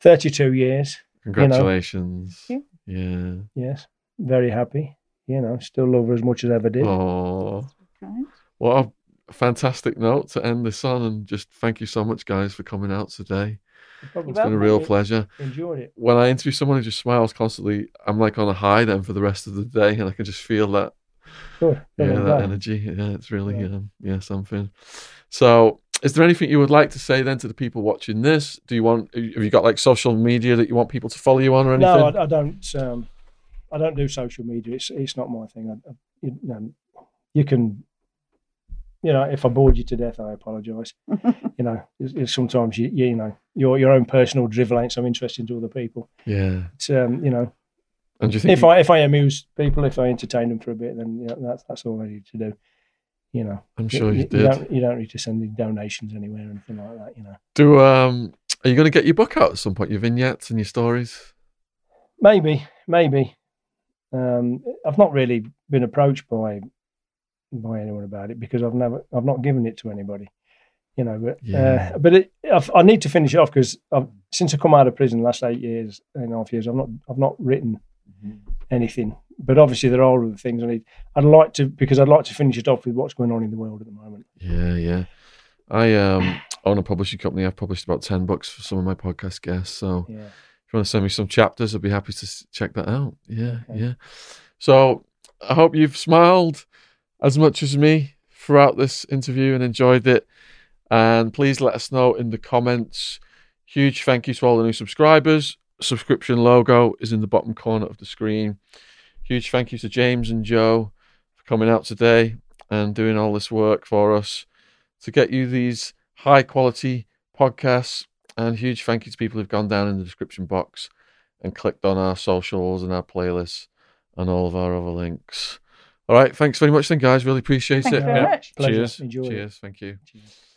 32 years. Congratulations! You know. Yeah. Yes, very happy. You know, still love her as much as I ever did. Oh, okay. What a fantastic note to end this on! And just thank you so much, guys, for coming out today. It's been a real pleasure. Enjoyed it. When I interview someone who just smiles constantly, I'm like on a high then for the rest of the day, and I can just feel that. Sure. Yeah, that energy. Yeah, it's really something. So, is there anything you would like to say then to the people watching this? Have you got like social media that you want people to follow you on or anything? No, I don't. I don't do social media. It's not my thing. You can, you know, if I bored you to death, I apologise. You know, it's sometimes you know your own personal drivel ain't so interesting to other people. Yeah. It's you know. And do you think if I amuse people, if I entertain them for a bit, then that's all I need to do. You know, I'm sure you did. You don't need to send any donations anywhere or anything like that. You know. Are you going to get your book out at some point? Your vignettes and your stories? Maybe. I've not really been approached by anyone about it because I've not given it to anybody. You know, but I need to finish it off because since I come out of prison the last 8.5 years, I've not written anything. But obviously there are other things I need. I'd like to finish it off with what's going on in the world at the moment. Yeah. I own a publishing company. I've published about 10 books for some of my podcast guests. So if you want to send me some chapters, I'd be happy to check that out. Yeah. So I hope you've smiled as much as me throughout this interview and enjoyed it. And please let us know in the comments. Huge thank you to all the new subscribers. Subscription logo is in the bottom corner of the screen. Huge thank you to James and Joe for coming out today and doing all this work for us to get you these high quality podcasts. And huge thank you to people who've gone down in the description box and clicked on our socials and our playlists and all of our other links. All right, thanks very much then, guys. Really appreciate it. Thank you very much. Pleasure. Cheers. Enjoy. Cheers. Thank you. Cheers.